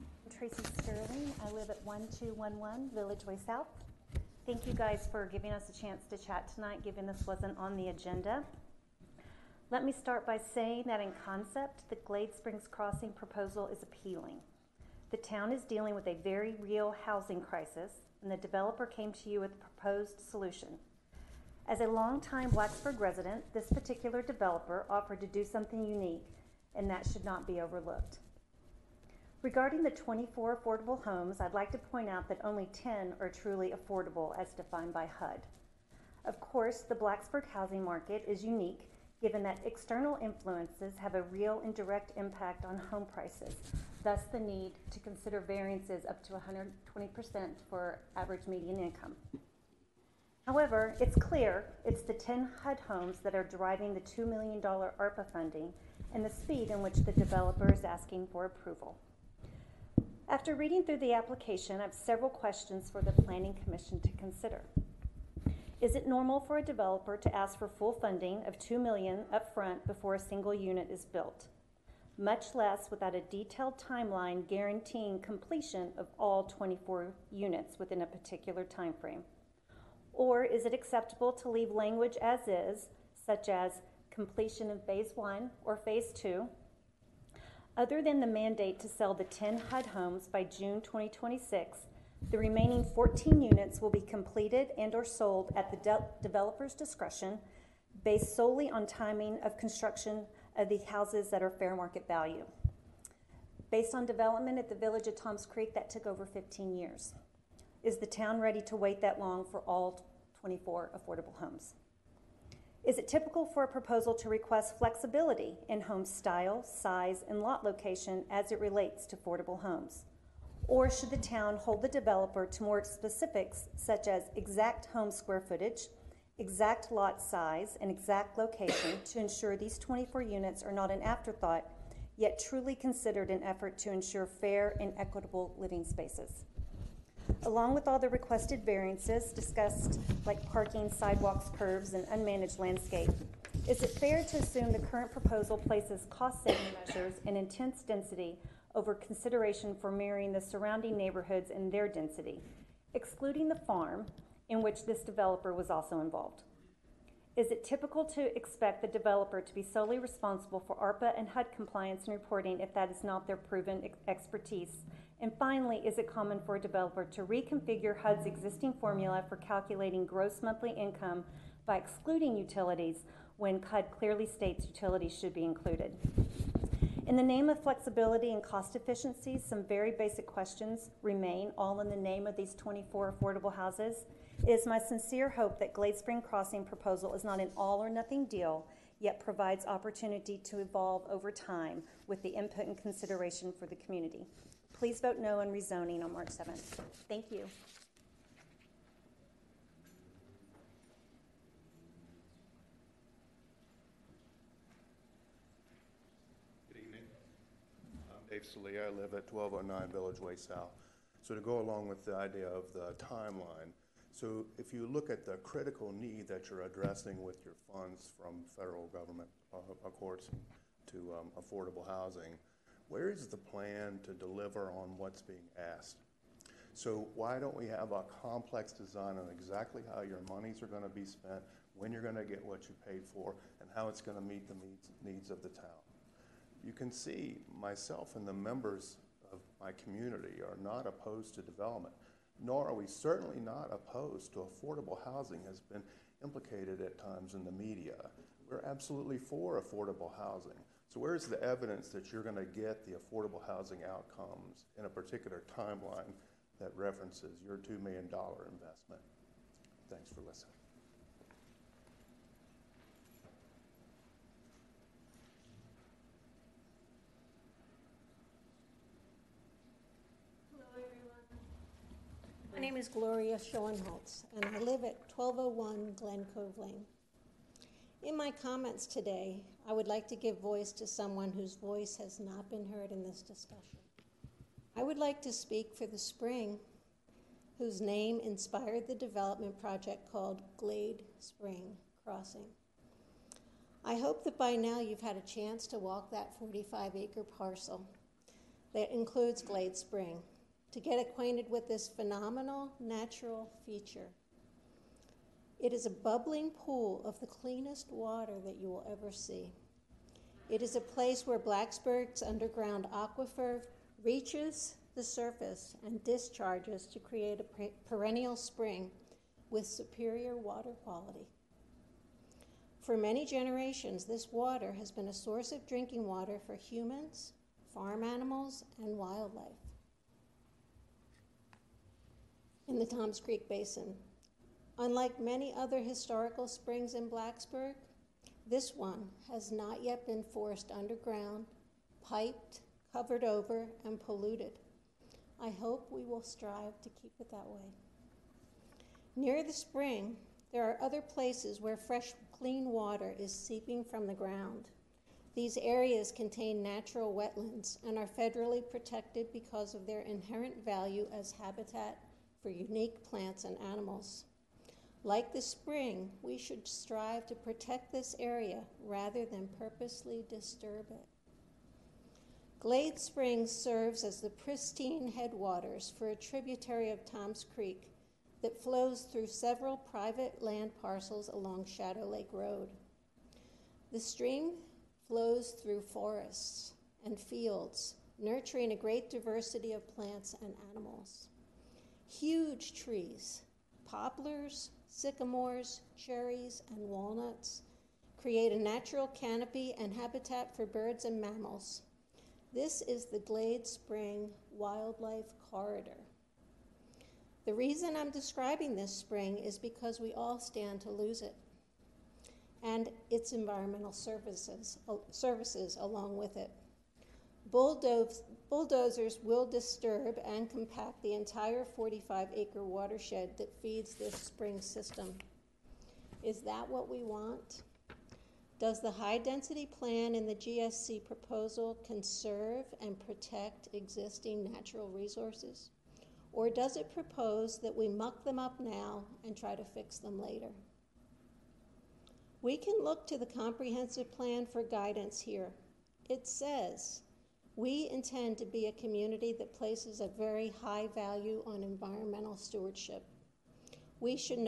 I'm Tracy Sterling. I live at 1211 Village Way South. Thank you guys for giving us a chance to chat tonight, given this wasn't on the agenda. Let me start by saying that in concept, the Glade Springs Crossing proposal is appealing. The town is dealing with a very real housing crisis, and the developer came to you with a proposed solution. As a longtime Blacksburg resident, this particular developer offered to do something unique, and that should not be overlooked. Regarding the 24 affordable homes, I'd like to point out that only 10 are truly affordable as defined by HUD. Of course, the Blacksburg housing market is unique given that external influences have a real and direct impact on home prices, thus the need to consider variances up to 120% for average median income. However, it's clear it's the 10 HUD homes that are driving the $2 million ARPA funding and the speed in which the developer is asking for approval. After reading through the application, I have several questions for the Planning Commission to consider. Is it normal for a developer to ask for full funding of $2 million up front before a single unit is built, much less without a detailed timeline guaranteeing completion of all 24 units within a particular time frame? Or is it acceptable to leave language as is, such as completion of phase 1 or phase 2, other than the mandate to sell the 10 HUD homes by June 2026, the remaining 14 units will be completed and or sold at the developer's discretion based solely on timing of construction of the houses that are fair market value. Based on development at the village of Toms Creek, that took over 15 years. Is the town ready to wait that long for all 24 affordable homes? Is it typical for a proposal to request flexibility in home style, size, and lot location as it relates to affordable homes? Or should the town hold the developer to more specifics such as exact home square footage, exact lot size, and exact location to ensure these 24 units are not an afterthought, yet truly considered an effort to ensure fair and equitable living spaces? along with all the requested variances discussed, like parking, sidewalks, curves, and unmanaged landscape. Is it fair to assume the current proposal places cost-saving measures and intense density over consideration for mirroring the surrounding neighborhoods and their density, excluding the farm in which this developer was also involved? Is it typical to expect the developer to be solely responsible for ARPA and HUD compliance and reporting if that is not their proven expertise? And finally, is it common for a developer to reconfigure HUD's existing formula for calculating gross monthly income by excluding utilities when HUD clearly states utilities should be included? In the name of flexibility and cost efficiency, some very basic questions remain, all in the name of these 24 affordable houses. It is my sincere hope that Glade Spring Crossing proposal is not an all-or-nothing deal, yet provides opportunity to evolve over time with the input and consideration for the community. Please vote no on rezoning on March 7th. Thank you. Good evening. I'm Dave Salia. I live at 1209 Village Way South. So to go along with the idea of the timeline, so if you look at the critical need that you're addressing with your funds from federal government accords to affordable housing, where is the plan to deliver on what's being asked? So why don't we have a complex design on exactly how your monies are going to be spent, when you're going to get what you paid for, and how it's going to meet the needs of the town? You can see myself and the members of my community are not opposed to development, nor are we certainly not opposed to affordable housing has been implicated at times in the media. We're absolutely for affordable housing. So where's the evidence that you're going to get the affordable housing outcomes in a particular timeline that references your $2 million investment? Thanks for listening. My name is Gloria Schoenholtz, and I live at 1201 Glen Cove Lane. In my comments today, I would like to give voice to someone whose voice has not been heard in this discussion. I would like to speak for the spring, whose name inspired the development project called Glade Spring Crossing. I hope that by now you've had a chance to walk that 45-acre parcel that includes Glade Spring, to get acquainted with this phenomenal natural feature. It is a bubbling pool of the cleanest water that you will ever see. It is a place where Blacksburg's underground aquifer reaches the surface and discharges to create a perennial spring with superior water quality. For many generations, this water has been a source of drinking water for humans, farm animals, and wildlife in the Toms Creek Basin. Unlike many other historical springs in Blacksburg, this one has not yet been forced underground, piped, covered over, and polluted. I hope we will strive to keep it that way. Near the spring, there are other places where fresh, clean water is seeping from the ground. These areas contain natural wetlands and are federally protected because of their inherent value as habitat for unique plants and animals. Like the spring, we should strive to protect this area rather than purposely disturb it. Glade Springs serves as the pristine headwaters for a tributary of Toms Creek that flows through several private land parcels along Shadow Lake Road. The stream flows through forests and fields, nurturing a great diversity of plants and animals. Huge trees, poplars, sycamores, cherries, and walnuts create a natural canopy and habitat for birds and mammals. This is the Glade Spring Wildlife Corridor. The reason I'm describing this spring is because we all stand to lose it, and its environmental services along with it. Bulldozers will disturb and compact the entire 45-acre watershed that feeds this spring system. Is that what we want? Does the high-density plan in the GSC proposal conserve and protect existing natural resources? Or does it propose that we muck them up now and try to fix them later? We can look to the comprehensive plan for guidance here. It says, we intend to be a community that places a very high value on environmental stewardship. We should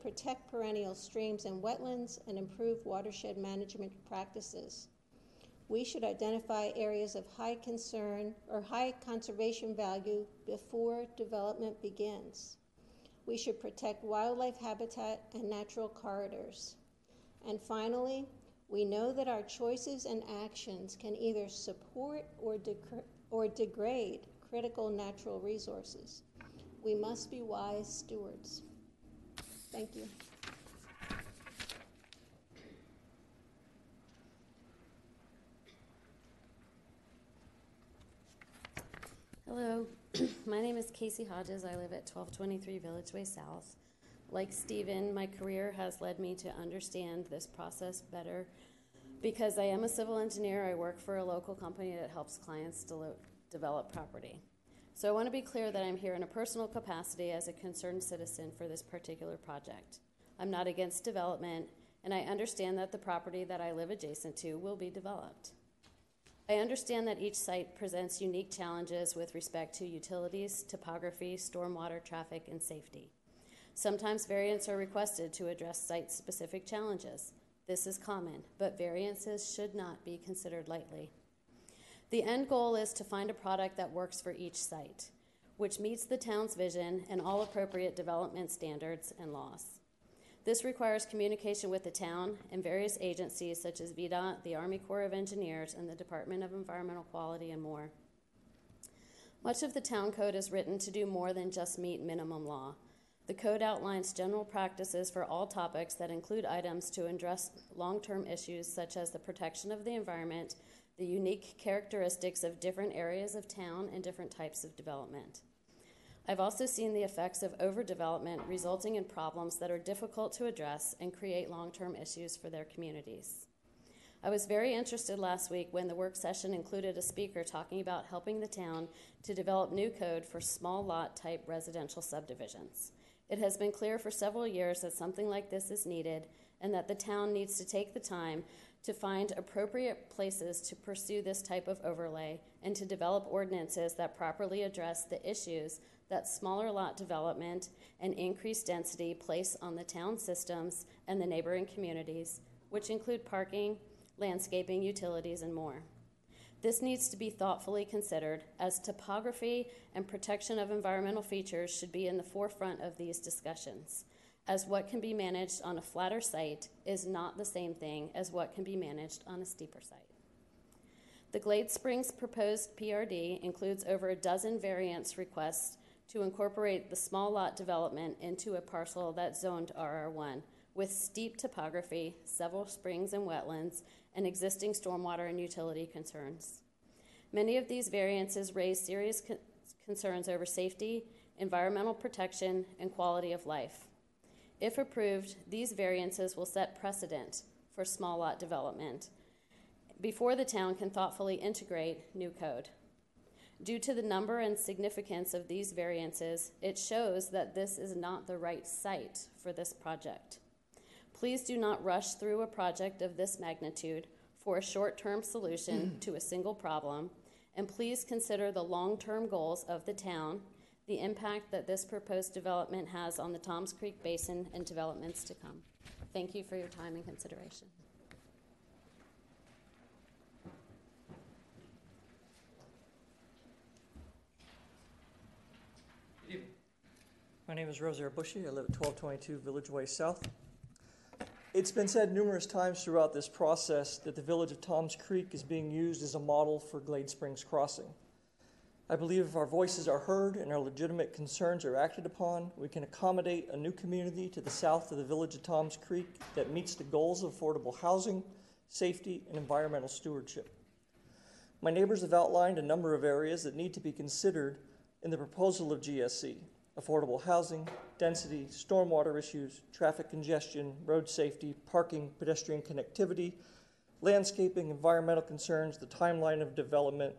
protect perennial streams and wetlands and improve watershed management practices. We should identify areas of high concern or high conservation value before development begins. We should protect wildlife habitat and natural corridors. And finally, we know that our choices and actions can either support or degrade critical natural resources. We must be wise stewards. Thank you. Hello, my name is Casey Hodges. I live at 1223 Village Way South. Like Stephen, my career has led me to understand this process better. Because I am a civil engineer, I work for a local company that helps clients develop property. So I want to be clear that I'm here in a personal capacity as a concerned citizen for this particular project. I'm not against development, and I understand that the property that I live adjacent to will be developed. I understand that each site presents unique challenges with respect to utilities, topography, stormwater, traffic, and safety. Sometimes variants are requested to address site-specific challenges. This is common, but variances should not be considered lightly. The end goal is to find a product that works for each site, which meets the town's vision and all appropriate development standards and laws. This requires communication with the town and various agencies such as VDOT, the Army Corps of Engineers, and the Department of Environmental Quality and more. Much of the town code is written to do more than just meet minimum law. The code outlines general practices for all topics that include items to address long-term issues such as the protection of the environment, the unique characteristics of different areas of town, and different types of development. I've also seen the effects of overdevelopment resulting in problems that are difficult to address and create long-term issues for their communities. I was very interested last week when the work session included a speaker talking about helping the town to develop new code for small lot type residential subdivisions. It has been clear for several years that something like this is needed and that the town needs to take the time to find appropriate places to pursue this type of overlay and to develop ordinances that properly address the issues that smaller lot development and increased density place on the town systems and the neighboring communities, which include parking, landscaping, utilities, and more. This needs to be thoughtfully considered, as topography and protection of environmental features should be in the forefront of these discussions, as what can be managed on a flatter site is not the same thing as what can be managed on a steeper site. The Glade Springs proposed PRD includes over a dozen variance requests to incorporate the small lot development into a parcel that's zoned RR1 with steep topography, several springs and wetlands, and existing stormwater and utility concerns. Many of these variances raise serious concerns over safety, environmental protection, and quality of life. If approved, these variances will set precedent for small lot development before the town can thoughtfully integrate new code. Due to the number and significance of these variances, it shows that this is not the right site for this project. Please do not rush through a project of this magnitude for a short-term solution to a single problem, and please consider the long-term goals of the town, the impact that this proposed development has on the Toms Creek Basin and developments to come. Thank you for your time and consideration. My name is Rosaire Bushy. I live at 1222 Village Way South. It's been said numerous times throughout this process that the village of Toms Creek is being used as a model for Glade Springs Crossing. I believe if our voices are heard and our legitimate concerns are acted upon, we can accommodate a new community to the south of the village of Toms Creek that meets the goals of affordable housing, safety, and environmental stewardship. My neighbors have outlined a number of areas that need to be considered in the proposal of GSC. Affordable housing, density, stormwater issues, traffic congestion, road safety, parking, pedestrian connectivity, landscaping, environmental concerns, the timeline of development,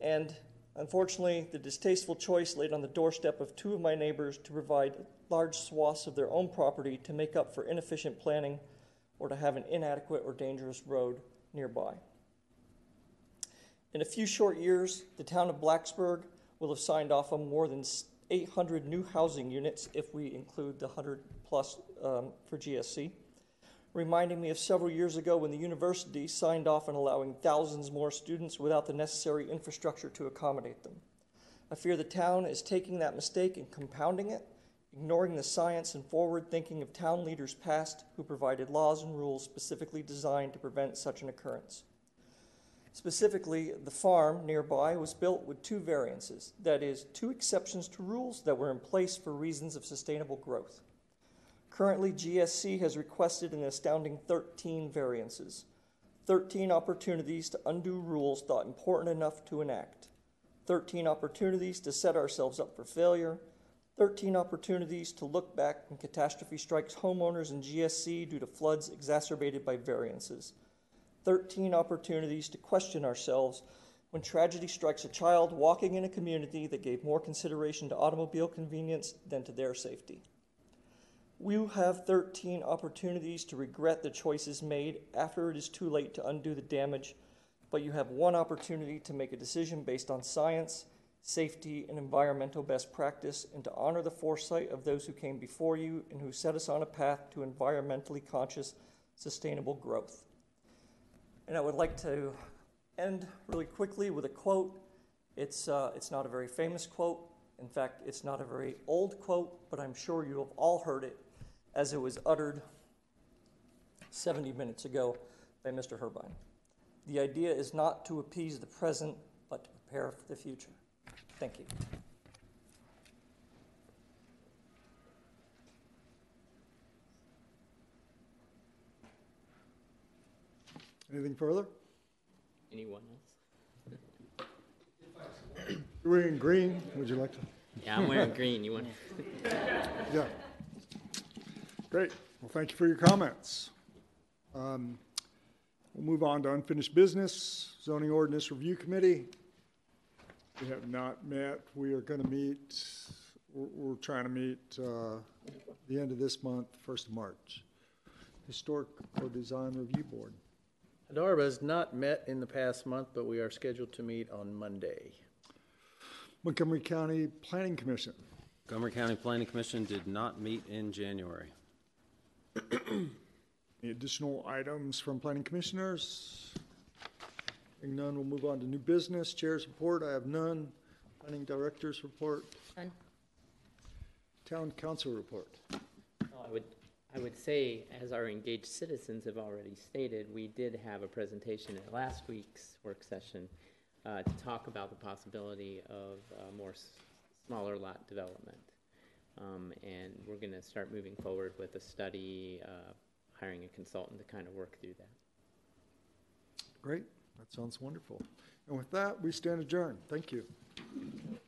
and Unfortunately, the distasteful choice laid on the doorstep of two of my neighbors to provide large swaths of their own property to make up for inefficient planning or to have an inadequate or dangerous road nearby. In a few short years, the town of Blacksburg will have signed off on more than 800 new housing units if we include the 100 plus for GSC, reminding me of several years ago when the university signed off on allowing thousands more students without the necessary infrastructure to accommodate them. I fear the town is taking that mistake and compounding it, ignoring the science and forward thinking of town leaders past who provided laws and rules specifically designed to prevent such an occurrence. Specifically, the farm nearby was built with two variances, that is, two exceptions to rules that were in place for reasons of sustainable growth. Currently, GSC has requested an astounding 13 variances, 13 opportunities to undo rules thought important enough to enact, 13 opportunities to set ourselves up for failure, 13 opportunities to look back when catastrophe strikes homeowners in GSC due to floods exacerbated by variances, 13 opportunities to question ourselves when tragedy strikes a child walking in a community that gave more consideration to automobile convenience than to their safety. We have 13 opportunities to regret the choices made after it is too late to undo the damage, but you have one opportunity to make a decision based on science, safety, and environmental best practice, and to honor the foresight of those who came before you and who set us on a path to environmentally conscious, sustainable growth. And I would like to end really quickly with a quote. It's not a very famous quote. In fact, it's not a very old quote, but I'm sure you have all heard it as it was uttered 70 minutes ago by Mr. Herbine. The idea is not to appease the present, but to prepare for the future. Thank you. Anything further? Anyone else? You're wearing green. Would you like to? Yeah, I'm wearing green. You want? Yeah. Great. Well, thank you for your comments. We'll move on to unfinished business. Zoning Ordinance Review Committee. We have not met. We are going to meet. We're trying to meet the end of this month, 1st of March. Historic Code Design Review Board. HDARBA has not met in the past month, but we are scheduled to meet on Monday. Montgomery County Planning Commission. Montgomery County Planning Commission did not meet in January. Any additional items from planning commissioners? Hearing none, we'll move on to new business. Chair's report, I have none. Planning director's report. None. Town council report. Oh, I would say, as our engaged citizens have already stated, we did have a presentation at last week's work session to talk about the possibility of more smaller lot development. And we're going to start moving forward with a study, hiring a consultant to kind of work through that. Great. That sounds wonderful. And with that, we stand adjourned. Thank you.